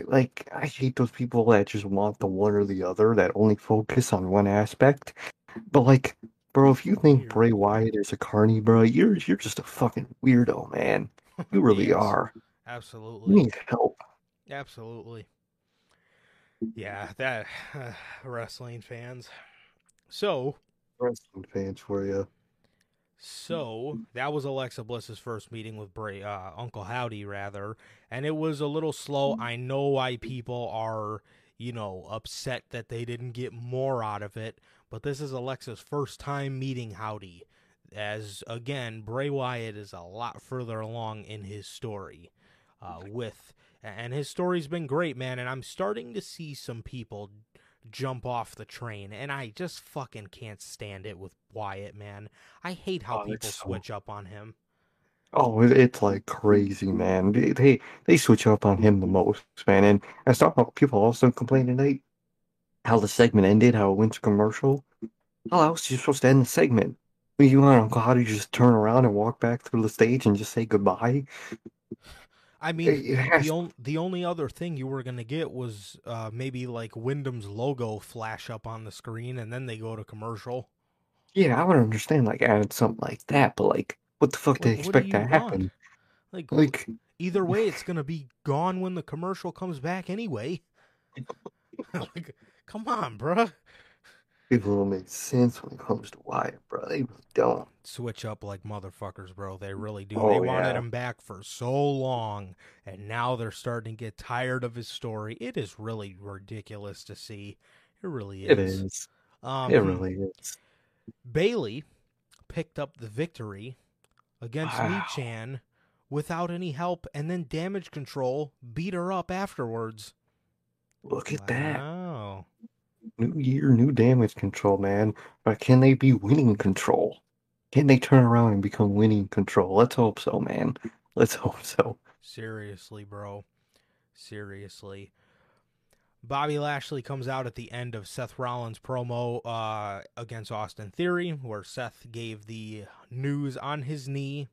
Like, I hate those people that just want the one or the other, that only focus on one aspect. But, like, bro, if you think Bray Wyatt is a carny, bro, you're just a fucking weirdo, man. You really are. Absolutely. You need help. Absolutely. Yeah, that wrestling fans. So wrestling fans for you. So that was Alexa Bliss's first meeting with Bray, Uncle Howdy, rather, and it was a little slow. I know why people are, you know, upset that they didn't get more out of it. But this is Alexa's first time meeting Howdy, as, again, Bray Wyatt is a lot further along in his story. And his story's been great, man, and I'm starting to see some people jump off the train, and I just fucking can't stand it with Wyatt, man. I hate how people switch up on him. Oh, it's like crazy, man. They switch up on him the most, man. And I saw people also complain tonight how the segment ended, how it went to commercial. How else are you supposed to end the segment? When you want Uncle Howdy, just turn around and walk back through the stage and just say goodbye? I mean, the only other thing you were going to get was maybe like Wyndham's logo flash up on the screen, and then they go to commercial. Yeah, I would understand, like, added something like that, but, like, what the fuck, like, did they expect to happen? Like, either way, it's going to be gone when the commercial comes back anyway. Like, come on, bro. People don't make sense when it comes to Wyatt, bro. They really don't. Switch up like motherfuckers, bro. They really do. Oh, they wanted him back for so long, and now they're starting to get tired of his story. It is really ridiculous to see. It really is. It is. It really is. Bailey picked up the victory against Michan without any help, and then Damage Control beat her up afterwards. Look at that. Wow. New year, new Damage Control, man. But can they be Winning Control? Can they turn around and become Winning Control? Let's hope so, man. Let's hope so. Seriously, bro. Seriously. Bobby Lashley comes out at the end of Seth Rollins' promo against Austin Theory, where Seth gave the news on his knee.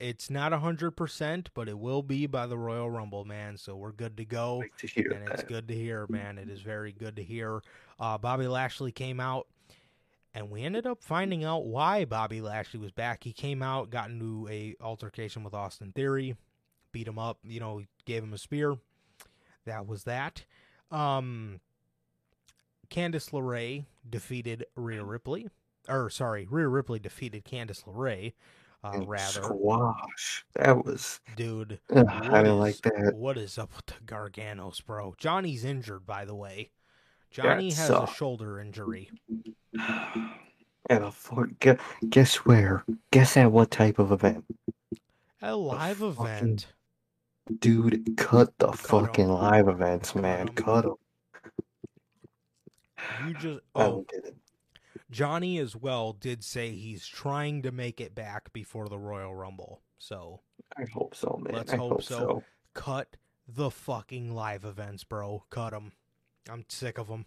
It's not 100%, but it will be by the Royal Rumble, man. So we're good to go. It's good to hear, man. It is very good to hear. Bobby Lashley came out, and we ended up finding out why Bobby Lashley was back. He came out, got into a altercation with Austin Theory, beat him up, you know, gave him a spear. That was that. Candice LeRae defeated Rhea Ripley. Rhea Ripley defeated Candice LeRae. Squash. That was... Dude. I didn't like that. What is up with the Garganos, bro? Johnny's injured, by the way. Johnny has a shoulder injury. Guess where? Guess at what type of event? A live event. Dude, cut fucking em. Live events, man. Cut them. You just... Oh. Johnny as well did say he's trying to make it back before the Royal Rumble. So I hope so, man. Let's hope so. Cut the fucking live events, bro. Cut them. I'm sick of them.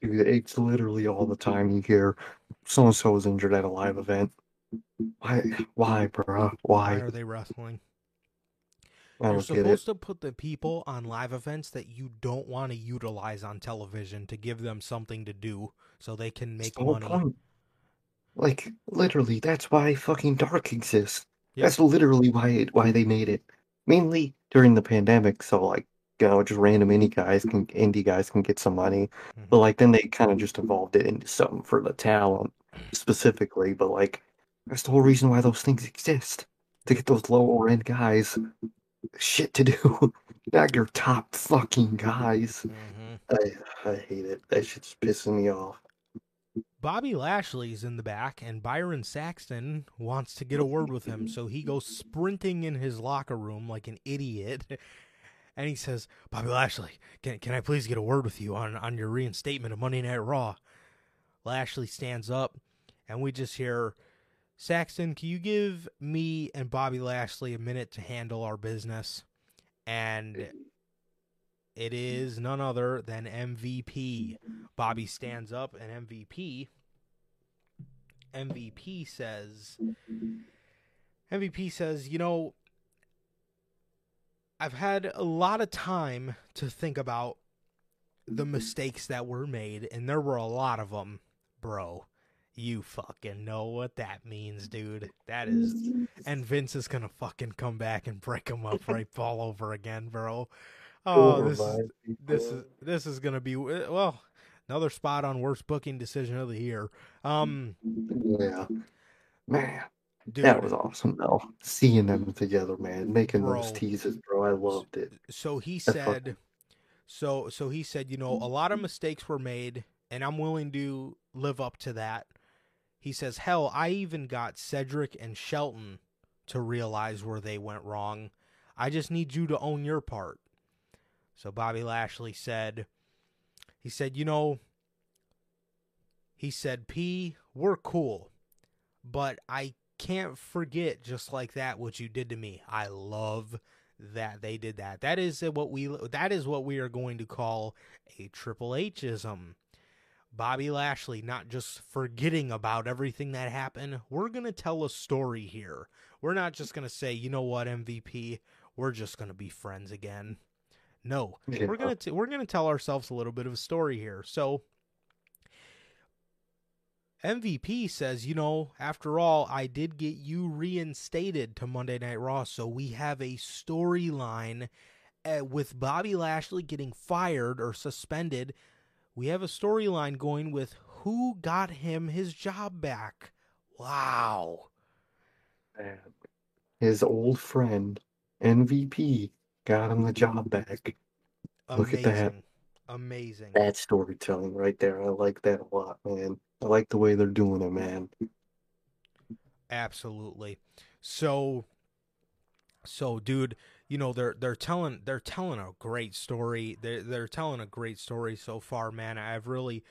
Dude, it's literally all the time you hear so-and-so is injured at a live event. Why, bro? Why are they wrestling? You're supposed to put the people on live events that you don't want to utilize on television to give them something to do so they can make money. Point. Like, literally, that's why fucking Dark exists. Yep. That's literally why they made it. Mainly during the pandemic, so, like, you know, just random indie guys can get some money. Mm-hmm. But, like, then they kind of just evolved it into something for the talent specifically. But, like, that's the whole reason why those things exist. To get those lower-end guys shit to do. Not your top fucking guys. Mm-hmm. I hate it. That shit's pissing me off. Bobby Lashley's in the back, and Byron Saxton wants to get a word with him, so he goes sprinting in his locker room like an idiot, and he says, Bobby Lashley, can I please get a word with you on your reinstatement of Monday Night Raw? Lashley stands up, and we just hear, Saxton, can you give me and Bobby Lashley a minute to handle our business? And it is none other than MVP. Bobby stands up, and MVP says, you know, I've had a lot of time to think about the mistakes that were made, and there were a lot of them, bro. You fucking know what that means, dude. That is, and Vince is gonna fucking come back and break him up right all over again, bro. Oh, this is gonna be, well, another spot on worst booking decision of the year. Yeah, man, dude, that was awesome though. Seeing them together, man, making those teases, bro. I loved it. So he said, so he said, you know, a lot of mistakes were made, and I'm willing to live up to that. He says, hell, I even got Cedric and Shelton to realize where they went wrong. I just need you to own your part. So Bobby Lashley said, he said, P, we're cool, but I can't forget just like that what you did to me. I love that they did that. That is what we are going to call a Triple H-ism. Bobby Lashley not just forgetting about everything that happened. We're going to tell a story here. We're not just going to say, you know what, MVP, we're just going to be friends again. No, yeah. we're going to tell ourselves a little bit of a story here. So MVP says, you know, after all, I did get you reinstated to Monday Night Raw. So we have a storyline with Bobby Lashley getting fired or suspended. We have a storyline going with who got him his job back. Wow. His old friend, MVP, got him the job back. Amazing. Look at that. Amazing. That's storytelling right there. I like that a lot, man. I like the way they're doing it, man. Absolutely. So dude, you know, they're telling a great story. They're telling a great story so far, man. I've really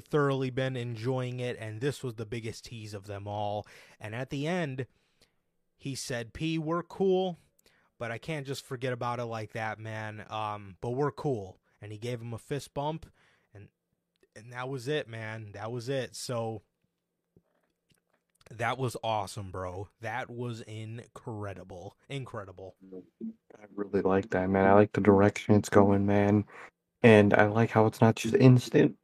thoroughly been enjoying it, and this was the biggest tease of them all. And at the end, he said, P, we're cool, but I can't just forget about it like that, man. But we're cool. And he gave him a fist bump, and that was it, man. That was it. So that was awesome, bro. That was incredible. Incredible. I really like that, man. I like the direction it's going, man. And I like how it's not just instant,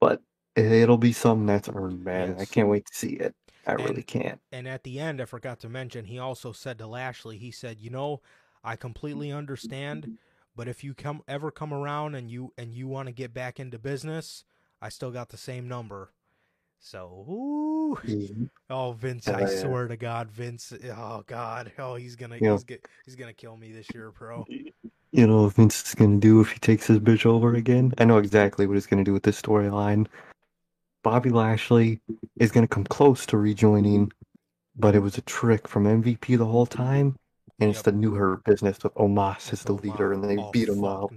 but it'll be something that's earned, man. Yes. I can't wait to see it. I really can't. And at the end, I forgot to mention, he also said to Lashley, he said, you know, I completely understand, but if you ever come around and you want to get back into business, I still got the same number. So, ooh. Mm-hmm. Oh, Vince, I swear to God, Vince, oh, God, oh, he's gonna kill me this year, bro. You know what Vince is gonna do if he takes his bitch over again? I know exactly what he's gonna do with this storyline. Bobby Lashley is gonna come close to rejoining, but it was a trick from MVP the whole time, and it's the New Hurt Business with Omos as the leader, and they beat him up.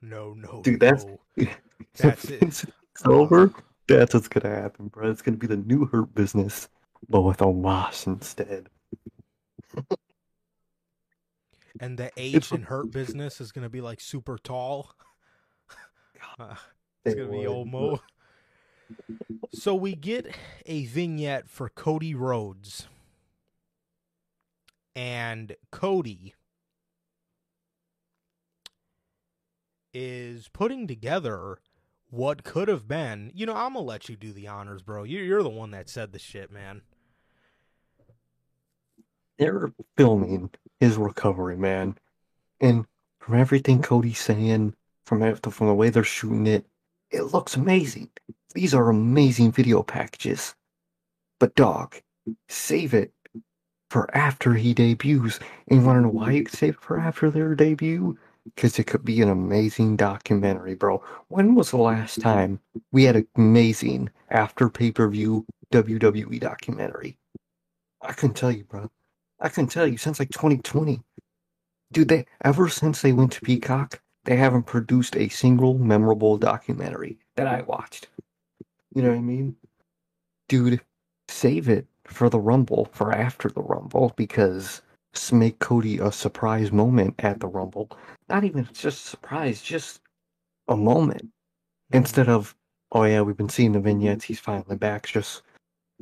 No. Dude, that's it. It's over. That's what's going to happen, bro. It's going to be the New Hurt Business, but with Omos instead. And the age in Hurt Business is going to be like super tall. It's going to be old Mo. So we get a vignette for Cody Rhodes. And Cody is putting together what could have been. You know, I'm going to let you do the honors, bro. You're the one that said the shit, man. They're filming his recovery, man. And from everything Cody's saying, from the way they're shooting it, it looks amazing. These are amazing video packages. But, dog, save it for after he debuts. And you want to know why you save it for after their debut? Because it could be an amazing documentary, bro. When was the last time we had an amazing after pay-per-view WWE documentary? I couldn't tell you, bro. I couldn't tell you. Since like 2020. Dude, ever since they went to Peacock, they haven't produced a single memorable documentary that I watched. You know what I mean? Dude, save it for the Rumble, for after the Rumble, because make Cody a surprise moment at the Rumble. Not even just a surprise, just a moment. Instead of, oh yeah, we've been seeing the vignettes, he's finally back, it's just,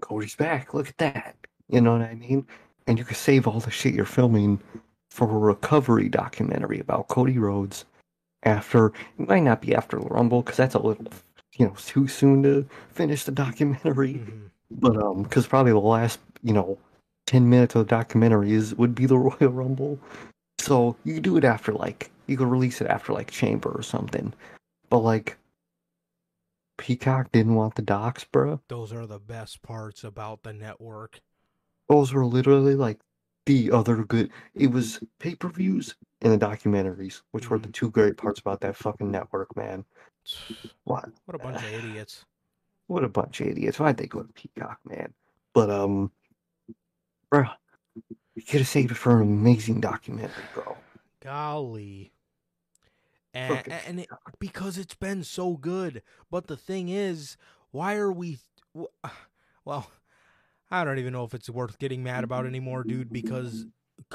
Cody's back, look at that. You know what I mean? And you can save all the shit you're filming for a recovery documentary about Cody Rhodes after, it might not be after the Rumble, because that's a little, you know, too soon to finish the documentary. Mm-hmm. But, because probably the last, you know, 10 minutes of the documentary would be the Royal Rumble. So you could do it after, like, you could release it after, like, Chamber or something. But, like, Peacock didn't want the docs, bro. Those are the best parts about the network. Those were literally, like, the other good... It was pay-per-views and the documentaries, which were the two great parts about that fucking network, man. What? What a bunch of idiots. What a bunch of idiots. Why'd they go to Peacock, man? But, bro, you could have saved it for an amazing documentary, bro. Golly. And because it's been so good. But the thing is, why are we... Well, I don't even know if it's worth getting mad about anymore, dude, because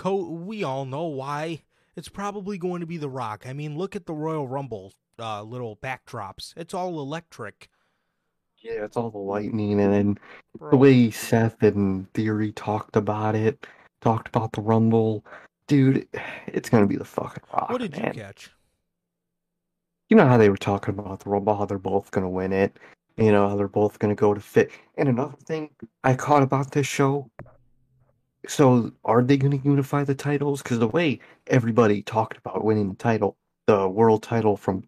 we all know why. It's probably going to be The Rock. I mean, look at the Royal Rumble little backdrops. It's all electric. Yeah, it's all the lightning, and then the way Seth and Theory talked about the Rumble. Dude, it's going to be the fucking Rock. What did you catch? You know how they were talking about the Rumble, how they're both going to win it. You know, how they're both going to go to fit. And another thing I caught about this show, so are they going to unify the titles? Because the way everybody talked about winning the title, the world title from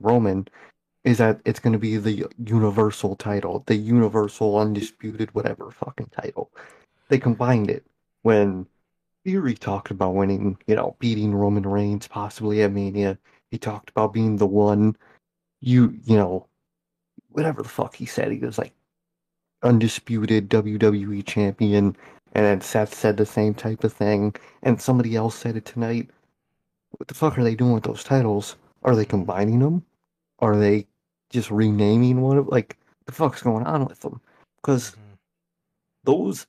Roman, is that it's going to be the universal title, the universal, undisputed, whatever fucking title. They combined it when Theory talked about winning, you know, beating Roman Reigns, possibly at Mania. He talked about being the one, you know, whatever the fuck he said. He was like, undisputed WWE champion, and then Seth said the same type of thing, and somebody else said it tonight. What the fuck are they doing with those titles? Are they combining them? Are they just renaming one of, like, the fuck's going on with them? Because those,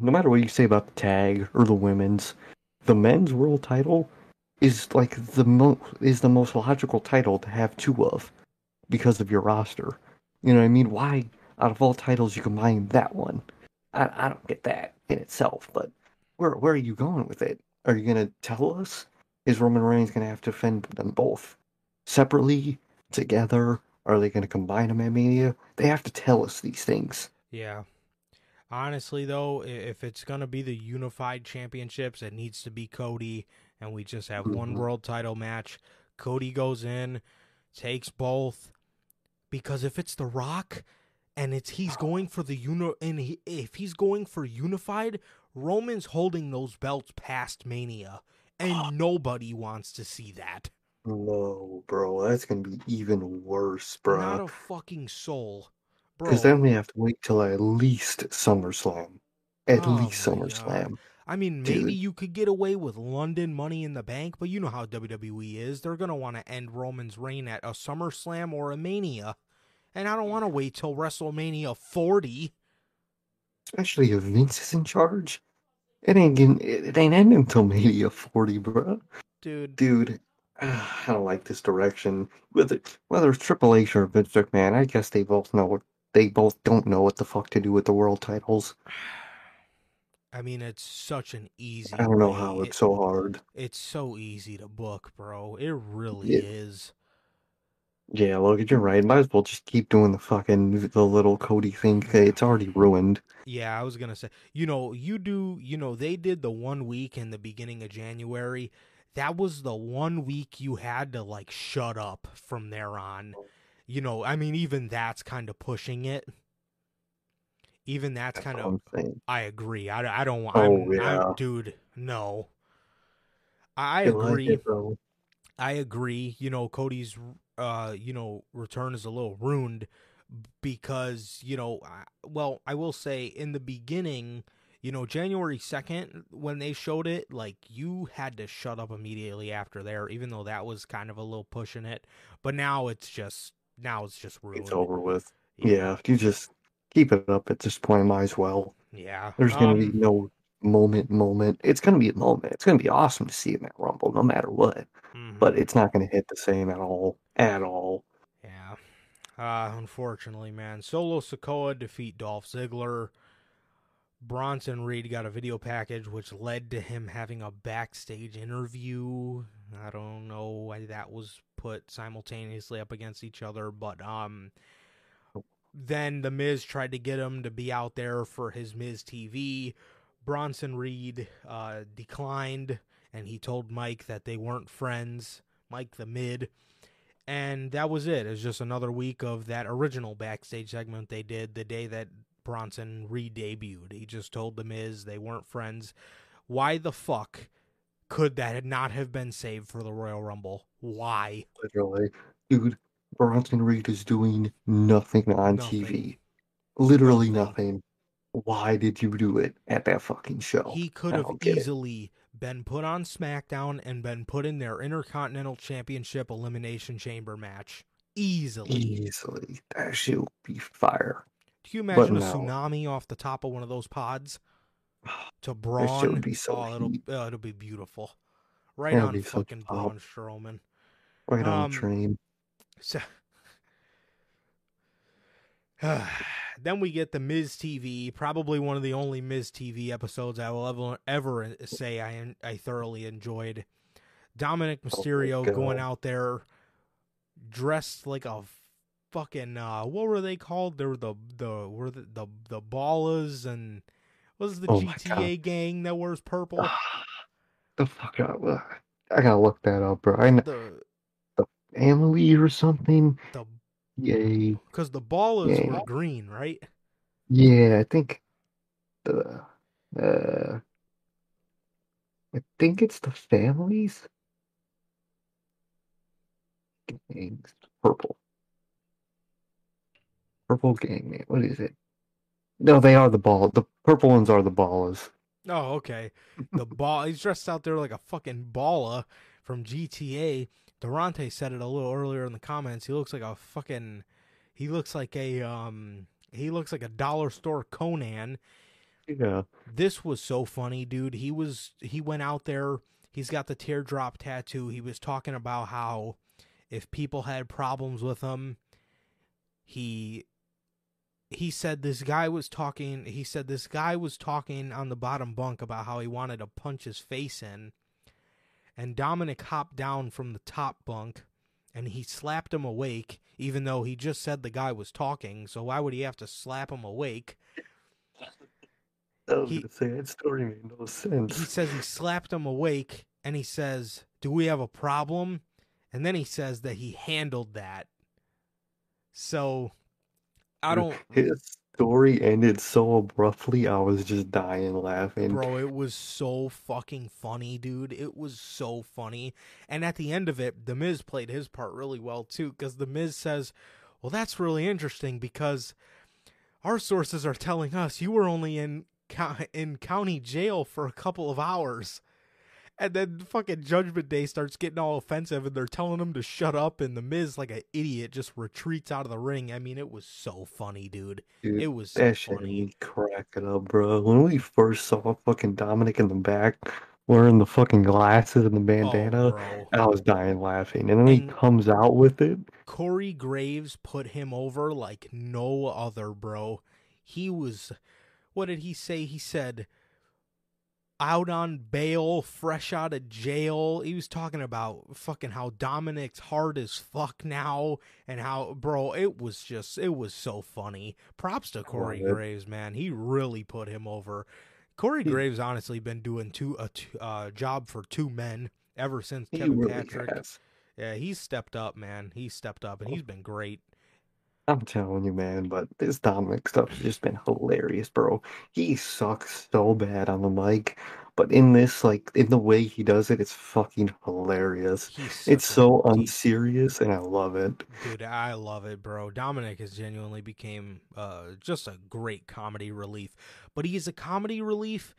no matter what you say about the tag or the women's, the men's world title is like the most logical title to have two of because of your roster. You know what I mean? Why out of all titles you combine that one? I don't get that in itself. But where are you going with it? Are you gonna tell us? Is Roman Reigns gonna have to defend them both separately? Together? Are they going to combine them at Mania? They have to tell us these things. Yeah. Honestly, though, if it's going to be the unified championships, it needs to be Cody, and we just have one world title match. Cody goes in, takes both, because if it's The Rock, and he's going for the if he's going for unified, Roman's holding those belts past Mania, and nobody wants to see that. No, bro, that's gonna be even worse, bro. Not a fucking soul, bro. Because then we have to wait till at least SummerSlam. At least SummerSlam. God. I mean, maybe you could get away with London Money in the Bank, but you know how WWE is. They're gonna want to end Roman's reign at a SummerSlam or a Mania, and I don't want to wait till WrestleMania 40. Especially if Vince is in charge. It ain't ending until Mania 40, bro. Dude. I don't like this direction. Whether it's Triple H or Vince McMahon, I guess they both don't know what the fuck to do with the world titles. I mean, it's such an easy... I don't know how it's so hard. It's so easy to book, bro. It really is. Yeah, look, you're right. Might as well just keep doing the little Cody thing. It's already ruined. Yeah, I was gonna say, they did the 1 week in the beginning of January. That was the 1 week you had to, like, shut up from there on. You know, I mean, even that's kind of pushing it. even that's kind of, I agree. I don't want, dude, no. I agree. You know, Cody's, return is a little ruined because, I will say in the beginning, January 2nd, when they showed it, like, you had to shut up immediately after there, even though that was kind of a little pushing it. But now it's just ruined. It's over with. Yeah, if you just keep it up at this point, might as well. Yeah. There's going to be no moment. It's going to be a moment. It's going to be awesome to see him at Rumble, no matter what. Mm-hmm. But it's not going to hit the same at all. At all. Yeah. Unfortunately, man. Solo Sikoa defeat Dolph Ziggler. Bronson Reed got a video package, which led to him having a backstage interview. I don't know why that was put simultaneously up against each other, but then The Miz tried to get him to be out there for his Miz TV. Bronson Reed declined, and he told Mike that they weren't friends, Mike the Mid. And that was it. It was just another week of that original backstage segment they did the day that Bronson re-debuted. He just told The Miz they weren't friends. Why the fuck could that not have been saved for the Royal Rumble? Why? Literally. Dude, Bronson Reed is doing nothing on TV. Literally nothing. Why did you do it at that fucking show? He could have easily been put on SmackDown and been put in their Intercontinental Championship Elimination Chamber match. Easily. That shit would be fire. Can you imagine a tsunami off the top of one of those pods to Braun? It'll be so it'll be beautiful. Right on fucking Braun Strowman. Right on the train. So, then we get the Miz TV, probably one of the only Miz TV episodes I will ever say I thoroughly enjoyed. Dominic Mysterio going out there dressed like a fucking what were they called? They were the Ballas, and was the GTA gang that wears purple? The fuck out! I gotta look that up, bro. I know the family or something. Yay! Because the Ballas were green, right? Yeah, I think it's the families. Gangs purple. Purple gang name. What is it? No, they are the ball. The purple ones are the Ballas. Oh, okay. The ball. He's dressed out there like a fucking Balla from GTA. Durante said it a little earlier in the comments. He looks like a fucking. He looks like a dollar store Conan. Yeah. This was so funny, dude. He went out there. He's got the teardrop tattoo. He was talking about how if people had problems with him, he said this guy was talking on the bottom bunk about how he wanted to punch his face in, and Dominic hopped down from the top bunk and he slapped him awake, even though he just said the guy was talking, so why would he have to slap him awake? I was gonna say, that story made no sense. He says he slapped him awake, and he says, "Do we have a problem?" And then he says that he handled that. So, his story ended so abruptly, I was just dying laughing. Bro, it was so fucking funny, dude. It was so funny. And at the end of it, The Miz played his part really well, too, because The Miz says, well, that's really interesting because our sources are telling us you were only in county jail for a couple of hours. And then fucking Judgment Day starts getting all offensive, and they're telling him to shut up, and The Miz, like an idiot, just retreats out of the ring. I mean, it was so funny, dude. It was so funny. Cracking up, bro. When we first saw fucking Dominic in the back wearing the fucking glasses and the bandana, I was dying laughing. And then he comes out with it. Corey Graves put him over like no other, bro. He was, what did he say? He said, out on bail, fresh out of jail. He was talking about fucking how Dominic's hard as fuck now, and how, bro, it was so funny. Props to Corey Graves, man. He really put him over. Corey Graves honestly been doing a job for two men ever since Kevin Patrick. Really, yeah, he's stepped up, man. He's stepped up, and he's been great. I'm telling you, man, but this Dominic stuff's just been hilarious, bro. He sucks so bad on the mic, but in this, like, in the way he does it, it's fucking hilarious. It's so unserious, and I love it. Dude, I love it, bro. Dominic has genuinely became just a great comedy relief, but he is a comedy relief.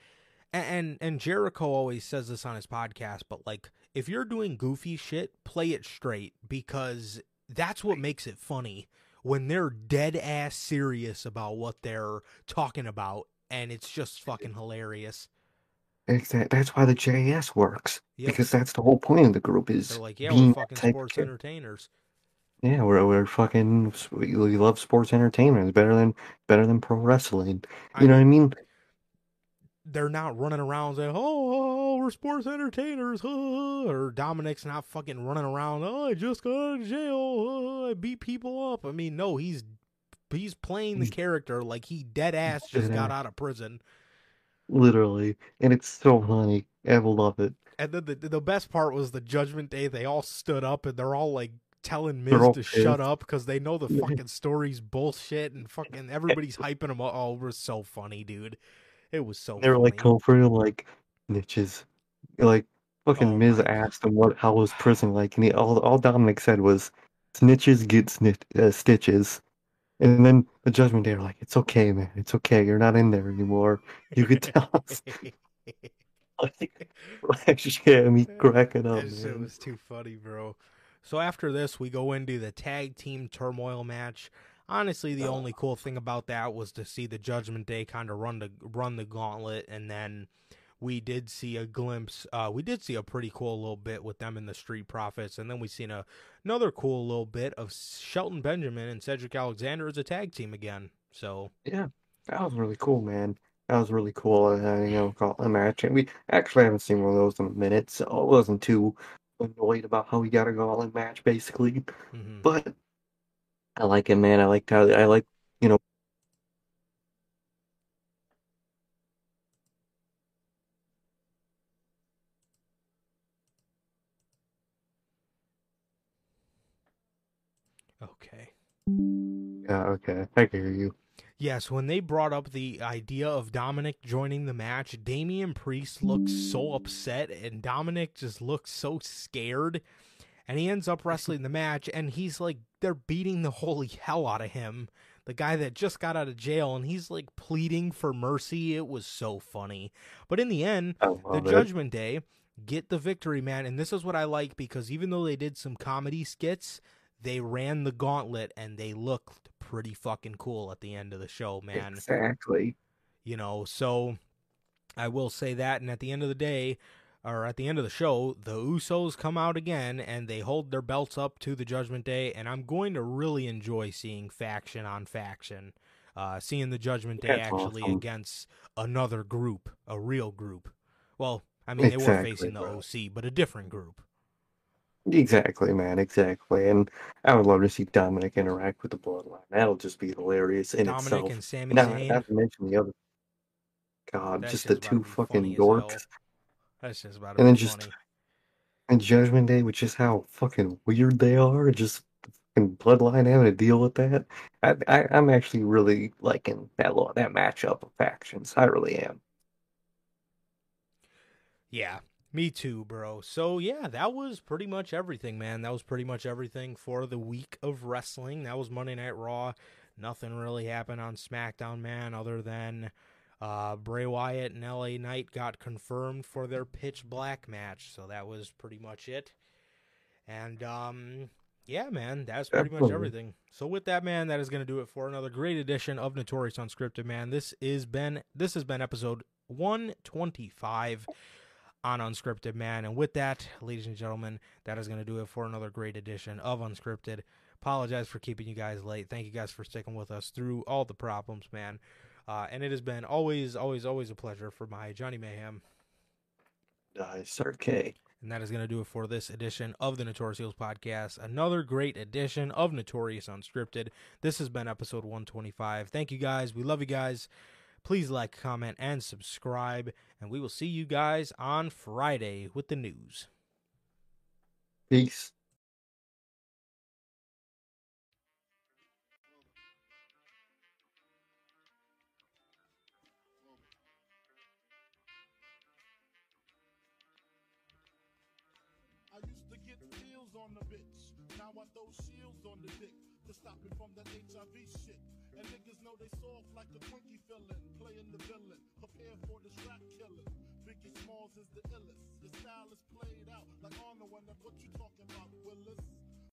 And Jericho always says this on his podcast, but like, if you're doing goofy shit, play it straight, because that's what makes it funny when they're dead ass serious about what they're talking about, and it's just fucking hilarious. Exactly. That's why the JS works, yep. Because that's the whole point of the group is they're like, yeah, we're fucking sports entertainers. Yeah, we're fucking, we love sports entertainment. It's better than pro wrestling. You know what I mean? They're not running around saying, oh, we're sports entertainers. Or Dominic's not fucking running around, oh, I just got out of jail. I beat people up. I mean, no, he's playing the character like he dead ass just got out of prison. Literally. And it's so funny. I love it. And then the best part was the Judgment Day. They all stood up and they're all like telling Miz to shut up because they know the fucking story's bullshit and fucking everybody's hyping them up. Oh, it was so funny, dude. It was so. They were funny. Like comforting, like niches, like fucking Miz asked him how was prison like, and all Dominic said was, "Snitches get stitches," and then the Judgment Day were like, "It's okay, man. It's okay. You're not in there anymore. You could tell us." Like shit, me cracking up. It was too funny, bro. So after this, we go into the tag team turmoil match. Honestly, the only cool thing about that was to see the Judgment Day kind of run the gauntlet, and then we did see a glimpse. We did see a pretty cool little bit with them in the Street Profits, and then we seen another cool little bit of Shelton Benjamin and Cedric Alexander as a tag team again. So yeah, that was really cool, man. That was really cool. Call a match, and we actually haven't seen one of those in a minute, so I wasn't too annoyed about how we got a gauntlet match, basically, but. I like it, man. I like how Okay. Yeah, okay. I can hear you. Yes, when they brought up the idea of Dominic joining the match, Damian Priest looks so upset and Dominic just looks so scared. And he ends up wrestling the match, and he's like, they're beating the holy hell out of him. The guy that just got out of jail, and he's like pleading for mercy. It was so funny. But in the end, Judgment Day get the victory, man. And this is what I like, because even though they did some comedy skits, they ran the gauntlet, and they looked pretty fucking cool at the end of the show, man. Exactly. You know, so I will say that. And at the end of the day, or at the end of the show, the Usos come out again, and they hold their belts up to the Judgment Day, and I'm going to really enjoy seeing faction on faction, seeing the Judgment Day awesome. Against another group, a real group. Well, I mean, they were facing the OC, but a different group. Exactly, man, exactly. And I would love to see Dominic interact with the Bloodline. That'll just be hilarious in itself. Dominic and Sami Zayn. Not to mention the other. God, that just the two fucking dorks. That's just about and then just funny. And Judgment Day, which is how fucking weird they are, just fucking Bloodline having to deal with that. I'm actually really liking that matchup of factions. I really am. Yeah, me too, bro. So yeah, that was pretty much everything, man. That was pretty much everything for the week of wrestling. That was Monday Night Raw. Nothing really happened on SmackDown, man, other than Bray Wyatt and LA Knight got confirmed for their Pitch Black match, so that was pretty much it. And yeah, man, that's pretty much everything. So with that, man, that is going to do it for another great edition of Notorious Unscripted, man. This has been episode 125 on Unscripted, man. And with that, ladies and gentlemen, that is going to do it for another great edition of Unscripted. Apologize for keeping you guys late. Thank you guys for sticking with us through all the problems, man. And it has been always, always, always a pleasure for my Johnny Mayhem. Sir K. And that is going to do it for this edition of the Notorious Heels Podcast. Another great edition of Notorious Unscripted. This has been episode 125. Thank you guys. We love you guys. Please like, comment, and subscribe. And we will see you guys on Friday with the news. Peace. get feels on the bitch. Now I throw shields on the dick to stop it from that HIV shit. And niggas know they soft like a Twinkie fillin', playing the villain, prepare for this rap killin'. Biggie Smalls is the illest. Your style is played out like Arno, and that's what you talking about, Willis.